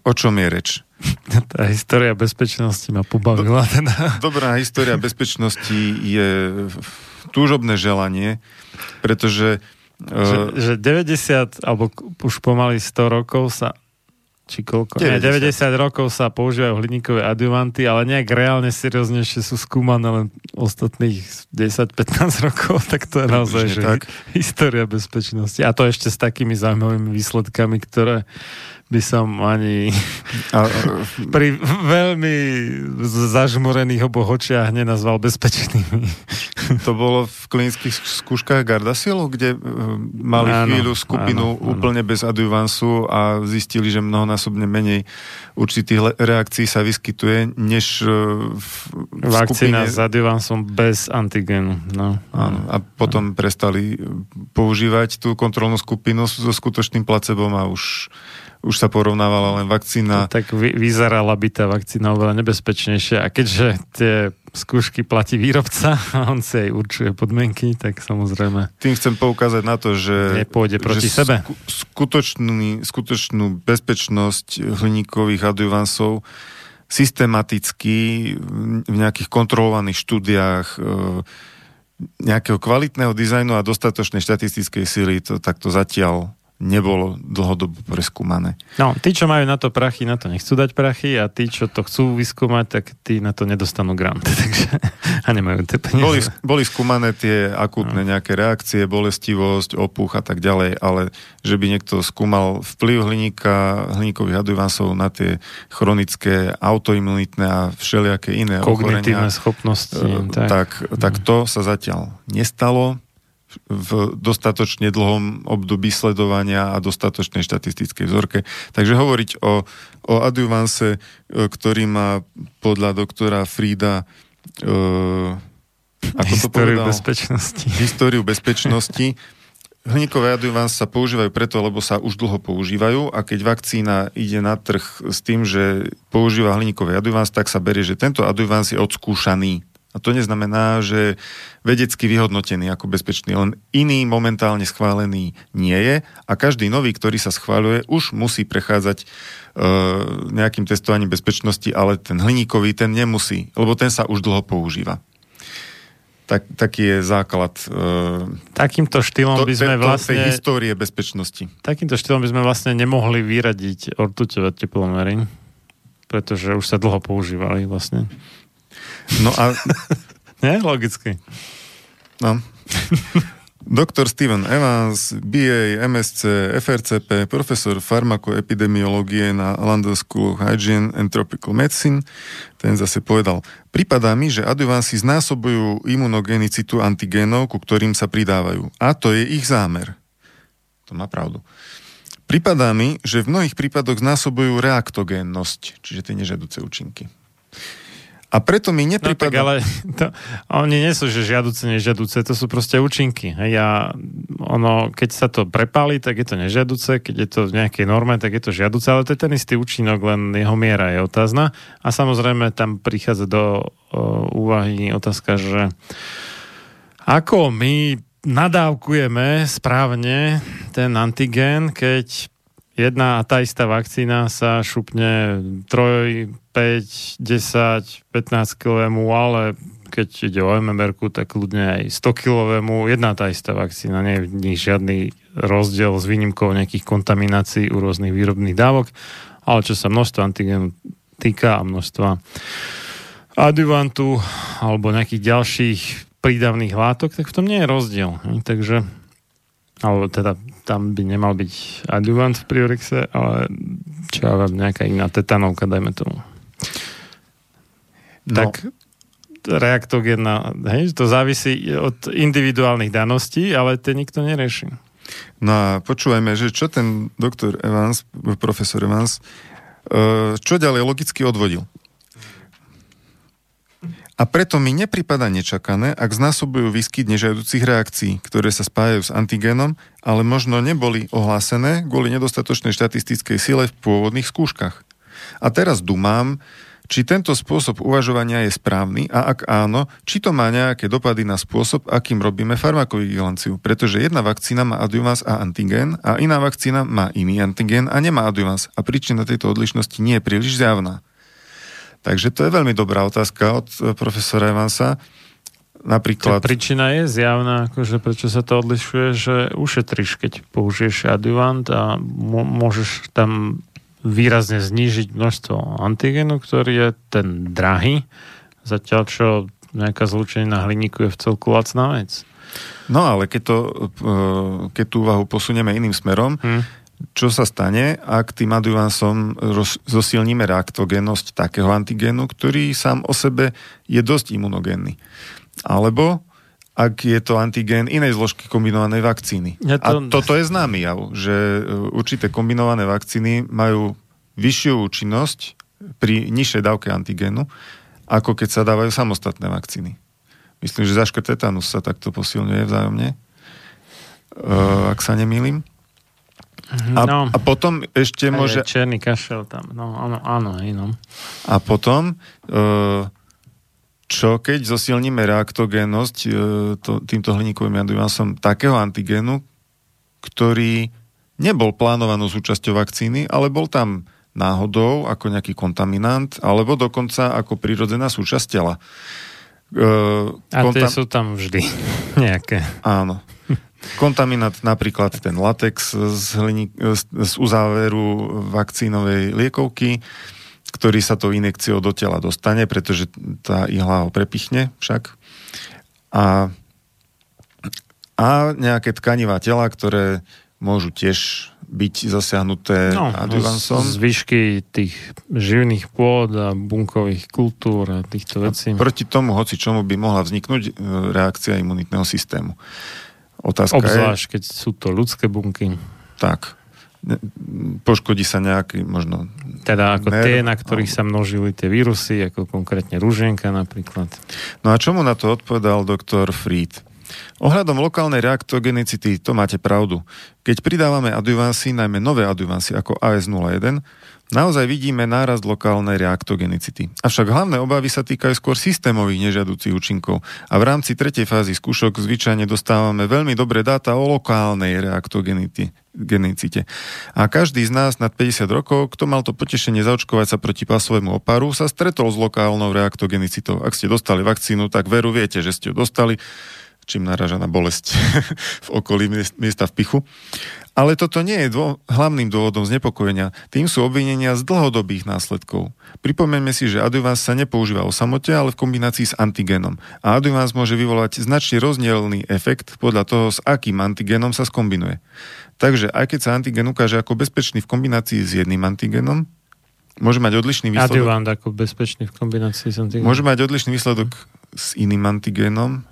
O čom je reč? Tá história bezpečnosti ma pobavila. Teda. Dobrá história bezpečnosti je túžobné želanie, pretože... Že, že deväťdesiat, alebo už pomaly sto rokov sa... Či koľko? deväťdesiat. Nie, deväťdesiat rokov sa používajú hliníkové adjuvanty, ale nejak reálne serióznejšie sú skúmané len ostatných desať až pätnásť rokov, tak to je naozaj že história bezpečnosti. A to ešte s takými zaujímavými výsledkami, ktoré by som ani a, pri veľmi zažmorených obohočiach nenazval bezpečnými. To bolo v klinických skúškach Gardasil, kde mali áno, chvíľu skupinu áno, áno. úplne bez adjuvansu a zistili, že mnohonásobne menej určitých reakcií sa vyskytuje, než v, v vakcína skupine... s adjuvansom bez antigénu. No. Áno. A potom áno. prestali používať tú kontrolnú skupinu so skutočným placebom a už už sa porovnávala len vakcína. No, tak vy, vyzerala by tá vakcína oveľa nebezpečnejšia a keďže tie skúšky platí výrobca a on si aj určuje podmienky, tak samozrejme... Tým chcem poukázať na to, že... Nepôjde proti že sebe. Skutočný, skutočnú bezpečnosť hliníkových adjuvansov systematicky v nejakých kontrolovaných štúdiách nejakého kvalitného dizajnu a dostatočnej štatistickej síly, to takto zatiaľ nebolo dlhodobo preskúmané. No, tí, čo majú na to prachy, na to nechcú dať prachy a tí, čo to chcú vyskúmať, tak tí na to nedostanú grant. Takže a nemajú tie peniaze. Boli, boli skúmané tie akútne nejaké reakcie, bolestivosť, opuch a tak ďalej, ale že by niekto skúmal vplyv hliníka, hliníkových adjuvansov na tie chronické autoimunitné a všelijaké iné ochorenia. Kognitívne schopnosti. Tak, tak, tak to sa zatiaľ nestalo v dostatočne dlhom období sledovania a dostatočnej štatistickej vzorke. Takže hovoriť o, o adjuvanse, ktorý má podľa doktora Frida e, ako to povedal? Históriu bezpečnosti. Históriu bezpečnosti. Hliníkové adjuvans sa používajú preto, lebo sa už dlho používajú a keď vakcína ide na trh s tým, že používa hliníkové adjuvans, tak sa berie, že tento adjuvans je odskúšaný. A to neznamená, že vedecky vyhodnotený ako bezpečný, len iný momentálne schválený nie je a každý nový, ktorý sa schváľuje, už musí prechádzať e, nejakým testovaním bezpečnosti, ale ten hliníkový, ten nemusí, lebo ten sa už dlho používa. Tak, taký je základ. E, takýmto štýlom to, by sme to, vlastne... tej histórie bezpečnosti. Takýmto štýlom by sme vlastne nemohli vyradiť ortuťové teplomery, pretože už sa dlho používali vlastne. No a... Nie? Logicky. No. Doktor Steven Evans, bé á, em es cé, ef er cé pé, profesor farmakoepidemiológie na London School of Hygiene and Tropical Medicine, ten zase povedal, pripadá mi, že adjuvansi znásobujú imunogenicitu antigénov, ku ktorým sa pridávajú. A to je ich zámer. To má pravdu. Pripadá mi, že v mnohých prípadoch znásobujú reaktogénnosť, čiže tie nežiaduce účinky. A preto mi nepripadá... No tak ale to, oni nie sú, že žiaduce, nežiaduce, to sú proste účinky. Ja, ono, keď sa to prepáli, tak je to nežiaduce, keď je to v nejakej norme, tak je to žiaduce, ale to je ten istý účinok, len jeho miera je otázna. A samozrejme tam prichádza do o, úvahy otázka, že ako my nadávkujeme správne ten antigén, keď jedna a tá istá vakcína sa šupne tri, päť, desať, pätnásť kilogramovú, ale keď ide o em em erku, tak ľudne aj sto kilogramovú. Jedna a tá istá vakcína, nie je žiadny rozdiel s výnimkou nejakých kontaminácií u rôznych výrobných dávok, ale čo sa množstvo antigénu týka a množstva adjuvantu alebo nejakých ďalších prídavných látok, tak v tom nie je rozdiel. Takže alebo teda tam by nemal byť adjuvant v Priorixe, ale čo ja vám nejaká iná tetanovka, dajme tomu. No. Tak reaktogénna, hej, to závisí od individuálnych daností, ale to nikto nerieši. No a počúvajme, že čo ten doktor Evans, profesor Evans, čo ďalej logicky odvodil? A preto mi nepripada nečakané, ak znásobujú výskyt nežiaducich reakcií, ktoré sa spájajú s antigénom, ale možno neboli ohlásené kvôli nedostatočnej štatistickej sile v pôvodných skúškach. A teraz dumám, či tento spôsob uvažovania je správny a ak áno, či to má nejaké dopady na spôsob, akým robíme farmakovigilanciu, pretože jedna vakcína má adjuvans a antigén a iná vakcína má iný antigén a nemá adjuvans a príčina tejto odlišnosti nie je príliš zjavná. Takže to je veľmi dobrá otázka od profesora Evansa. Napríklad... Tá príčina je zjavná, akože prečo sa to odlišuje, že ušetriš, keď použiješ adjuvant a môžeš tam výrazne znížiť množstvo antigénu, ktorý je ten drahý, zatiaľ čo nejaká zlúčenina hliníku je v celku lacná vec. No ale keď, to, keď tú úvahu posunieme iným smerom, hmm. čo sa stane, ak tým adjuvansom zosilníme reaktogénnosť takého antigénu, ktorý sám o sebe je dosť imunogénny. Alebo ak je to antigén inej zložky kombinovanej vakcíny. Ja to... A toto je známy jav, že určité kombinované vakcíny majú vyššiu účinnosť pri nižšej dávke antigénu, ako keď sa dávajú samostatné vakcíny. Myslím, že záškrt tetanus sa takto posilňuje vzájomne, ak sa nemýlim. A, no. a potom ešte môže... Černý kašel tam, no áno, áno, áno. A potom, čo keď zosilníme reaktogénnosť týmto hliníkovým adjuvansom takého antigénu, ktorý nebol plánovanou súčasťou vakcíny, ale bol tam náhodou ako nejaký kontaminant, alebo dokonca ako prírodzená súčasť tela. Kontam... A tie sú tam vždy nejaké. Áno. Kontaminant napríklad ten latex z, hliník, z uzáveru vakcínovej liekovky, ktorý sa tou injekciou do tela dostane, pretože tá ihla ho prepichne však. A, a nejaké tkanivá tela, ktoré môžu tiež byť zasiahnuté no, adjuvansom. Zvyšky tých živných pôd a bunkových kultúr a týchto vecí. A proti tomu, hoci čomu by mohla vzniknúť reakcia imunitného systému. Otázka Obzvlášť, je... keď sú to ľudské bunky. Tak. Poškodí sa nejaký možno... Teda ako nerv, tie, na ktorých alebo... sa množili tie vírusy, ako konkrétne ružienka napríklad. No a čomu na to odpovedal doktor Fried? Ohľadom lokálnej reaktogenicity to máte pravdu. Keď pridávame adjuvansy, najmä nové adjuvansy ako á es nula jeden, naozaj vidíme nárast lokálnej reaktogenicity. Avšak hlavné obavy sa týkajú skôr systémových nežiaducich účinkov a v rámci tretej fázy skúšok zvyčajne dostávame veľmi dobré dáta o lokálnej reaktogenicite. A každý z nás nad päťdesiat rokov, kto mal to potešenie zaočkovať sa proti pasovému oparu, sa stretol s lokálnou reaktogenicitou. Ak ste dostali vakcínu, tak veru viete, že ste ju dostali, čím naraža na bolesť v okolí miesta v pichu. Ale toto nie je dô- hlavným dôvodom znepokojenia. Tým sú obvinenia z dlhodobých následkov. Pripomeňme si, že adjuvans sa nepoužíva o samote, ale v kombinácii s antigénom. A adjuvans môže vyvolať značne rozdielny efekt podľa toho, s akým antigénom sa skombinuje. Takže aj keď sa antigén ukáže ako bezpečný v kombinácii s jedným antigénom, môže mať odlišný výsledok... Adjuvant ako bezpečný v kombinácii s antigénom. Môže mať odlišný výsledok s iným antigénom,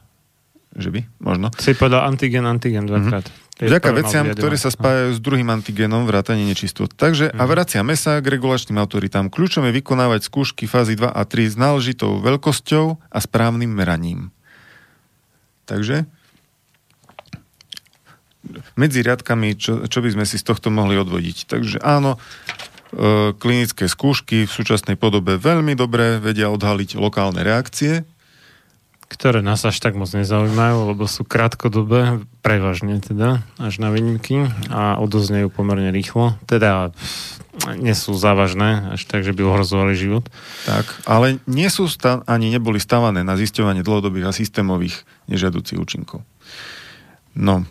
že by, možno. Si povedal antigen, antigen dvakrát. Mm-hmm. Vďaka veciam, ktoré sa spájajú s druhým antigénom, vrátane nečistot. Takže mm-hmm. a vraciame sa k regulačným autoritám. Kľúčom je vykonávať skúšky fázy dva a tri s náležitou veľkosťou a správnym meraním. Takže medzi riadkami, čo, čo by sme si z tohto mohli odvodiť. Takže áno, e, klinické skúšky v súčasnej podobe veľmi dobre vedia odhaliť lokálne reakcie, ktoré nás až tak moc nezaujímajú, lebo sú krátkodobé, prevažne teda, až na výnimky a odoznejú pomerne rýchlo. Teda nie sú závažné, až tak, že by ohrozovali život. Tak, ale nie sú sta- ani neboli stavané na zisťovanie dlhodobých a systémových nežiaducich účinkov. No.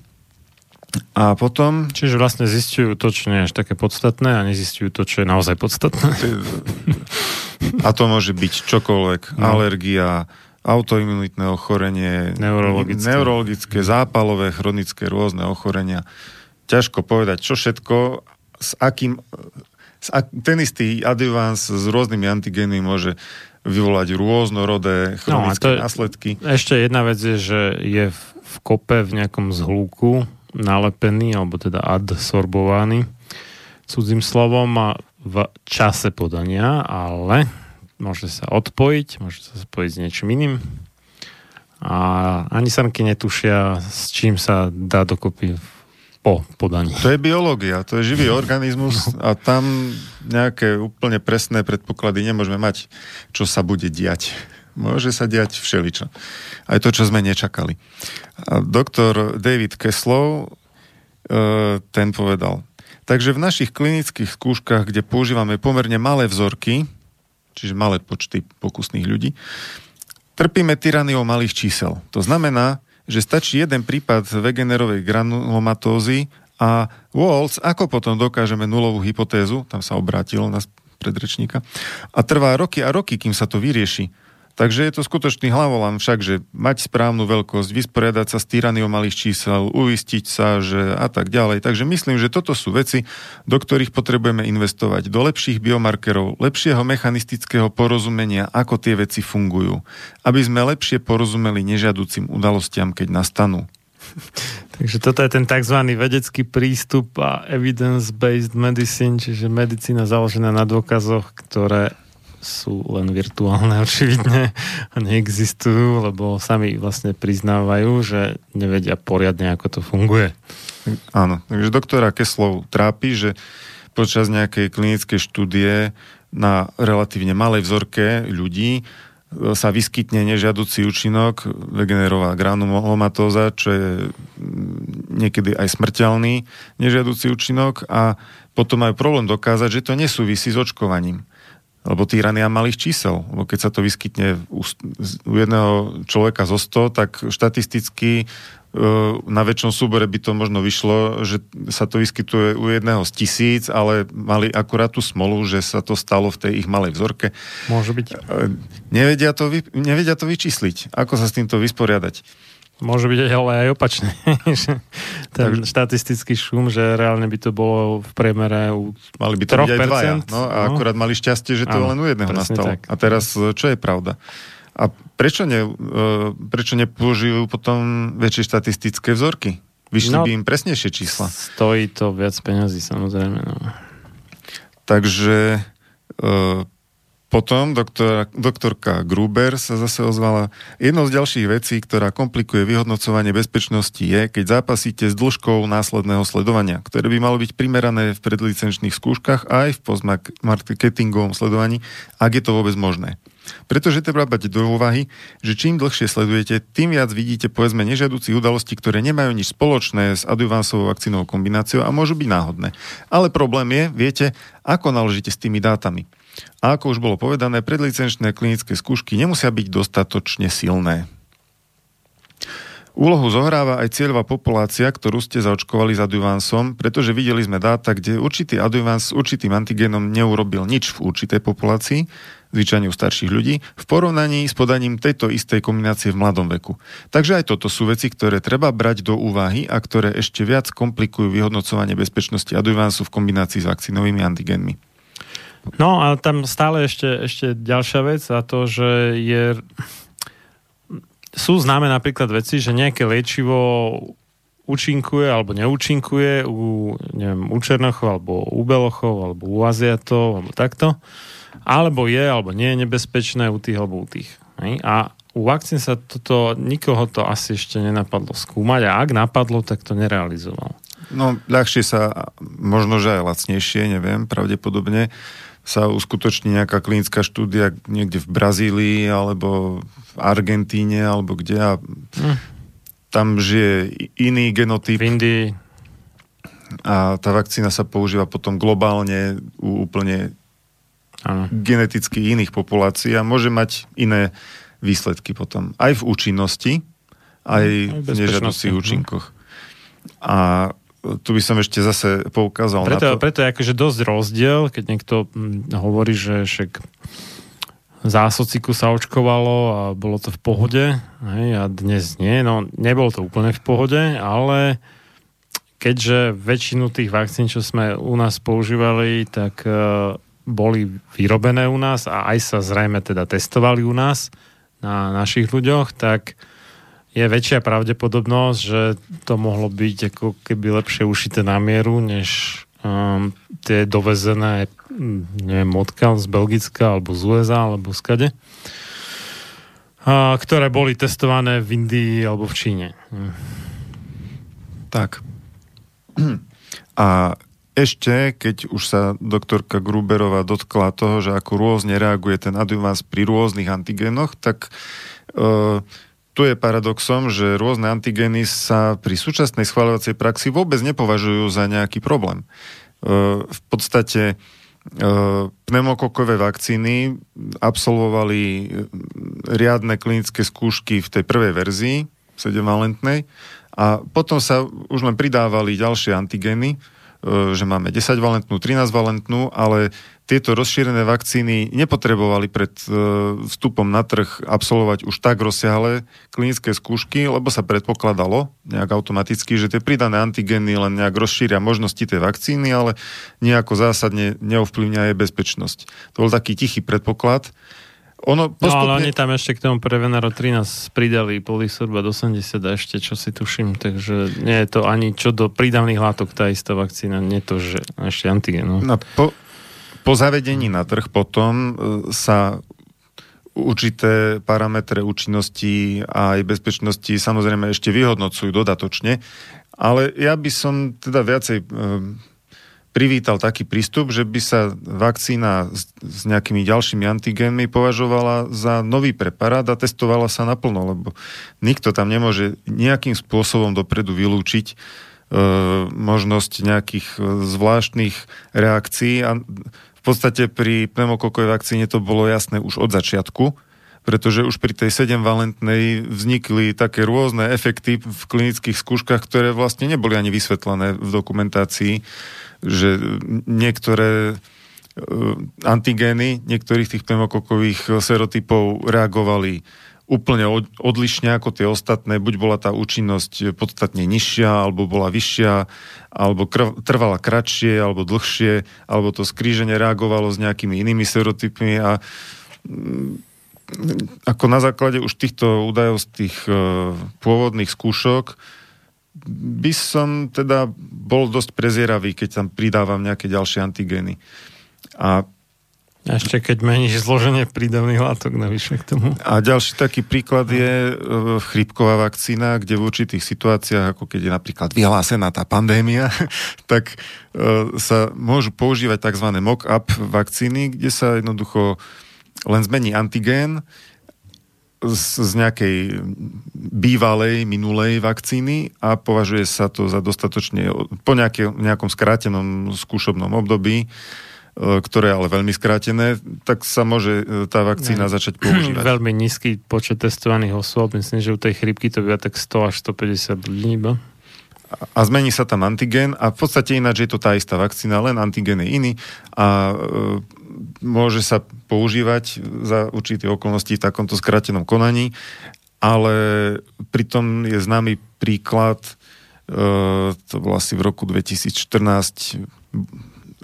A potom... Čiže vlastne zisťujú to, čo nie je až také podstatné a nezisťujú to, čo je naozaj podstatné. A to môže byť čokoľvek. No. Alergia, autoimunitné ochorenie, neurologické. neurologické, zápalové, chronické, rôzne ochorenia. Ťažko povedať, čo všetko, s akým, s ak, ten istý adjuvans s rôznymi antigénmi môže vyvolať rôznorodé chronické no, následky. Ešte jedna vec je, že je v, v kope v nejakom zhlúku nalepený, alebo teda adsorbovaný cudzým slovom a v čase podania, ale... Môže sa odpojiť, môže sa spojiť s niečím iným. A ani samky netušia, s čím sa dá dokopy po podaní. To je biológia, to je živý organizmus a tam nejaké úplne presné predpoklady nemôžeme mať, čo sa bude diať. Môže sa diať všeličo. Aj to, čo sme nečakali. A doktor David Keslow, ten povedal. Takže v našich klinických skúškach, kde používame pomerne malé vzorky, čiže malé počty pokusných ľudí, trpíme tyraniou malých čísel. To znamená, že stačí jeden prípad wegenerovej granulomatózy a Walls, ako potom dokážeme nulovú hypotézu, tam sa obrátilo na predrečníka, a trvá roky a roky, kým sa to vyrieši. Takže je to skutočný hlavolam však, že mať správnu veľkosť, vysporiadať sa s tyraniou malých čísel, uistiť sa, že a tak ďalej. Takže myslím, že toto sú veci, do ktorých potrebujeme investovať. Do lepších biomarkerov, lepšieho mechanistického porozumenia, ako tie veci fungujú. Aby sme lepšie porozumeli nežiaducim udalostiam, keď nastanú. Takže toto je ten tzv. Vedecký prístup a evidence-based medicine, čiže medicína založená na dôkazoch, ktoré sú len virtuálne očividne a neexistujú, lebo sami vlastne priznávajú, že nevedia poriadne, ako to funguje. Áno, takže doktora Keslow trápi, že počas nejakej klinickej štúdie na relatívne malej vzorke ľudí sa vyskytne nežiaducí účinok, wegenerová granulomatóza, čo je niekedy aj smrteľný nežiaducí účinok a potom majú problém dokázať, že to nesúvisí s očkovaním. Lebo tyrania malých čísel. Lebo keď sa to vyskytne u, u jedného človeka zo sto, tak štatisticky na väčšom súbore by to možno vyšlo, že sa to vyskytuje u jedného z tisíc, ale mali akurát tú smolu, že sa to stalo v tej ich malej vzorke. Môže byť. Nevedia to, vy, nevedia to vyčísliť. Ako sa s týmto vysporiadať? Môže byť ale aj opačne. Ten Takže... štatistický šum, že reálne by to bolo v priemere u mali by to byť aj dvaja. No, a no. akurát mali šťastie, že to áno, len u jedného nastalo. Tak. A teraz, čo je pravda? A prečo, ne, prečo nepoužijú potom väčšie štatistické vzorky? Vyšli no, by im presnejšie čísla. Stojí to viac peňazí, samozrejme. No. Takže e, potom doktora, doktorka Gruber sa zase ozvala. Jednou z ďalších vecí, ktorá komplikuje vyhodnocovanie bezpečnosti je, keď zápasíte s dĺžkou následného sledovania, ktoré by malo byť primerané v predlicenčných skúškach aj v postmarketingovom sledovaní, ak je to vôbec možné. Pretože treba brať do úvahy, že čím dlhšie sledujete, tým viac vidíte povedzme nežiaducich udalostí, ktoré nemajú nič spoločné s adjuvansovou vakcínovou kombináciou a môžu byť náhodné. Ale problém je, viete, ako naložíte s tými dátami. A ako už bolo povedané, predlicenčné klinické skúšky nemusia byť dostatočne silné. Úlohu zohráva aj cieľová populácia, ktorú ste zaočkovali s adjuvansom, pretože videli sme dáta, kde určitý adjuvans s určitým antigénom neurobil nič v určitej populácii, zvyčajne u starších ľudí, v porovnaní s podaním tejto istej kombinácie v mladom veku. Takže aj toto sú veci, ktoré treba brať do úvahy a ktoré ešte viac komplikujú vyhodnocovanie bezpečnosti adjuvansu v kombinácii s vakcínovými antigénmi. No a tam stále ešte, ešte ďalšia vec a to, že je... Sú známe napríklad veci, že nejaké liečivo účinkuje alebo neúčinkuje u, neviem, u Černochov, alebo u Belochov, alebo u Aziatov, alebo takto. Alebo je, alebo nie je nebezpečné u tých, alebo u tých. Hej? A u vakcín sa toto, nikoho to asi ešte nenapadlo skúmať a ak napadlo, tak to nerealizoval. No, ľahšie sa, možno, že aj lacnejšie, neviem, pravdepodobne sa uskutoční nejaká klinická štúdia niekde v Brazílii, alebo v Argentíne, alebo kde. A hm. Tam žije iný genotyp. V Indii. A tá vakcína sa používa potom globálne u úplne ano. geneticky iných populácií a môže mať iné výsledky potom. Aj v účinnosti, aj, aj v nežiaducích účinkoch. A tu by som ešte zase poukázal preto, na to. Preto je akože dosť rozdiel, keď niekto hovorí, že však za sociku sa očkovalo a bolo to v pohode, hej, a dnes nie. No, nebolo to úplne v pohode, ale keďže väčšinu tých vakcín, čo sme u nás používali, tak uh, boli vyrobené u nás a aj sa zrejme teda testovali u nás na našich ľuďoch, tak je väčšia pravdepodobnosť, že to mohlo byť ako keby lepšie ušité na mieru, než um, tie dovezené, neviem, odkiaľ z Belgicka, alebo z ú es á, alebo z kade, uh, ktoré boli testované v Indii alebo v Číne. Tak. A ešte, keď už sa doktorka Gruberová dotkla toho, že ako rôzne reaguje ten adjuvans pri rôznych antigénoch, tak... Uh, Tu je paradoxom, že rôzne antigény sa pri súčasnej schvaľovacej praxi vôbec nepovažujú za nejaký problém. E, v podstate e, pneumokokové vakcíny absolvovali riadne klinické skúšky v tej prvej verzii, sedemvalentnej, a potom sa už len pridávali ďalšie antigény, e, že máme desaťvalentnú, trinásťvalentnú, ale tieto rozšírené vakcíny nepotrebovali pred vstupom na trh absolvovať už tak rozsiahle klinické skúšky, lebo sa predpokladalo nejak automaticky, že tie pridané antigény len nejak rozšíria možnosti tej vakcíny, ale nejako zásadne neovplyvňa jej bezpečnosť. To bol taký tichý predpoklad. Ono postupne... No ale oni tam ešte k tomu pre Venaro trinásť pridali polysorba osemdesiat a ešte čo si tuším, takže nie je to ani čo do prídavných látok tá istá vakcína, nie to, že ešte antigén. No, no po... Po zavedení na trh potom sa určité parametre účinnosti a aj bezpečnosti samozrejme ešte vyhodnocujú dodatočne, ale ja by som teda viacej privítal taký prístup, že by sa vakcína s nejakými ďalšími antigénmi považovala za nový preparát a testovala sa naplno, lebo nikto tam nemôže nejakým spôsobom dopredu vylúčiť možnosť nejakých zvláštnych reakcií a v podstate pri pneumokokovej vakcíne to bolo jasné už od začiatku, pretože už pri tej sedemvalentnej vznikli také rôzne efekty v klinických skúškach, ktoré vlastne neboli ani vysvetlené v dokumentácii, že niektoré antigény niektorých tých pneumokokových serotypov reagovali úplne odlišne ako tie ostatné, buď bola tá účinnosť podstatne nižšia, alebo bola vyššia, alebo krv, trvala kratšie, alebo dlhšie, alebo to skríženie reagovalo s nejakými inými serotypmi a ako na základe už týchto údajov z tých uh, pôvodných skúšok by som teda bol dosť prezieravý, keď tam pridávam nejaké ďalšie antigény. A ešte keď meníš zloženie prídavných látok navyše k tomu. A ďalší taký príklad je chrípková vakcína, kde v určitých situáciách, ako keď je napríklad vyhlásená tá pandémia, tak sa môžu používať tzv. mock-up vakcíny, kde sa jednoducho len zmení antigén z nejakej bývalej, minulej vakcíny a považuje sa to za dostatočne po nejakom skrátenom skúšobnom období, ktoré je ale veľmi skrátené, tak sa môže tá vakcína ja. začať používať. Veľmi nízky počet testovaných osôb, myslím, že u tej chrípky to býva tak sto až stopäťdesiat ľudí. Iba. A zmení sa tam antigén a v podstate ináč je to tá istá vakcína, len antigén je iný a e, môže sa používať za určité okolnosti v takomto skrátenom konaní, ale pritom je známy príklad, e, to bol asi v roku dvetisícštrnásť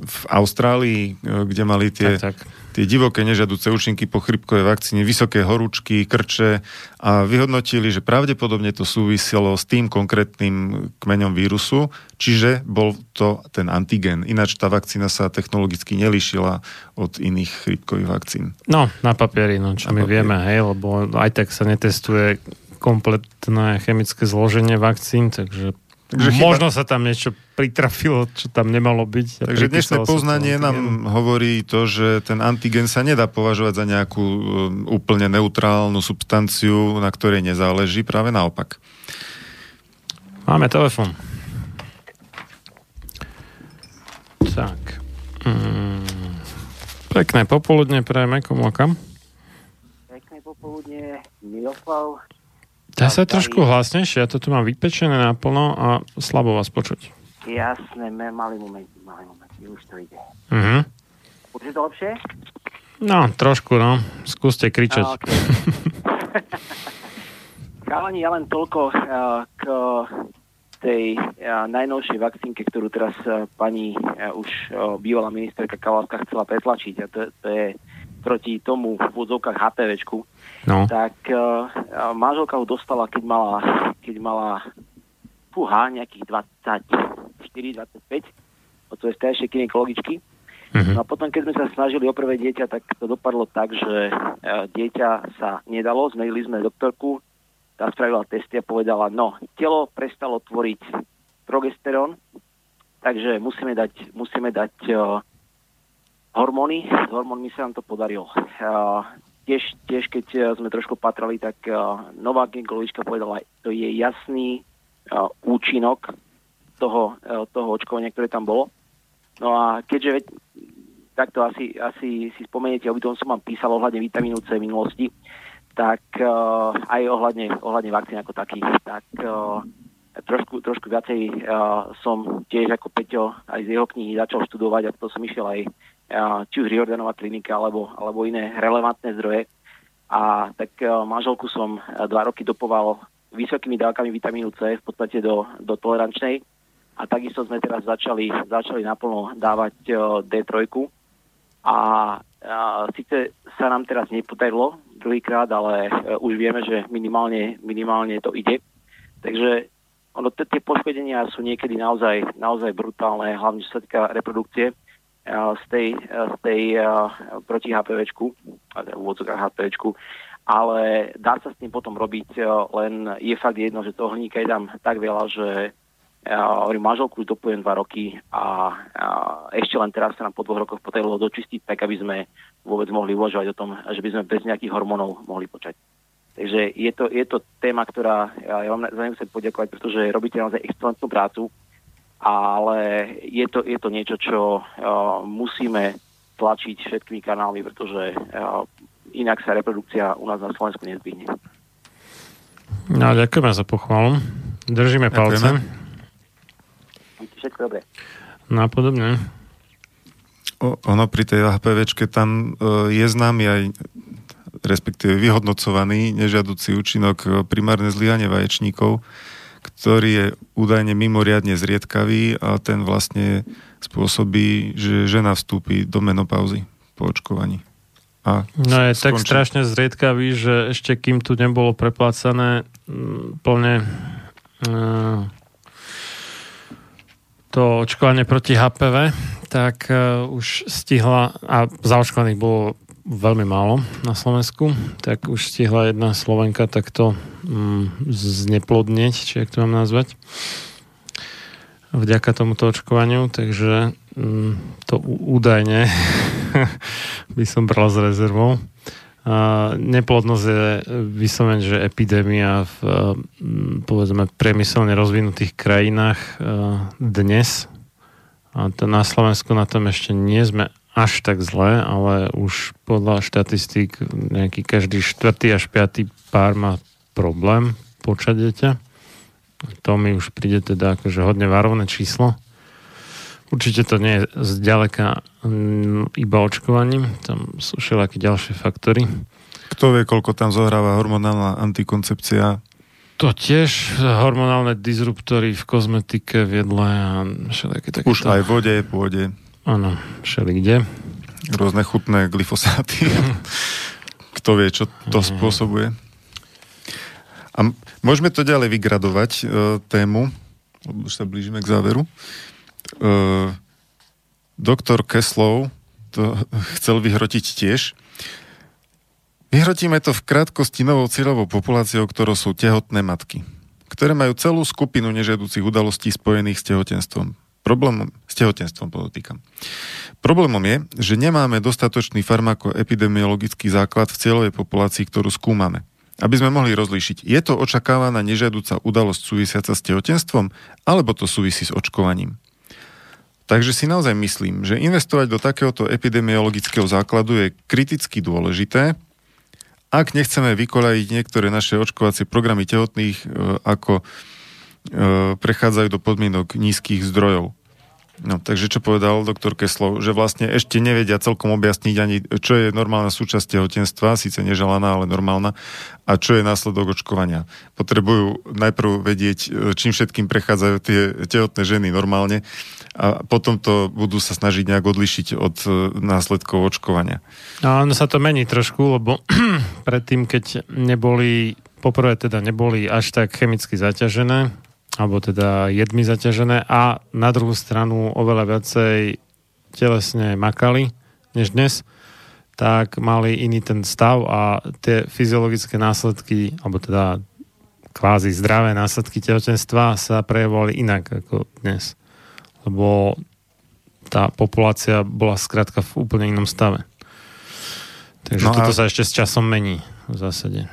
v Austrálii, kde mali tie, tak, tak. tie divoké nežiaduce účinky po chrypkovej vakcíne, vysoké horúčky, krče a vyhodnotili, že pravdepodobne to súviselo s tým konkrétnym kmeňom vírusu, čiže bol to ten antigen. Ináč tá vakcína sa technologicky nelíšila od iných chrypkových vakcín. No, na papieri, no, čo na my papieri. vieme, hej, lebo aj tak sa netestuje kompletné chemické zloženie vakcín, takže Takže možno chyba... sa tam niečo pritrafilo, čo tam nemalo byť. Takže dnešné poznanie nám hovorí to, že ten antigen sa nedá považovať za nejakú úplne neutrálnu substanciu, na ktorej nezáleží, práve naopak. Máme telefon. Tak. Mm. Pekné popoludne prejme, komu a kam? Pekné popoludne, Miroslav. Dá sa trošku hlasnejšie, ja to tu mám vypečené naplno a slabo vás počuť. Jasné, malý moment, malý moment, už to ide. Uh-huh. Už je to lepšie? No, trošku, no. Skúste kričať. Uh, okay. Chalani, ja len toľko uh, k tej uh, najnovšej vakcínke, ktorú teraz uh, pani uh, už uh, bývalá ministerka Kavárka chcela pretlačiť a to, to je proti tomu v úvodzovkách há pé véčku. No. Tak uh, manželka ho dostala, keď mala, keď mala fúha, nejakých dvadsaťštyri dvadsaťpäť od svojej staršej gynekologičky. Mm-hmm. No a potom, keď sme sa snažili o prvé dieťa, tak to dopadlo tak, že uh, dieťa sa nedalo, zmerili sme doktorku, tá spravila testy a povedala, no, telo prestalo tvoriť progesterón, takže musíme dať, musíme dať uh, hormóny, s hormónmi sa nám to podarilo. Uh, Tiež, tiež keď sme trošku patrali, tak uh, nová gynekologička povedala, to je jasný uh, účinok toho, uh, toho očkovania, ktoré tam bolo. No a keďže takto asi, asi si spomeniete, o tom som vám písal ohľadne vitamínu C v minulosti, tak uh, aj ohľadne, ohľadne vakcín ako taký, tak uh, trošku, trošku viacej uh, som tiež ako Peťo aj z jeho knihy začal študovať a potom som išiel aj či už Riordanova klinika, alebo, alebo iné relevantné zdroje. A tak manželku som dva roky dopoval vysokými dávkami vitamínu C, v podstate do, do tolerančnej. A takisto sme teraz začali, začali naplno dávať dé tri. A, a síce sa nám teraz nepodarilo druhýkrát, ale už vieme, že minimálne, minimálne to ide. Takže ono, t- tie poškodenia sú niekedy naozaj, naozaj brutálne, hlavne čo sa týka reprodukcie. z tej, z tej uh, proti HPVčku, úvodzok HPVčku, ale dá sa s tým potom robiť, uh, len je fakt jedno, že toho hliníka je tam tak veľa, že uh, manželku už dopujem dva roky a uh, ešte len teraz sa nám po dvoch rokoch podarilo dočistiť, tak aby sme vôbec mohli uvažovať o tom, že by sme bez nejakých hormónov mohli počať. Takže je to, je to téma, ktorá, ja vám za ňu chcem poďakovať, pretože robíte naozaj excelentnú prácu, ale je to, je to niečo, čo uh, musíme tlačiť všetkými kanálmi, pretože inak sa reprodukcia u nás na Slovensku nezbýhne. No, ďakujeme za pochvalu. Držíme palce. Všetko dobre. No a podobne. O, ono pri tej há pé véčke tam je známy aj respektíve vyhodnocovaný nežiaducí účinok primárne zlyhanie vaječníkov, ktorý je údajne mimoriadne zriedkavý a ten vlastne spôsobí, že žena vstúpi do menopauzy po očkovaní. A no je skončí. Tak strašne zriedkavý, že ešte kým tu nebolo preplácané plne uh, to očkovanie proti há pé vé, tak uh, už stihla, a zaočkovaných bolo veľmi málo na Slovensku, tak už stihla jedna Slovenka takto um, zneplodnieť, či jak to mám nazvať, vďaka tomuto očkovaniu, takže um, to údajne by som bral s rezervou. Uh, neplodnosť je vyslovené, že epidémia v uh, povedzme priemyselne rozvinutých krajinách uh, dnes. A to na Slovensku na tom ešte nie sme až tak zle, ale už podľa štatistík nejaký každý štvrtý až piatý pár má problém počať dieťa. To mi už príde teda akože hodne varovné číslo. Určite to nie je zďaleka iba očkovaním, tam sú všelijaké ďalšie faktory. Kto vie, koľko tam zohráva hormonálna antikoncepcia? To tiež hormonálne disruptory v kozmetike, v jedle a všelijaké takéto. Už aj vode, pôde. Áno, všelikde. Rôzne chutné glyfosáty. Kto vie, čo to mm. spôsobuje? A môžeme to ďalej vygradovať, e, tému, už sa blížime k záveru. Uh, doktor Keslov to chcel vyhrotiť tiež. Vyhrotíme to v krátkosti novou cieľovou populáciou, ktorou sú tehotné matky, ktoré majú celú skupinu nežiaducich udalostí spojených s tehotenstvom. Problémom, s tehotenstvom podotýkam. Problémom je, že nemáme dostatočný farmakoepidemiologický základ v cieľovej populácii, ktorú skúmame. Aby sme mohli rozlíšiť, je to očakávaná nežiaduca udalosť súvisiaca s tehotenstvom, alebo to súvisí s očkovaním. Takže si naozaj myslím, že investovať do takéhoto epidemiologického základu je kriticky dôležité, ak nechceme vykoľajiť niektoré naše očkovacie programy tehotných, ako prechádzajú do podmienok nízkych zdrojov. No, takže čo povedal doktor Keslov? Že vlastne ešte nevedia celkom objasniť ani, čo je normálna súčasť tehotenstva, síce neželaná, ale normálna, a čo je následok očkovania. Potrebujú najprv vedieť, čím všetkým prechádzajú tie tehotné ženy normálne, a potom to budú sa snažiť nejak odlišiť od následkov očkovania. A ono sa to mení trošku, lebo predtým, keď neboli, poprvé teda neboli až tak chemicky zaťažené, alebo teda jedmi zaťažené, a na druhú stranu oveľa viacej telesne makali než dnes, tak mali iný ten stav a tie fyziologické následky, alebo teda kvázi zdravé následky tehotenstva sa prejavovali inak ako dnes. Lebo tá populácia bola skrátka v úplne inom stave. Takže no toto a... sa ešte s časom mení v zásade.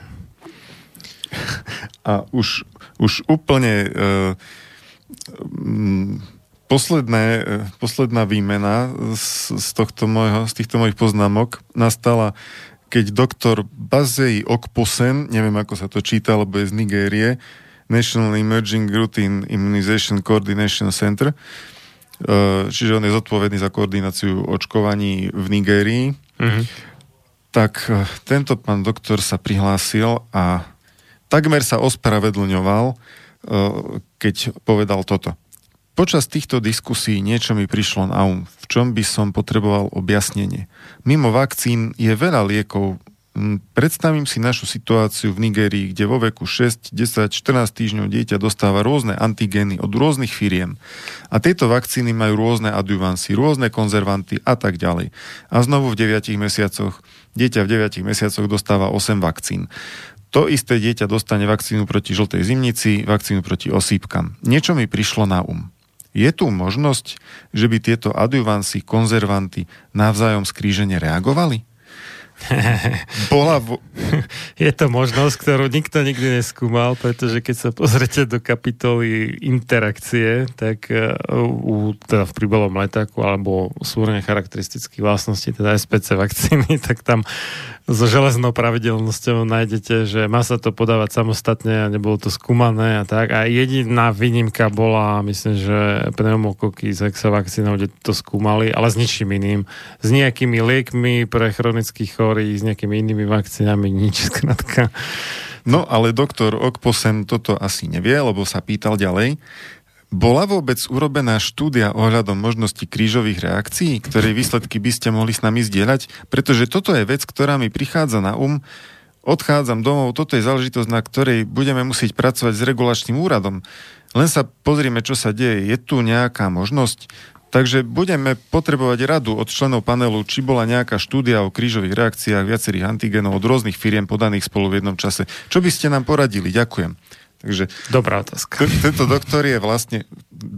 A už, už úplne e, m, posledné, e, posledná výmena z, z, tohto mojho, z týchto mojich poznámok nastala, keď doktor Bazei Okposen, neviem ako sa to číta, lebo je z Nigérie, National Emerging Routine Immunization Coordination Center, čiže on je zodpovedný za koordináciu očkovaní v Nigérii. Mm-hmm. Tak tento pán doktor sa prihlásil a takmer sa ospravedlňoval, keď povedal toto. Počas týchto diskusí niečo mi prišlo na um, v čom by som potreboval objasnenie. Mimo vakcín je veľa liekov. Predstavím si našu situáciu v Nigérii, kde vo veku šesť, desať, štrnásť týždňov dieťa dostáva rôzne antigény od rôznych firiem. A tieto vakcíny majú rôzne adjuvancy, rôzne konzervanty a tak ďalej. A znovu v deviatich mesiacoch, dieťa v deviatich mesiacoch dostáva osem vakcín. To isté dieťa dostane vakcínu proti žltej zimnici, vakcínu proti osýpkam. Niečo mi prišlo na um. Je tu možnosť, že by tieto adjuvancy, konzervanty navzájom skrížene reagovali? bola... Vo... Je to možnosť, ktorú nikto nikdy neskúmal, pretože keď sa pozrete do kapitoly interakcie, tak u, teda v príbalom letáku alebo súrne charakteristických vlastností, teda es pé cé vakcíny, tak tam so železnou pravidelnosťou nájdete, že má sa to podávať samostatne a nebolo to skúmané a tak. A jediná výnimka bola, myslím, že pneumokoky s hexavakcínou, kde to skúmali, ale s ničím iným. S nejakými liekmi pre chronických chorých, s nejakými inými vakcínami, nič skratka. No ale doktor Okposen toto asi nevie, lebo sa pýtal ďalej. Bola vôbec urobená štúdia ohľadom možnosti krížových reakcií, ktoré výsledky by ste mohli s nami zdieľať? Pretože toto je vec, ktorá mi prichádza na um. Odchádzam domov, toto je záležitosť, na ktorej budeme musieť pracovať s regulačným úradom. Len sa pozrime, čo sa deje. Je tu nejaká možnosť? Takže budeme potrebovať radu od členov panelu, či bola nejaká štúdia o krížových reakciách viacerých antigenov od rôznych firiem podaných spolu v jednom čase. Čo by ste nám poradili? Ďakujem. Takže dobrá otázka. Tento doktor je vlastne,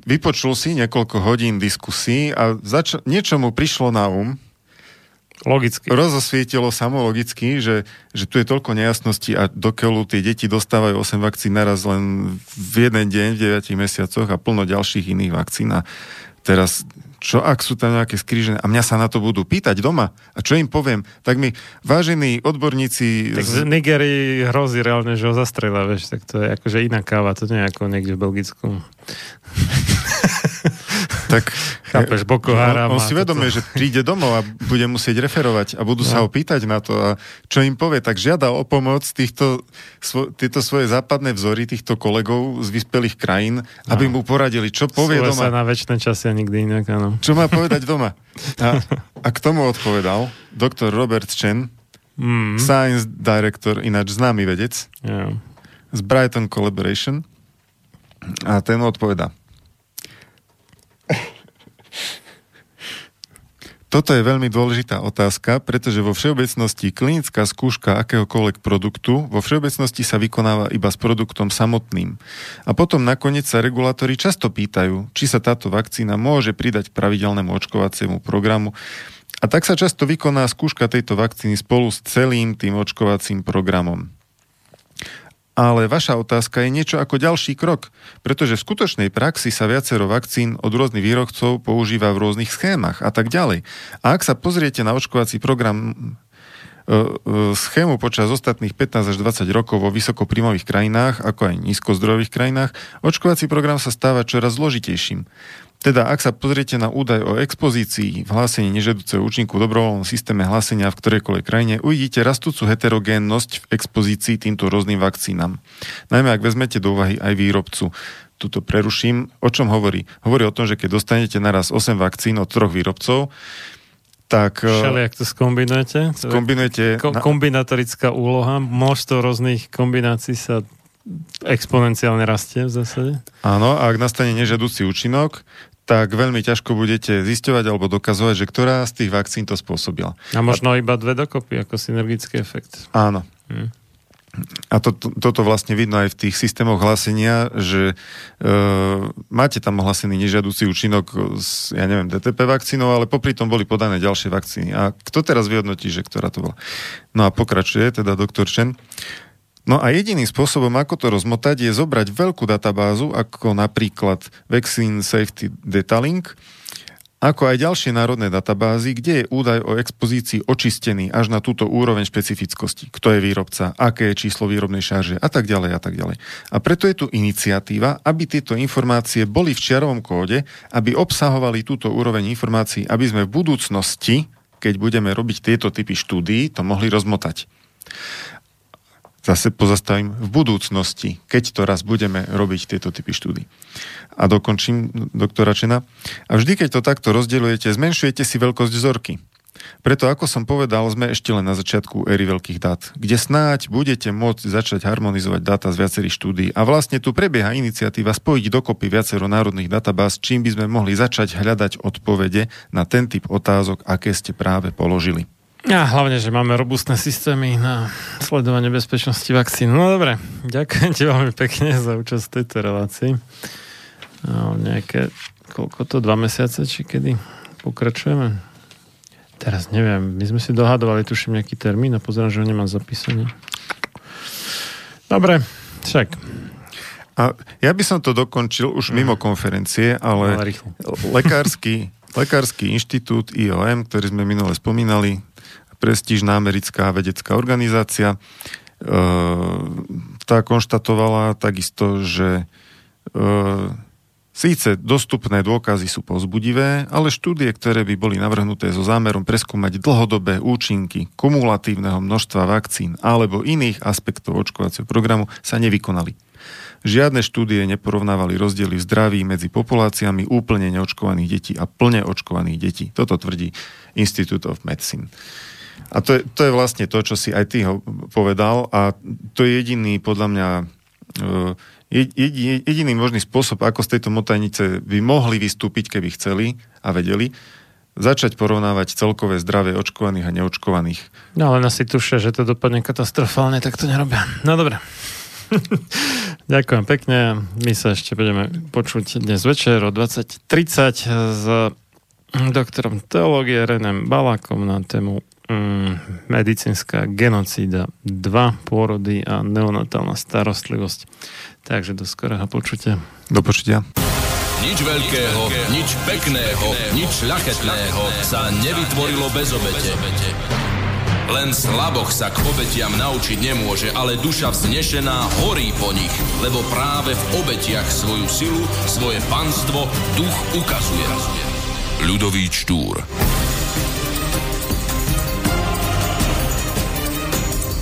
vypočul si niekoľko hodín diskusí a zač- niečo mu prišlo na um. Logicky. Rozosvietilo samo logicky, že, že tu je toľko nejasností a dokeľu tie deti dostávajú osem vakcín naraz len v jeden deň, v deviatich mesiacoch a plno ďalších iných vakcín. A teraz, čo ak sú tam nejaké skrížené? A mňa sa na to budú pýtať doma. A čo im poviem? Tak mi vážení odborníci... Tak z Nigerii hrozí reálne, že ho zastrela, vieš, tak to je akože iná káva, to nie je ako niekde v Belgicku. Tak chápeš, Boko Haram. On, on si vedomie, že príde domov a bude musieť referovať a budú no. sa ho pýtať na to a čo im povie, tak žiada o pomoc týchto, svo, tieto svoje západné vzory, týchto kolegov z vyspelých krajín, no. aby mu poradili, čo povie Súle doma. Súle sa na večné časy a nikdy inak, áno. Čo má povedať doma? A, a k tomu odpovedal doktor Robert Chen, mm. science director, ináč známy vedec, yeah. z Brighton Collaboration a ten odpovedá. Toto je veľmi dôležitá otázka, pretože vo všeobecnosti klinická skúška akéhokoľvek produktu vo všeobecnosti sa vykonáva iba s produktom samotným. A potom nakoniec sa regulátori často pýtajú, či sa táto vakcína môže pridať pravidelnému očkovaciemu programu. A tak sa často vykoná skúška tejto vakcíny spolu s celým tým očkovacím programom. Ale vaša otázka je niečo ako ďalší krok, pretože v skutočnej praxi sa viacero vakcín od rôznych výrobcov používa v rôznych schémach a tak ďalej. A ak sa pozriete na očkovací program e, e, schému počas ostatných pätnásť až dvadsať rokov vo vysokopríjmových krajinách, ako aj nízkozdrojových krajinách, očkovací program sa stáva čoraz zložitejším. Teda, ak sa pozriete na údaj o expozícii v hlásení nežiaduceho účinku v dobrovoľnom systéme hlásenia v ktorejkoľvek krajine, uvidíte rastúcu heterogénnosť v expozícii týmto rôznym vakcínam. Najmä, ak vezmete do úvahy aj výrobcu. Tuto preruším. O čom hovorí? Hovorí o tom, že keď dostanete naraz osem vakcín od troch výrobcov, tak... Všelijak to skombinujete? Skombinujete... Ko- kombinatorická úloha, množstvo rôznych kombinácií sa... exponenciálne rastie v zásade. Áno, a ak nastane nežiaducí účinok, tak veľmi ťažko budete zisťovať alebo dokazovať, že ktorá z tých vakcín to spôsobila. A možno a... iba dve dokopy, ako synergický efekt. Áno. Hm. A to, to, toto vlastne vidno aj v tých systémoch hlásenia, že e, máte tam ohlásený nežiaducí účinok z, ja neviem, dé té pé vakcínou, ale popri tom boli podané ďalšie vakcíny. A kto teraz vyhodnotí, že ktorá to bola? No a pokračuje teda doktor Chen. No a jediným spôsobom, ako to rozmotať, je zobrať veľkú databázu, ako napríklad Vaccine Safety Data Link, ako aj ďalšie národné databázy, kde je údaj o expozícii očistený až na túto úroveň špecifickosti. Kto je výrobca, aké je číslo výrobnej šarže a tak ďalej a tak ďalej. A preto je tu iniciatíva, aby tieto informácie boli v čiarovom kóde, aby obsahovali túto úroveň informácií, aby sme v budúcnosti, keď budeme robiť tieto typy štúdií, to mohli rozmotať. Zase pozastavím v budúcnosti, keď to raz budeme robiť tieto typy štúdií. A dokončím doktora Chena. A vždy, keď to takto rozdeľujete, zmenšujete si veľkosť vzorky. Preto, ako som povedal, sme ešte len na začiatku éry veľkých dát, kde snáď budete môcť začať harmonizovať dáta z viacerých štúdií. A vlastne tu prebieha iniciatíva spojiť dokopy viacero národných databáz, čím by sme mohli začať hľadať odpovede na ten typ otázok, aké ste práve položili. A hlavne, že máme robustné systémy na sledovanie bezpečnosti vakcín. No dobre, ďakujem ti veľmi pekne za účasť v tejto relácii. Nejaké, koľko to, dva mesiace, či kedy pokračujeme? Teraz neviem, my sme si dohadovali, tuším, nejaký termín a pozerám, že ho nemám zapísaný. Dobre, však. A ja by som to dokončil už mimo konferencie, ale, ale lekársky, lekársky inštitút I O M, ktorý sme minule spomínali, prestížna americká vedecká organizácia, tá konštatovala takisto, že síce dostupné dôkazy sú povzbudivé, ale štúdie, ktoré by boli navrhnuté so zámerom preskúmať dlhodobé účinky kumulatívneho množstva vakcín alebo iných aspektov očkovacieho programu, sa nevykonali. Žiadne štúdie neporovnávali rozdiely v zdraví medzi populáciami úplne neočkovaných detí a plne očkovaných detí. Toto tvrdí Institute of Medicine. A to je, to je vlastne to, čo si aj ty ho povedal, a to je jediný, podľa mňa, e- jediný možný spôsob, ako z tejto motajnice by mohli vystúpiť, keby chceli a vedeli, začať porovnávať celkové zdravie očkovaných a neočkovaných. No ale asi tušia, že to dopadne katastrofálne, tak to nerobia. No dobre. Ďakujem pekne. My sa ešte budeme počuť dnes večer o dvadsať tridsať s doktorom teológie Renem Balákom na tému mm, medicínska genocída dva, pôrody a neonatálna starostlivosť. Takže do skorého počutia. Do počutia. Nič veľkého, nič pekného, nič ľachetného sa nevytvorilo bez obete. Len slaboch sa k obetiam naučiť nemôže, ale duša vznešená horí po nich, lebo práve v obetiach svoju silu, svoje panstvo duch ukazuje. Ľudovít Štúr.